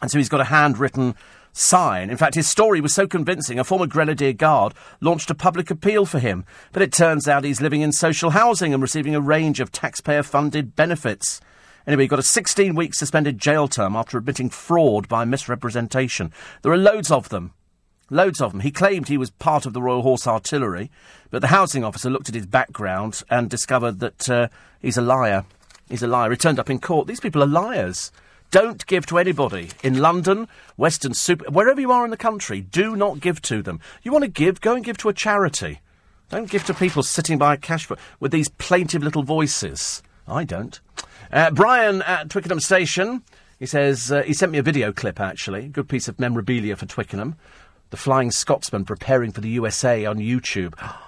And so he's got a handwritten sign. In fact, his story was so convincing, a former Grenadier Guard launched a public appeal for him. But it turns out he's living in social housing and receiving a range of taxpayer-funded benefits. Anyway, he got a sixteen-week suspended jail term after admitting fraud by misrepresentation. There are loads of them. Loads of them. He claimed he was part of the Royal Horse Artillery, but the housing officer looked at his background and discovered that uh, he's a liar. He's a liar. He turned up in court. These people are liars. Don't give to anybody. In London, Western Super... Wherever you are in the country, do not give to them. You want to give, go and give to a charity. Don't give to people sitting by a cash... with these plaintive little voices. I don't. Uh, Brian at Twickenham Station, he says, uh, he sent me a video clip, actually. Good piece of memorabilia for Twickenham. The Flying Scotsman preparing for the U S A on YouTube. Oh,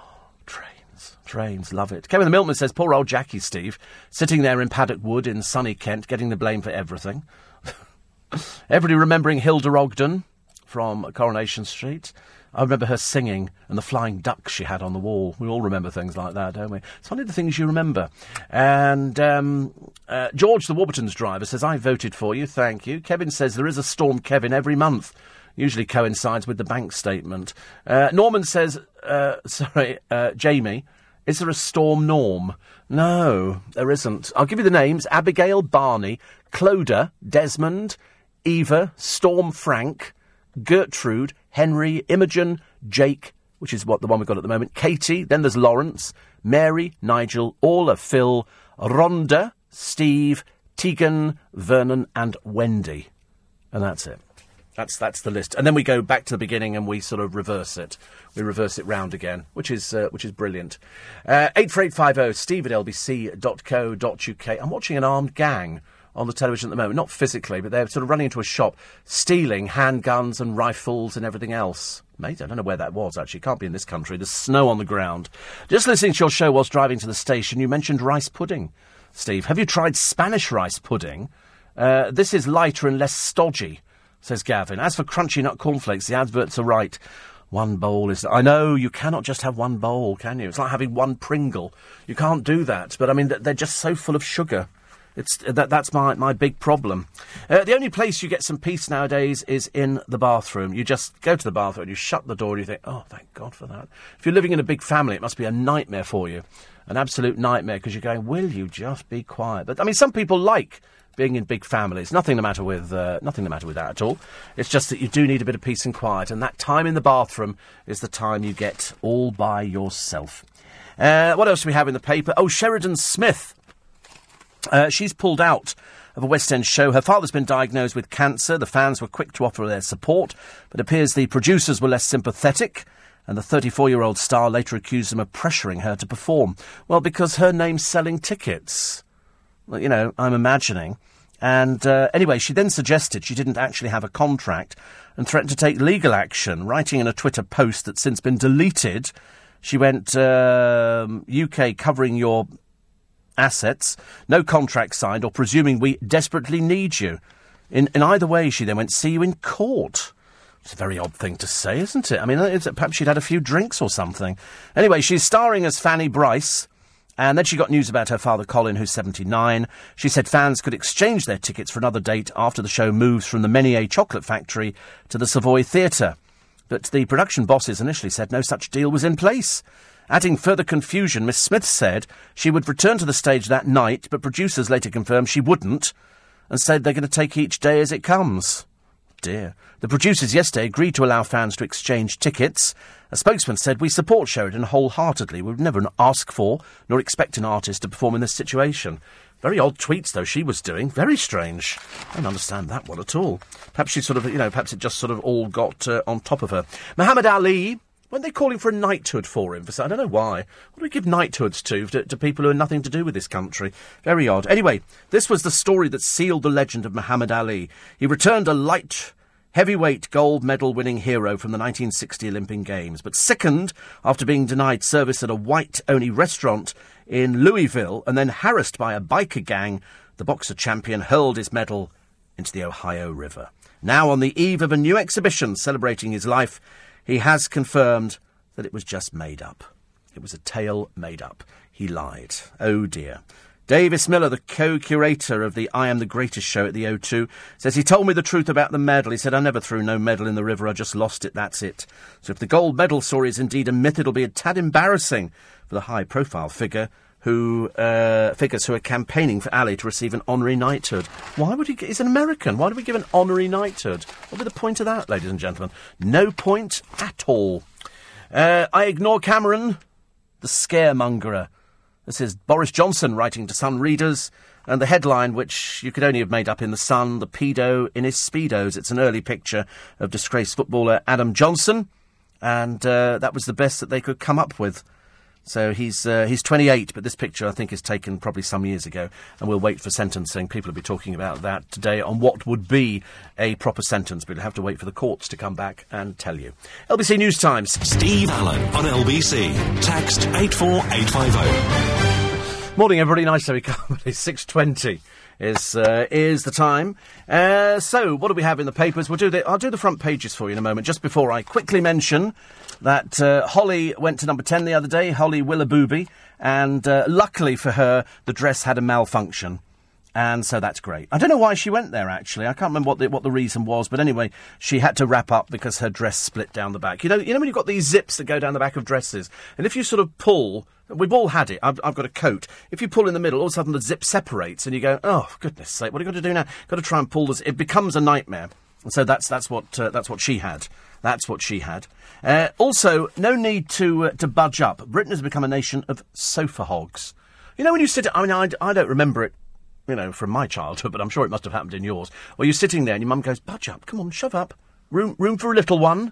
trains, trains, love it. Kevin the Milkman says, poor old Jackie, Steve, sitting there in Paddock Wood in sunny Kent, getting the blame for everything. Everybody remembering Hilda Ogden from Coronation Street. I remember her singing and the flying ducks she had on the wall. We all remember things like that, don't we? It's one of the things you remember. And um, uh, George, the Warburton's driver, says, I voted for you, thank you. Kevin says, there is a Storm Kevin every month. Usually coincides with the bank statement. Uh, Norman says, uh, sorry, uh, Jamie, is there a Storm Norm? No, there isn't. I'll give you the names. Abigail, Barney, Cloda, Desmond, Eva, Storm Frank, Gertrude, Henry, Imogen, Jake, which is what the one we've got at the moment, Katie, then there's Lawrence, Mary, Nigel, all of Phil, Rhonda, Steve, Tegan, Vernon and Wendy. And that's it. That's that's the list. And then we go back to the beginning and we sort of reverse it. We reverse it round again, which is uh, which is brilliant. Uh, eight four eight five oh, steve at l b c dot co dot u k. I'm watching an armed gang on the television at the moment. Not physically, but they're sort of running into a shop, stealing handguns and rifles and everything else. Mate, I don't know where that was, actually. Can't be in this country. There's snow on the ground. Just listening to your show whilst driving to the station, you mentioned rice pudding, Steve. Have you tried Spanish rice pudding? Uh, this is lighter and less stodgy, says Gavin. As for crunchy nut cornflakes, the adverts are right. One bowl is... I know, you cannot just have one bowl, can you? It's like having one Pringle. You can't do that. But, I mean, they're just so full of sugar. It's that, That's my, my big problem. Uh, the only place you get some peace nowadays is in the bathroom. You just go to the bathroom, you shut the door and you think, oh, thank God for that. If you're living in a big family, it must be a nightmare for you. An absolute nightmare, because you're going, will you just be quiet? But, I mean, some people like... being in big families, nothing the matter with uh, nothing the matter with that at all. It's just that you do need a bit of peace and quiet, and that time in the bathroom is the time you get all by yourself. Uh, what else do we have in the paper? Oh, Sheridan Smith. Uh, she's pulled out of a West End show. Her father's been diagnosed with cancer. The fans were quick to offer their support, but it appears the producers were less sympathetic, and the thirty-four-year-old star later accused them of pressuring her to perform. Well, because her name's selling tickets. You know, I'm imagining. And uh, anyway, she then suggested she didn't actually have a contract and threatened to take legal action, writing in a Twitter post that's since been deleted. She went, um, U K covering your assets, no contract signed, or presuming we desperately need you. In, in either way, she then went, see you in court. It's a very odd thing to say, isn't it? I mean, perhaps she'd had a few drinks or something. Anyway, she's starring as Fanny Bryce. And then she got news about her father, Colin, who's seventy-nine. She said fans could exchange their tickets for another date after the show moves from the Menier Chocolate Factory to the Savoy Theatre. But the production bosses initially said no such deal was in place. Adding further confusion, Miss Smith said she would return to the stage that night, but producers later confirmed she wouldn't and said they're going to take each day as it comes. Dear. The producers yesterday agreed to allow fans to exchange tickets. A spokesman said, we support Sheridan wholeheartedly. We would never ask for nor expect an artist to perform in this situation. Very odd tweets, though, she was doing. Very strange. I don't understand that one at all. Perhaps she sort of, you know, perhaps it just sort of all got uh, on top of her. Muhammad Ali, weren't they calling for a knighthood for him? For, I don't know why. What do we give knighthoods to, to, to people who have nothing to do with this country? Very odd. Anyway, this was the story that sealed the legend of Muhammad Ali. He returned a light... heavyweight gold medal-winning hero from the nineteen sixty Olympic Games, but sickened after being denied service at a white-only restaurant in Louisville and then harassed by a biker gang, the boxer champion hurled his medal into the Ohio River. Now, on the eve of a new exhibition celebrating his life, he has confirmed that it was just made up. It was a tale made up. He lied. Oh, dear. Davis Miller, the co-curator of the I Am the Greatest show at the O two, says he told me the truth about the medal. He said, I never threw no medal in the river. I just lost it. That's it. So if the gold medal story is indeed a myth, it'll be a tad embarrassing for the high-profile figure who uh, figures who are campaigning for Ali to receive an honorary knighthood. Why would he... He's an American. Why do we give an honorary knighthood? What would be the point of that, ladies and gentlemen? No point at all. Uh, I ignore Cameron, the scaremongerer. This is Boris Johnson writing to Sun readers, and the headline, which you could only have made up in the Sun, the pedo in his speedos. It's an early picture of disgraced footballer Adam Johnson, and uh, that was the best that they could come up with. So he's uh, he's twenty-eight, but this picture, I think, is taken probably some years ago, and we'll wait for sentencing. People will be talking about that today on what would be a proper sentence, but we'll have to wait for the courts to come back and tell you. L B C News Times. Steve Allen on L B C. Text eight four eight five oh. Morning, everybody. Nice to be company. six twenty is uh, is the time. Uh, so, what do we have in the papers? We'll do the, I'll do the front pages for you in a moment, just before I quickly mention that uh, Holly went to number ten the other day, Holly Willoughby, and uh, luckily for her, the dress had a malfunction. And so that's great. I don't know why she went there, actually. I can't remember what the, what the reason was. But anyway, she had to wrap up because her dress split down the back. You know, you know when you've got these zips that go down the back of dresses? And if you sort of pull... We've all had it. I've, I've got a coat. If you pull in the middle, all of a sudden the zip separates. And you go, oh, for goodness sake, what have you got to do now? Got to try and pull this. It becomes a nightmare. And so that's, that's, what, uh, that's what she had. That's what she had. Uh, also, no need to, uh, to budge up. Britain has become a nation of sofa hogs. You know when you sit... I mean, I, I don't remember it. You know, from my childhood, but I'm sure it must have happened in yours. Well, you're sitting there and your mum goes, budge up, come on, shove up. Room room for a little one.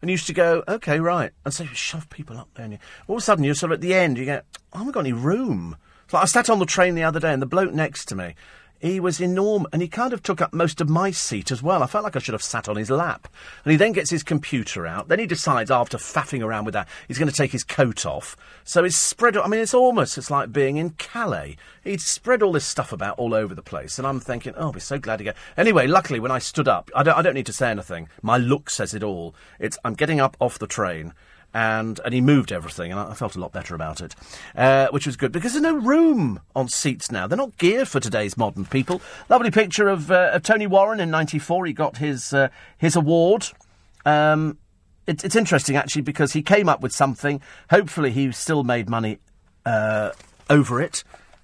And you used to go, OK, right. And so you shove people up there. And you, all of a sudden, you're sort of at the end. You go, I haven't got any room. It's like I sat on the train the other day and the bloke next to me, he was enormous. And he kind of took up most of my seat as well. I felt like I should have sat on his lap. And he then gets his computer out. Then he decides, after faffing around with that, he's going to take his coat off. So he's spread... I mean, it's almost... It's like being in Calais. He'd spread all this stuff about all over the place. And I'm thinking, oh, I'll be so glad to go... Anyway, luckily, when I stood up... I don't, I don't need to say anything. My look says it all. It's, I'm getting up off the train... And and he moved everything, and I felt a lot better about it, uh, which was good, because there's no room on seats now. They're not geared for today's modern people. Lovely picture of, uh, of Tony Warren in ninety-four. He got his uh, his award. Um, it, it's interesting, actually, because he came up with something. Hopefully he still made money uh, over it.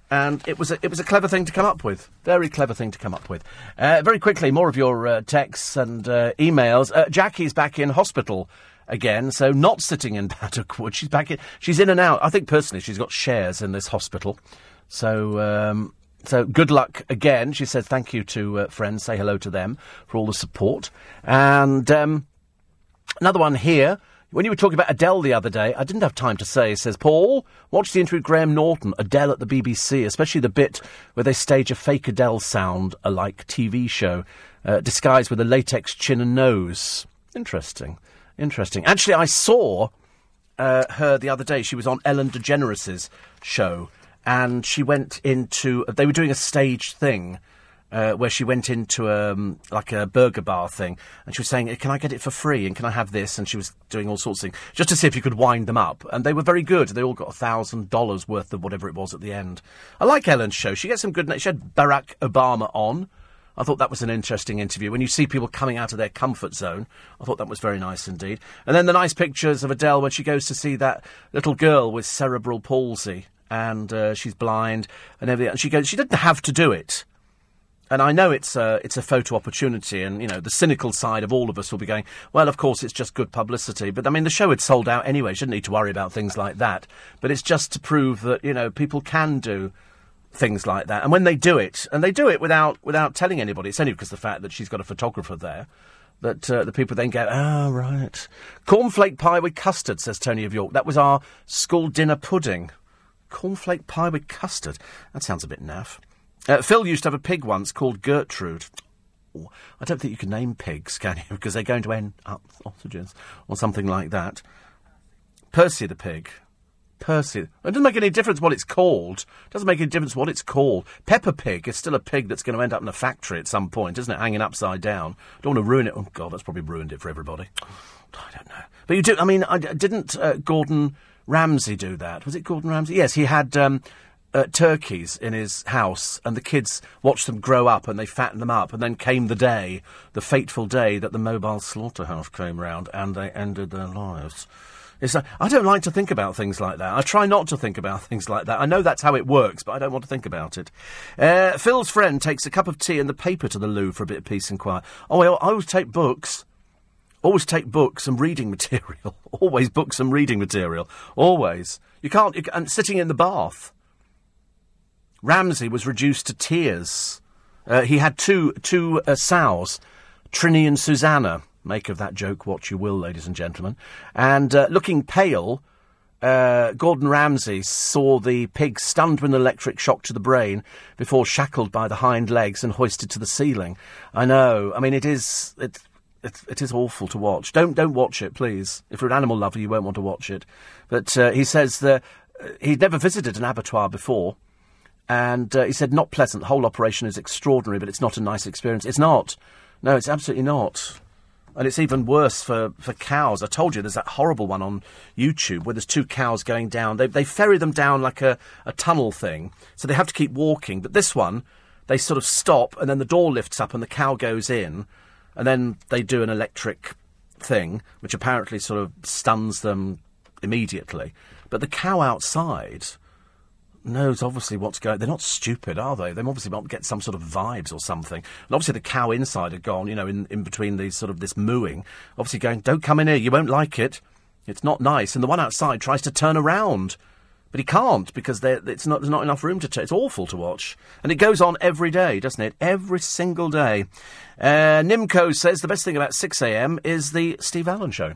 And it was a, it was a clever thing to come up with. Very clever thing to come up with. Uh, very quickly, more of your uh, texts and uh, emails. Uh, Jackie's back in hospital again, so not sitting in Baddockwood. She's back in... She's in and out. I think, personally, she's got shares in this hospital. So, um, so good luck again. She says thank you to uh, friends. Say hello to them for all the support. And um, another one here. When you were talking about Adele the other day, I didn't have time to say, says Paul, watch the interview with Graham Norton, Adele at the B B C, especially the bit where they stage a fake Adele sound-alike T V show, uh, disguised with a latex chin and nose. Interesting. Interesting. Actually, I saw uh, her the other day. She was on Ellen DeGeneres' show, and she went into... They were doing a stage thing uh, where she went into, um, like, a burger bar thing, and she was saying, can I get it for free, and can I have this? And she was doing all sorts of things, just to see if you could wind them up. And they were very good. They all got one thousand dollars worth of whatever it was at the end. I like Ellen's show. She gets some good... She had Barack Obama on. I thought that was an interesting interview. When you see people coming out of their comfort zone, I thought that was very nice indeed. And then the nice pictures of Adele when she goes to see that little girl with cerebral palsy and uh, she's blind and everything. And she goes, she didn't have to do it. And I know it's a, it's a photo opportunity and, you know, the cynical side of all of us will be going, well, of course, it's just good publicity. But, I mean, the show had sold out anyway. She didn't need to worry about things like that. But it's just to prove that, you know, people can do things like that. And when they do it, and they do it without without telling anybody, it's only because of the fact that she's got a photographer there, that uh, the people then go, oh, right. Cornflake pie with custard, says Tony of York. That was our school dinner pudding. Cornflake pie with custard. That sounds a bit naff. Uh, Phil used to have a pig once called Gertrude. Oh, I don't think you can name pigs, can you? Because they're going to end up sausages or something like that. Percy the pig. Percy. It doesn't make any difference what it's called. It doesn't make any difference what it's called. Peppa Pig is still a pig that's going to end up in a factory at some point, isn't it? Hanging upside down. Don't want to ruin it. Oh, God, that's probably ruined it for everybody. I don't know. But you do... I mean, I, didn't uh, Gordon Ramsay do that? Was it Gordon Ramsay? Yes, he had um, uh, turkeys in his house, and the kids watched them grow up, and they fattened them up, and then came the day, the fateful day, that the mobile slaughterhouse came round, and they ended their lives. It's like, I don't like to think about things like that. I try not to think about things like that. I know that's how it works, but I don't want to think about it. Uh, Phil's friend takes a cup of tea and the paper to the loo for a bit of peace and quiet. Oh, I, I always take books. Always take books and reading material. Always books and reading material. Always. You can't... You, and sitting in the bath. Ramsay was reduced to tears. Uh, he had two, two uh, sows, Trini and Susanna. Make of that joke what you will, ladies and gentlemen. And uh, looking pale, uh, Gordon Ramsay saw the pig stunned with an electric shock to the brain before shackled by the hind legs and hoisted to the ceiling. I know. I mean, it is it, it, it is awful to watch. Don't don't watch it, please. If you're an animal lover, you won't want to watch it. But uh, he says that he'd never visited an abattoir before. And uh, he said, not pleasant. The whole operation is extraordinary, but it's not a nice experience. It's not. No, it's absolutely not. And it's even worse for, for cows. I told you there's that horrible one on YouTube where there's two cows going down. They, they ferry them down like a, a tunnel thing, so they have to keep walking. But this one, they sort of stop, and then the door lifts up and the cow goes in, and then they do an electric thing, which apparently sort of stuns them immediately. But the cow outside knows obviously what's going on. They're not stupid, are they? They obviously might get some sort of vibes or something. And obviously the cow inside had gone, you know, in, in between these sort of this mooing, obviously going, don't come in here, you won't like it. It's not nice. And the one outside tries to turn around, but he can't because it's not, there's not enough room to turn. It's awful to watch. And it goes on every day, doesn't it? Every single day. Uh, Nimco says the best thing about six a m is the Steve Allen show.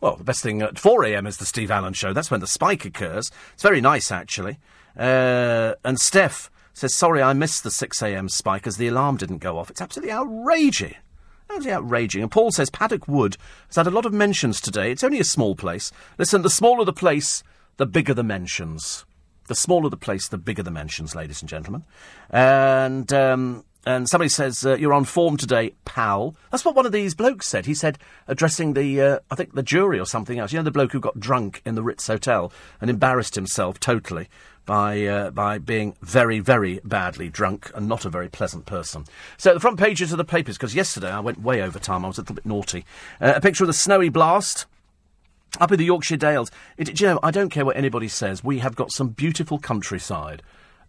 Well, the best thing at four a m is the Steve Allen show. That's when the spike occurs. It's very nice, actually. Uh, and Steph says, sorry, I missed the six a m spike as the alarm didn't go off. It's absolutely outrageous. Absolutely outraging. And Paul says, Paddock Wood has had a lot of mentions today. It's only a small place. Listen, the smaller the place, the bigger the mentions. The smaller the place, the bigger the mentions, ladies and gentlemen. And... Um, And somebody says, uh, you're on form today, pal. That's what one of these blokes said. He said, addressing the, uh, I think, the jury or something else. You know, the bloke who got drunk in the Ritz Hotel and embarrassed himself totally by uh, by being very, very badly drunk and not a very pleasant person. So the front pages of the papers, because yesterday I went way over time. I was a little bit naughty. Uh, a picture of the snowy blast up in the Yorkshire Dales. It, do you know, I don't care what anybody says. We have got some beautiful countryside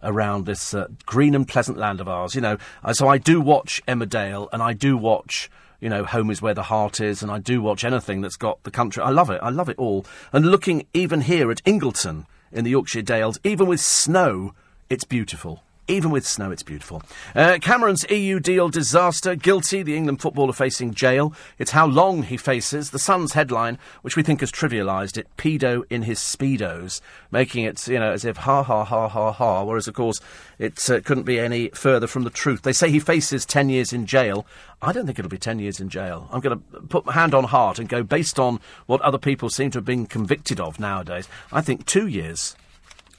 around this uh, green and pleasant land of ours, you know. Uh, so I do watch Emmerdale, and I do watch, you know, Home is Where the Heart Is, and I do watch anything that's got the country. I love it. I love it all. And looking even here at Ingleton in the Yorkshire Dales, even with snow, it's beautiful. Even with snow, it's beautiful. Uh, Cameron's E U deal disaster. Guilty, the England footballer facing jail. It's how long he faces. The Sun's headline, which we think has trivialised it, pedo in his speedos, making it, you know, as if ha, ha, ha, ha, ha, whereas, of course, it uh, couldn't be any further from the truth. They say he faces ten years in jail. I don't think it'll be ten years in jail. I'm going to put my hand on heart and go, based on what other people seem to have been convicted of nowadays, I think two years...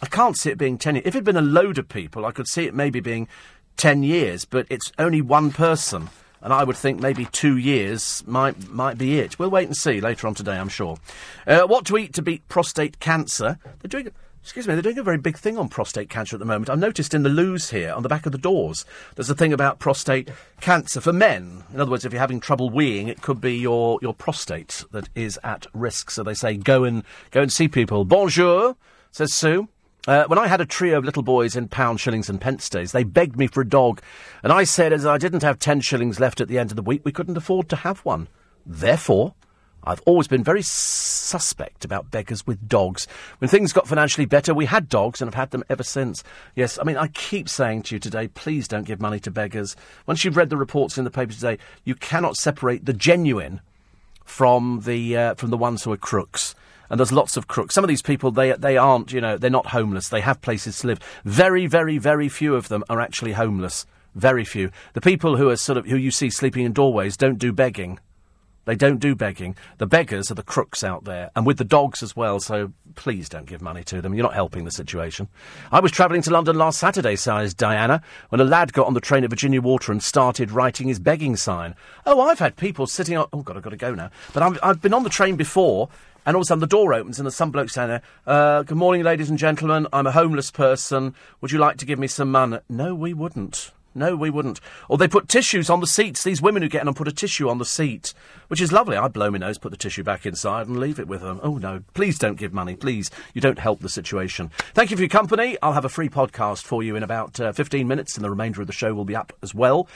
I can't see it being ten years. If it had been a load of people, I could see it maybe being ten years, but it's only one person, and I would think maybe two years might might be it. We'll wait and see later on today, I'm sure. Uh, what to eat to beat prostate cancer. They're doing, excuse me, they're doing a very big thing on prostate cancer at the moment. I've noticed in the loos here, on the back of the doors, there's a thing about prostate cancer for men. In other words, if you're having trouble weeing, it could be your, your prostate that is at risk. So they say, go and, go and see people. Bonjour, says Sue. Uh, when I had a trio of little boys in pound, shillings and pence days, they begged me for a dog, and I said as I didn't have ten shillings left at the end of the week, we couldn't afford to have one. Therefore, I've always been very suspect about beggars with dogs. When things got financially better, we had dogs and have had them ever since. Yes, I mean, I keep saying to you today, please don't give money to beggars. Once you've read the reports in the papers today, you cannot separate the genuine from the uh, from the ones who are crooks. And there's lots of crooks. Some of these people, they they aren't, you know, they're not homeless. They have places to live. Very, very, very few of them are actually homeless. Very few. The people who are sort of, who you see sleeping in doorways don't do begging. They don't do begging. The beggars are the crooks out there. And with the dogs as well, so please don't give money to them. You're not helping the situation. I was travelling to London last Saturday, says Diana, when a lad got on the train at Virginia Water and started writing his begging sign. Oh, I've had people sitting on... Oh, God, I've got to go now. But I'm, I've been on the train before... And all of a sudden the door opens and there's some bloke standing there. Uh, good morning, ladies and gentlemen. I'm a homeless person. Would you like to give me some money? No, we wouldn't. No, we wouldn't. Or they put tissues on the seats. These women who get in and put a tissue on the seat, which is lovely. I blow my nose, put the tissue back inside and leave it with them. Oh, no, please don't give money. Please. You don't help the situation. Thank you for your company. I'll have a free podcast for you in about uh, fifteen minutes, and the remainder of the show will be up as well.